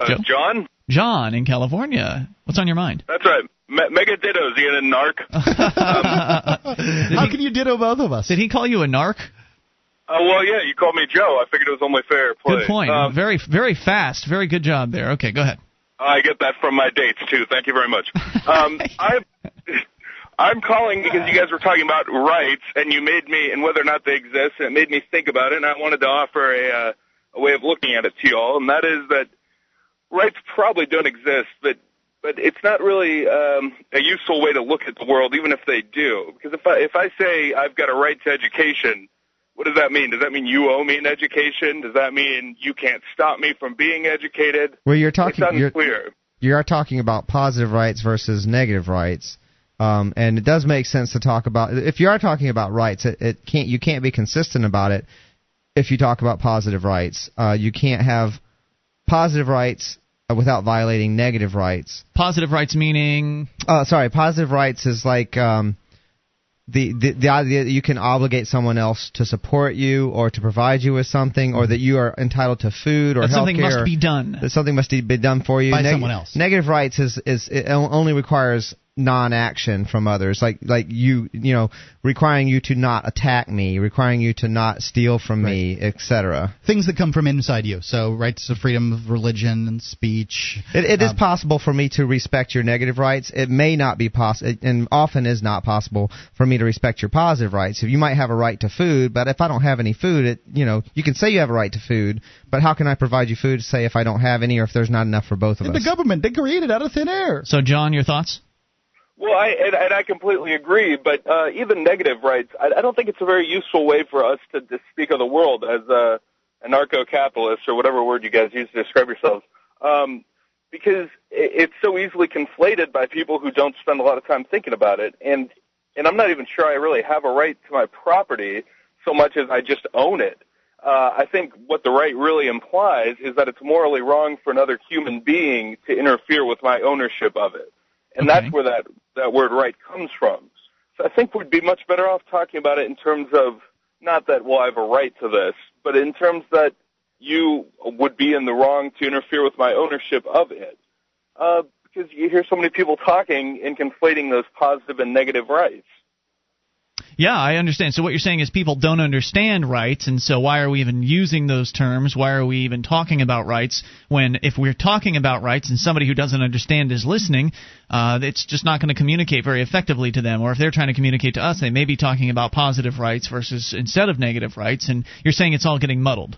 Uh, Joe? John? John in California. What's on your mind? That's right. Me- Mega dittos, Ian and Narc. um, How he, can you ditto both of us? Did he call you a narc? Uh, well, yeah, you called me Joe. I figured it was only fair play. Good point. Um, very, very fast. Very good job there. Okay, go ahead. I get that from my dates, too. Thank you very much. Um, I've... I'm calling because you guys were talking about rights, and you made me, and whether or not they exist, and it made me think about it, and I wanted to offer a, uh, a way of looking at it to you all, and that is that rights probably don't exist, but, but it's not really um, a useful way to look at the world, even if they do. Because if I, if I say I've got a right to education, what does that mean? Does that mean you owe me an education? Does that mean you can't stop me from being educated? Well, you're talking, it's unclear. You're, you're talking about positive rights versus negative rights. Um, and it does make sense to talk about, if you are talking about rights, it, it can't you can't be consistent about it if you talk about positive rights. Uh, you can't have positive rights without violating negative rights. Positive rights meaning? Uh, sorry, positive rights is like um, the, the, the idea that you can obligate someone else to support you or to provide you with something, or that you are entitled to food or health care. That something must be done. That something must be done for you. By Neg- someone else. Negative rights is, is it only requires non-action from others, like like you you know requiring you to not attack me, requiring you to not steal from right. me, et cetera. Things that come from inside you. So rights of freedom of religion and speech. It, it um, is possible for me to respect your negative rights. It may not be possible, and often is not possible for me to respect your positive rights. You might have a right to food, but if I don't have any food, it you know you can say you have a right to food, but how can I provide you food? Say if I don't have any, or if there's not enough for both of and us. The government, they created out of thin air. So John, your thoughts? Well, I, and, and I completely agree, but uh, even negative rights, I, I don't think it's a very useful way for us to, to speak of the world as uh, anarcho-capitalists or whatever word you guys use to describe yourselves, um, because it, it's so easily conflated by people who don't spend a lot of time thinking about it, and and I'm not even sure I really have a right to my property so much as I just own it. Uh, I think what the right really implies is that it's morally wrong for another human being to interfere with my ownership of it. And okay. that's where that, that word right comes from. So I think we'd be much better off talking about it in terms of, not that, well, I have a right to this, but in terms that you would be in the wrong to interfere with my ownership of it. Uh, because you hear so many people talking and conflating those positive and negative rights. Yeah, I understand. So what you're saying is people don't understand rights, and so why are we even using those terms? Why are we even talking about rights when if we're talking about rights and somebody who doesn't understand is listening, uh, it's just not going to communicate very effectively to them. Or if they're trying to communicate to us, they may be talking about positive rights versus instead of negative rights, and you're saying it's all getting muddled.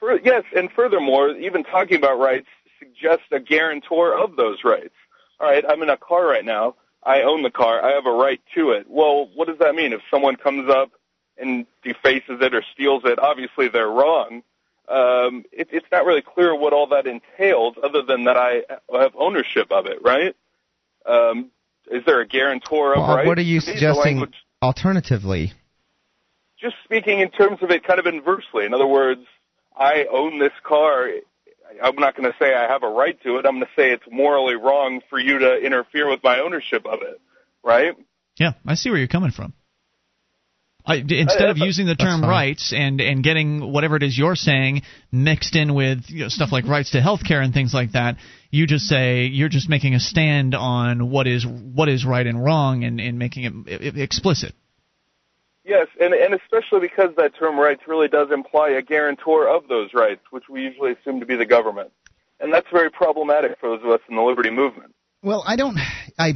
For, yes, and furthermore, even talking about rights suggests a guarantor of those rights. All right, I'm in a car right now. I own the car. I have a right to it. Well, what does that mean? If someone comes up and defaces it or steals it, obviously they're wrong. Um, it, it's not really clear what all that entails other than that I have ownership of it, right? Um, is there a guarantor of well, rights? What are you suggesting alternatively? Just speaking in terms of it kind of inversely. In other words, I own this car. I'm not going to say I have a right to it. I'm going to say it's morally wrong for you to interfere with my ownership of it, right? Yeah, I see where you're coming from. I, instead of using the term rights and, and getting whatever it is you're saying mixed in with you know, stuff like rights to health care and things like that, you just say you're just making a stand on what is what is right and wrong and, and making it explicit. Yes, and, and especially because that term rights really does imply a guarantor of those rights, which we usually assume to be the government. And that's very problematic for those of us in the liberty movement. Well, I don't I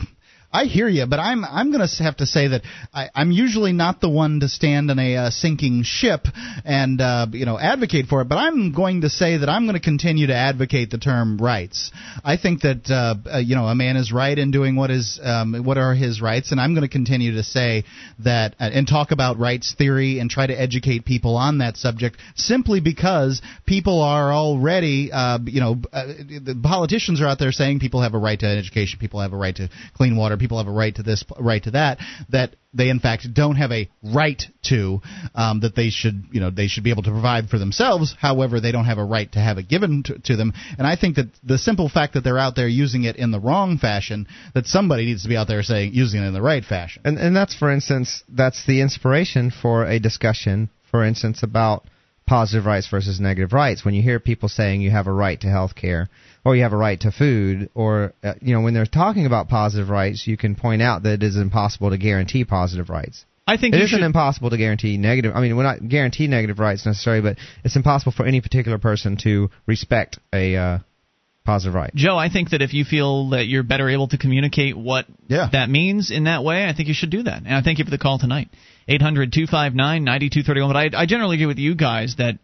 I hear you, but I'm I'm going to have to say that I, I'm usually not the one to stand in a uh, sinking ship and uh, you know advocate for it. But I'm going to say that I'm going to continue to advocate the term rights. I think that uh, uh, you know a man is right in doing what is um, what are his rights, and I'm going to continue to say that uh, and talk about rights theory and try to educate people on that subject. Simply because people are already uh, you know uh, the politicians are out there saying people have a right to education, people have a right to clean water. People have a right to this, right to that, that they in fact don't have a right to, um, that they should, you know, they should be able to provide for themselves. However, they don't have a right to have it given to, to them. And I think that the simple fact that they're out there using it in the wrong fashion, that somebody needs to be out there saying using it in the right fashion. And, and that's, for instance, that's the inspiration for a discussion, for instance, about positive rights versus negative rights. When you hear people saying you have a right to health care or you have a right to food, or uh, you know when they're talking about positive rights, you can point out that it is impossible to guarantee positive rights. I think it isn't should... impossible to guarantee negative. I mean, we're not guarantee negative rights necessarily, but it's impossible for any particular person to respect a uh, positive right. Joe, I think that if you feel that you're better able to communicate what yeah. that means in that way, I think you should do that. And I thank you for the call tonight. eight hundred two five nine nine two three one. But I, I generally agree with you guys that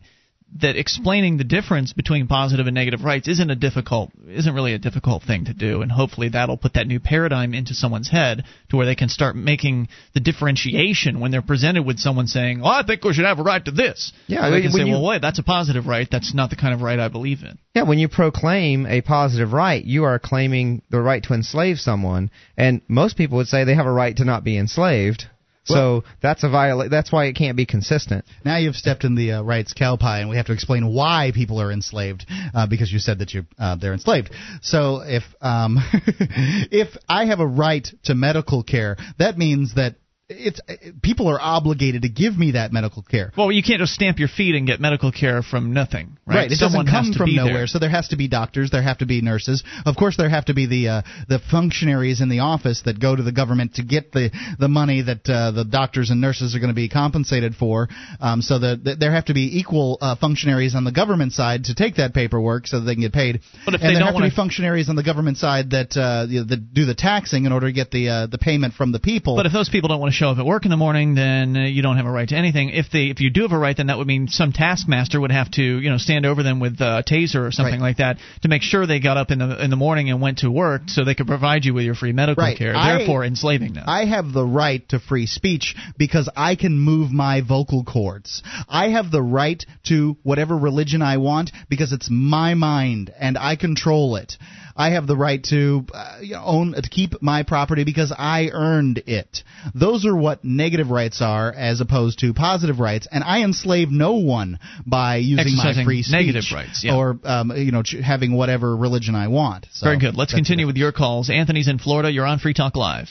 that explaining the difference between positive and negative rights isn't a difficult isn't really a difficult thing to do, and hopefully that'll put that new paradigm into someone's head to where they can start making the differentiation when they're presented with someone saying, "Oh, I think we should have a right to this." Yeah, they can say, you, "Well, wait, that's a positive right. That's not the kind of right I believe in." Yeah, when you proclaim a positive right, you are claiming the right to enslave someone, and most people would say they have a right to not be enslaved. So well, that's a viola- That's why it can't be consistent. Now you've stepped in the uh, rights cow pie, and we have to explain why people are enslaved uh, because you said that you uh, they're enslaved. So if um, if I have a right to medical care, that means that It's people are obligated to give me that medical care. Well, you can't just stamp your feet and get medical care from nothing, right? Right. It Someone doesn't come from nowhere. There. So there has to be doctors. There have to be nurses. Of course, there have to be the uh, the functionaries in the office that go to the government to get the, the money that uh, the doctors and nurses are going to be compensated for. Um, so that the, there have to be equal uh, functionaries on the government side to take that paperwork so that they can get paid. But if and they there don't have wanna... to be functionaries on the government side that uh, you know, that do the taxing in order to get the uh, the payment from the people. But if those people don't want to show up at work in the morning, then uh, you don't have a right to anything. If they, if you do have a right, then that would mean some taskmaster would have to, you know, stand over them with uh, a taser or something right. like that to make sure they got up in the in the morning and went to work so they could provide you with your free medical right. care, therefore I, enslaving them. I have the right to free speech because I can move my vocal cords. I have the right to whatever religion I want because it's my mind and I control it. I have the right to uh, own, to keep my property because I earned it. Those are what negative rights are as opposed to positive rights, and I enslave no one by using Exercising my free speech negative rights, yeah. or um, you know, ch- having whatever religion I want. So very good. Let's continue with your calls. Anthony's in Florida. You're on Free Talk Live.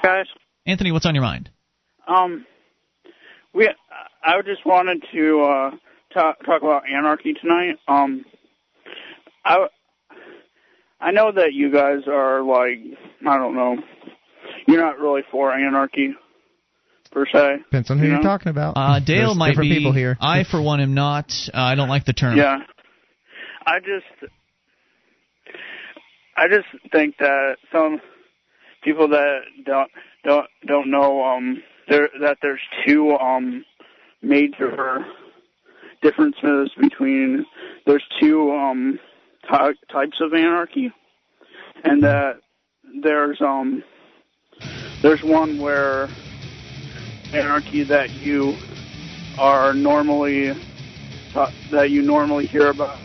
Guys. Anthony, what's on your mind? Um, we. I just wanted to uh, talk talk about anarchy tonight. Um, I. I know that you guys are like, I don't know, you're not really for anarchy, per se. Depends on who you know? you're talking about. Uh, Dale There's might different be. People here. I, for one, am not. Uh, I don't like the term. Yeah. I just, I just think that some people that don't don't don't know um there that there's two um major differences between there's two um. types of anarchy, and that there's um there's one where anarchy that you are normally uh, that you normally hear about.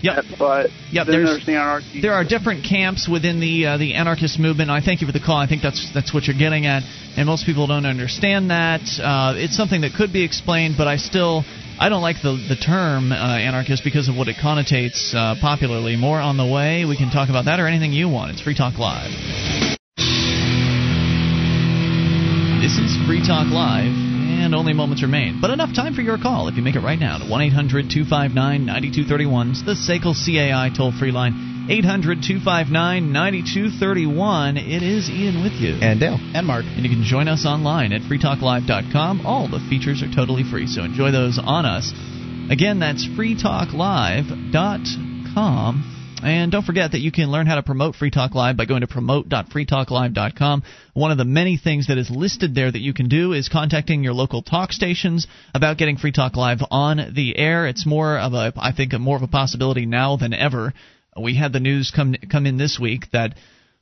Yep. But yep, then there's, there's the anarchy. There are different camps within the uh, the anarchist movement. I thank you for the call. I think that's that's what you're getting at, and most people don't understand that. Uh, it's something that could be explained, but I still. I don't like the the term uh, anarchist because of what it connotates uh, popularly. More on the way. We can talk about that or anything you want. It's Free Talk Live. This is Free Talk Live, and only moments remain. But enough time for your call if you make it right now to one eight hundred two five nine nine two three one. It's the S A C L C A I toll-free line, eight hundred two five nine nine two three one. It is Ian with you. And Dale. And Mark. And you can join us online at free talk live dot com. All the features are totally free, so enjoy those on us. Again, that's free talk live dot com. And don't forget that you can learn how to promote Free Talk Live by going to promote dot free talk live dot com. One of the many things that is listed there that you can do is contacting your local talk stations about getting Free Talk Live on the air. It's more of a, I think, more of a possibility now than ever. We had the news come come in this week that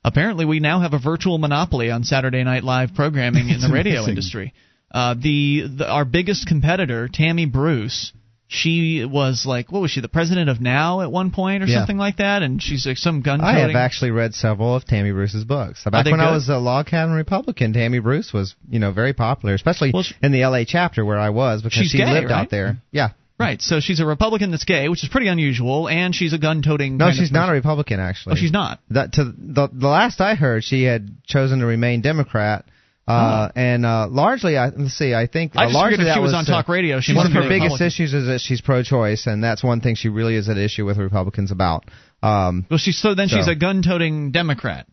apparently we now have a virtual monopoly on Saturday Night Live programming in the radio industry. Uh, the, the our biggest competitor, Tammy Bruce. She was like, what was she, the president of Now at one point or yeah. something like that? And she's like some gun I coding. Have actually read several of Tammy Bruce's books. Back when good? I was a log cabin Republican, Tammy Bruce was, you know, very popular, especially well, she, in the L A chapter where I was because she gay, lived right? out there. Yeah. Right. So she's a Republican that's gay, which is pretty unusual, and she's a gun-toting... No, she's not a Republican, actually. Oh, she's not? That, to the, the last I heard, she had chosen to remain Democrat... Uh, mm-hmm. And uh, largely, I, let's see, I think... Uh, I just figured if she was, was on talk uh, radio, she One of her biggest issues is that she's pro-choice, and that's one thing she really is at issue with Republicans about. Um, well, she's, so then so. she's a gun-toting Democrat.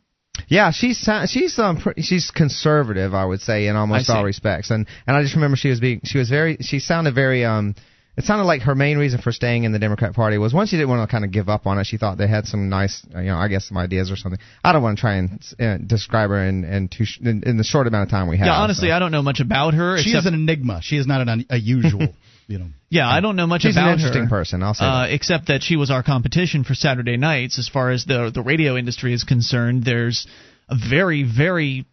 Yeah, she's she's um, she's conservative, I would say, in almost all respects. And and I just remember she was being, she was very, she sounded very... Um, It sounded like her main reason for staying in the Democrat Party was, one, she didn't want to kind of give up on it. She thought they had some nice, you know, I guess some ideas or something. I don't want to try and uh, describe her in in, too sh- in in the short amount of time we have. Yeah, honestly, so. I don't know much about her. She is an enigma. She is not an un- unusual, you know. Yeah, I don't know much She's about her. She's an interesting her, person, I'll say uh, that. Except that she was our competition for Saturday nights. As far as the the radio industry is concerned, there's a very, very...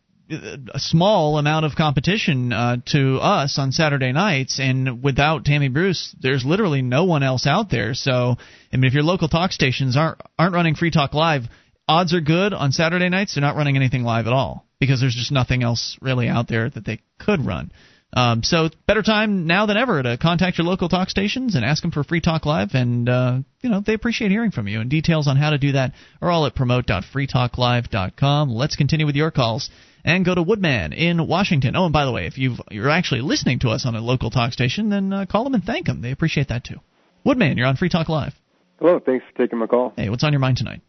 a small amount of competition uh, to us on Saturday nights, and without Tammy Bruce, there's literally no one else out there. So, I mean, if your local talk stations aren't aren't running Free Talk Live, odds are good on Saturday nights they're not running anything live at all because there's just nothing else really out there that they could run. Um, so better time now than ever to contact your local talk stations and ask them for Free Talk Live, and uh, you know they appreciate hearing from you. And details on how to do that are all at promote dot free talk live dot com. Let's continue with your calls and go to Woodman in Washington. Oh, and by the way, if you've, you're actually listening to us on a local talk station, then uh, call them and thank them. They appreciate that too. Woodman, you're on Free Talk Live. Hello, thanks for taking my call. Hey, what's on your mind tonight?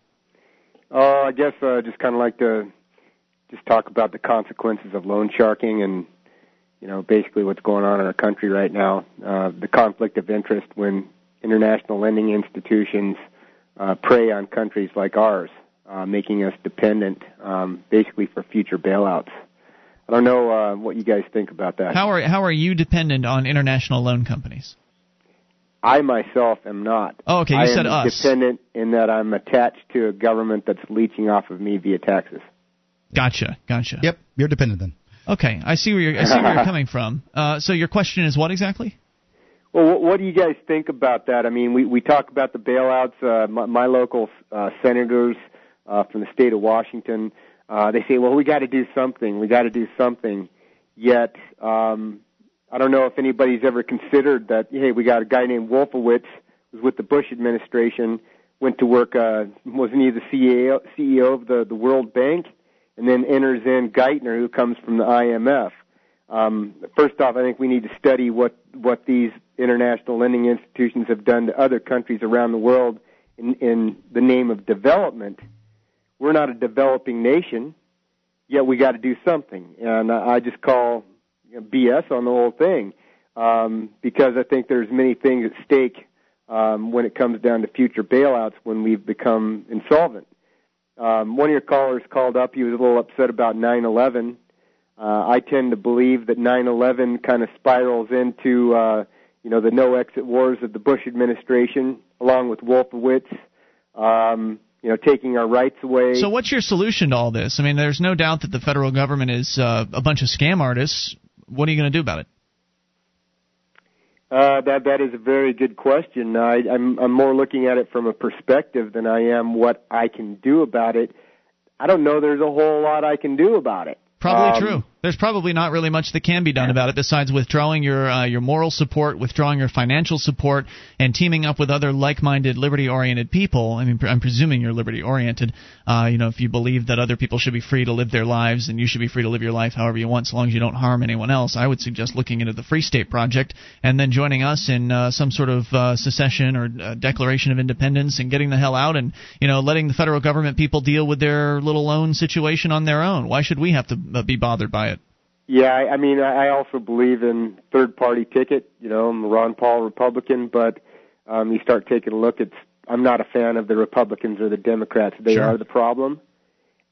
Uh, I guess I uh, just kind of like to just talk about the consequences of loan sharking and, you know, basically what's going on in our country right now, uh, the conflict of interest when international lending institutions uh, prey on countries like ours, uh, making us dependent um, basically for future bailouts. I don't know uh, what you guys think about that. How are, how are you dependent on international loan companies? I myself am not. Oh, okay, you I said us. I am dependent in that I'm attached to a government that's leeching off of me via taxes. Gotcha, gotcha. Yep, you're dependent then. Okay, I see where you're, I see where you're coming from. Uh, so your question is what exactly? Well, what do you guys think about that? I mean, we, we talk about the bailouts. Uh, my, my local uh, senators uh, from the state of Washington, uh, they say, well, we got to do something. We got to do something. Yet, um, I don't know if anybody's ever considered that, hey, we got a guy named Wolfowitz who was with the Bush administration, went to work, uh, wasn't he the C E O of the, the World Bank? And then enters in Geithner, who comes from the I M F. Um, first off, I think we need to study what, what these international lending institutions have done to other countries around the world in, in the name of development. We're not a developing nation, yet we got to do something. And I just call you know, B S on the whole thing um, because I think there's many things at stake um, when it comes down to future bailouts when we've become insolvent. Um, one of your callers called up. He was a little upset about nine eleven. Uh, I tend to believe that nine eleven kind of spirals into, uh, you know, the no-exit wars of the Bush administration, along with Wolfowitz, um, you know, taking our rights away. So what's your solution to all this? I mean, there's no doubt that the federal government is uh, a bunch of scam artists. What are you going to do about it? Uh, that that is a very good question. I, I'm, I'm more looking at it from a perspective than I am what I can do about it. I don't know. There's a whole lot I can do about it. Probably um, true. There's probably not really much that can be done about it besides withdrawing your uh, your moral support, withdrawing your financial support, and teaming up with other like-minded, liberty-oriented people. I mean, I'm presuming you're liberty-oriented. Uh, you know, if you believe that other people should be free to live their lives and you should be free to live your life however you want, so long as you don't harm anyone else, I would suggest looking into the Free State Project and then joining us in uh, some sort of uh, secession or uh, declaration of independence and getting the hell out and, you know, letting the federal government people deal with their little own situation on their own. Why should we have to uh, be bothered by it? Yeah, I mean, I also believe in third-party ticket. You know, I'm a Ron Paul Republican, but um, you start taking a look at – I'm not a fan of the Republicans or the Democrats. They sure. are the problem.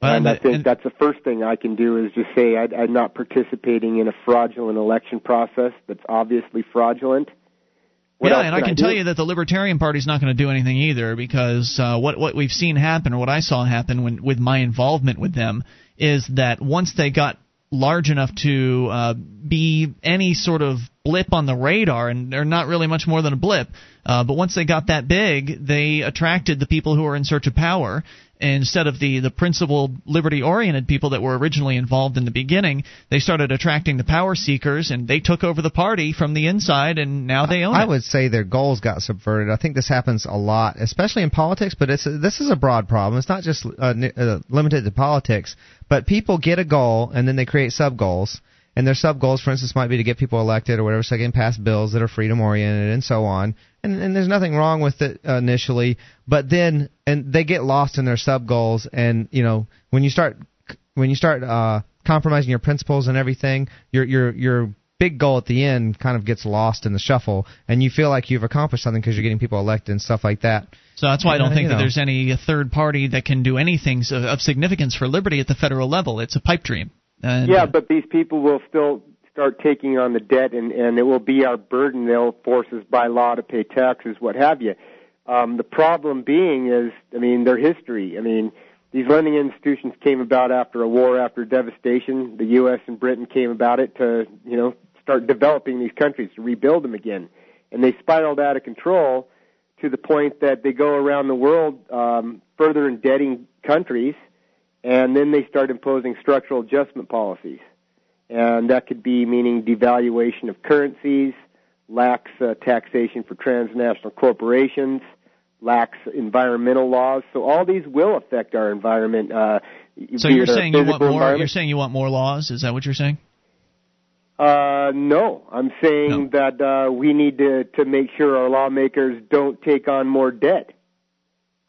Well, and, and I think and, that's the first thing I can do is just say I, I'm not participating in a fraudulent election process that's obviously fraudulent. What yeah, and I can I tell you that the Libertarian Party is not going to do anything either because uh, what, what we've seen happen or what I saw happen when, with my involvement with them is that once they got – large enough to uh, be any sort of blip on the radar, and they're not really much more than a blip. Uh, but once they got that big, they attracted the people who are in search of power instead of the, the principled, liberty-oriented people that were originally involved in the beginning. They started attracting the power seekers, and they took over the party from the inside, and now they own I, it. I would say their goals got subverted. I think this happens a lot, especially in politics, but it's this is a broad problem. It's not just uh, uh, limited to politics, but people get a goal, and then they create sub-goals. And their sub-goals, for instance, might be to get people elected or whatever, so they can pass bills that are freedom-oriented and so on. And, and there's nothing wrong with it initially, but then and they get lost in their sub-goals. And you know, when you start when you start uh, compromising your principles and everything, your your your big goal at the end kind of gets lost in the shuffle, and you feel like you've accomplished something because you're getting people elected and stuff like that. So that's why I don't think that there's any third party that can do anything of significance for liberty at the federal level. It's a pipe dream. And, yeah, but these people will still start taking on the debt, and, and it will be our burden. They'll force us by law to pay taxes, what have you. Um, the problem being is, I mean, their history. I mean, these lending institutions came about after a war, after devastation. The U S and Britain came about it to, you know, start developing these countries, to rebuild them again. And they spiraled out of control to the point that they go around the world um, further indebting countries. And then they start imposing structural adjustment policies. and that could be meaning devaluation of currencies, lax uh, taxation for transnational corporations, lax environmental laws. So all these will affect our environment. Uh, so you're saying you want more? You're saying you want more laws? Is that what you're saying? Uh, no, I'm saying no. that uh, we need to to make sure our lawmakers don't take on more debt.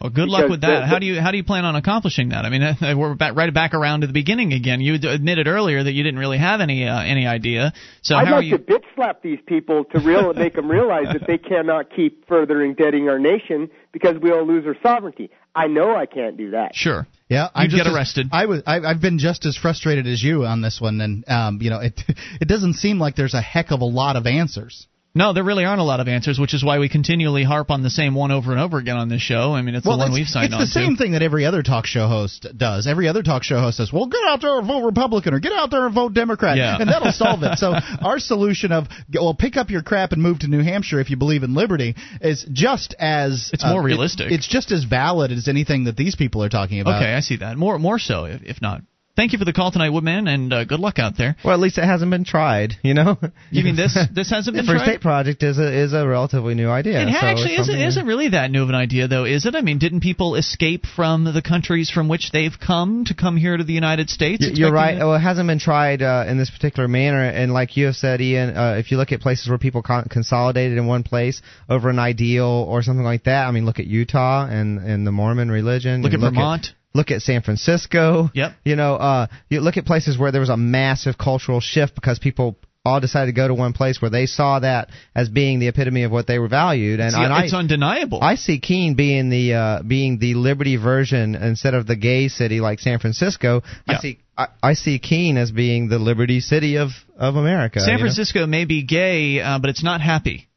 Well, good luck with that. How do you how do you plan on accomplishing that? I mean, we're back, right back around to the beginning again. You admitted earlier that you didn't really have any uh, any idea. So I'd how like are you... to bitch slap these people to real make them realize that they cannot keep further indebting our nation because we'll lose our sovereignty. I know I can't do that. Sure. Yeah, I get arrested. As, I was. I, I've been just as frustrated as you on this one, and um, you know, it it doesn't seem like there's a heck of a lot of answers. No, there really aren't a lot of answers, which is why we continually harp on the same one over and over again on this show. I mean, it's well, the one we've signed on to. It's the same thing that every other talk show host does. Every other talk show host says, well, get out there and vote Republican or get out there and vote Democrat, yeah. and that'll solve it. So our solution of, well, pick up your crap and move to New Hampshire if you believe in liberty is just as... It's uh, more realistic. It, it's just as valid as anything that these people are talking about. Okay, I see that. More, more so, if, if not... Thank you for the call tonight, Woodman, and uh, good luck out there. Well, at least it hasn't been tried, you know? You mean this This hasn't been tried? The Free State Project is a, is a relatively new idea. It so actually isn't, isn't really that new of an idea, though, is it? I mean, didn't people escape from the countries from which they've come to come here to the United States? You're right. Well, it hasn't been tried uh, in this particular manner, and like you have said, Ian, uh, if you look at places where people con- consolidated in one place over an ideal or something like that, I mean, look at Utah and, and the Mormon religion. Look at look Vermont. At, Look at San Francisco. Yep. You know, uh, you look at places where there was a massive cultural shift because people all decided to go to one place where they saw that as being the epitome of what they were valued. And, see, and it's I, undeniable. I see Keene being the uh, being the liberty version instead of the gay city like San Francisco. Yep. I see. I, I see Keene as being the liberty city of of America. San Francisco know? may be gay, uh, but it's not happy.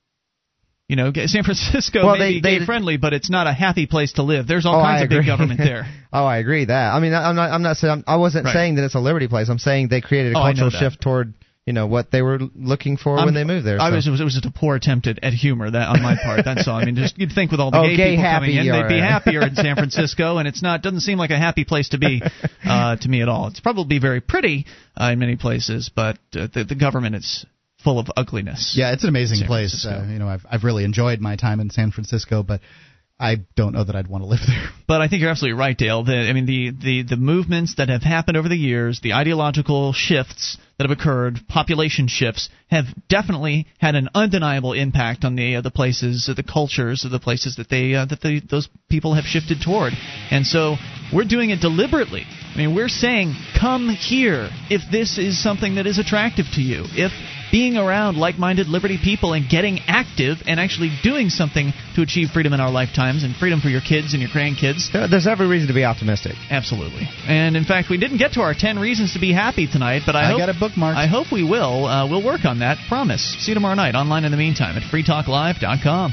You know, San Francisco well, may they, be they, gay-friendly, but it's not a happy place to live. There's all oh, kinds I of agree. big government there. oh, I agree that. I mean, I'm not, I'm not saying, I wasn't right. saying that it's a liberty place. I'm saying they created a oh, cultural shift toward, you know, what they were looking for I'm, when they moved there. So. I was, it was, it was just a poor attempt at, at humor that on my part. That's all. I mean, just you'd think with all the oh, gay, gay people coming in, they'd right. be happier in San Francisco, and it's not. Doesn't seem like a happy place to be, uh, to me at all. It's probably very pretty uh, in many places, but uh, the, the government is. Full of ugliness. Yeah, it's an amazing place. Uh, you know, I've I've really enjoyed my time in San Francisco, but I don't know that I'd want to live there. But I think you're absolutely right, Dale. The, I mean, the, the, the movements that have happened over the years, the ideological shifts that have occurred, population shifts, have definitely had an undeniable impact on the uh, the places, uh, the cultures, of the places that they uh, that they, those people have shifted toward. And so we're doing it deliberately. I mean, we're saying, come here if this is something that is attractive to you. If being around like-minded liberty people and getting active and actually doing something to achieve freedom in our lifetimes and freedom for your kids and your grandkids. There's every reason to be optimistic. Absolutely. And, in fact, we didn't get to our ten reasons to be happy tonight, but I, I hope, got a bookmark. I hope we will. Uh, we'll work on that. Promise. See you tomorrow night online in the meantime at free talk live dot com.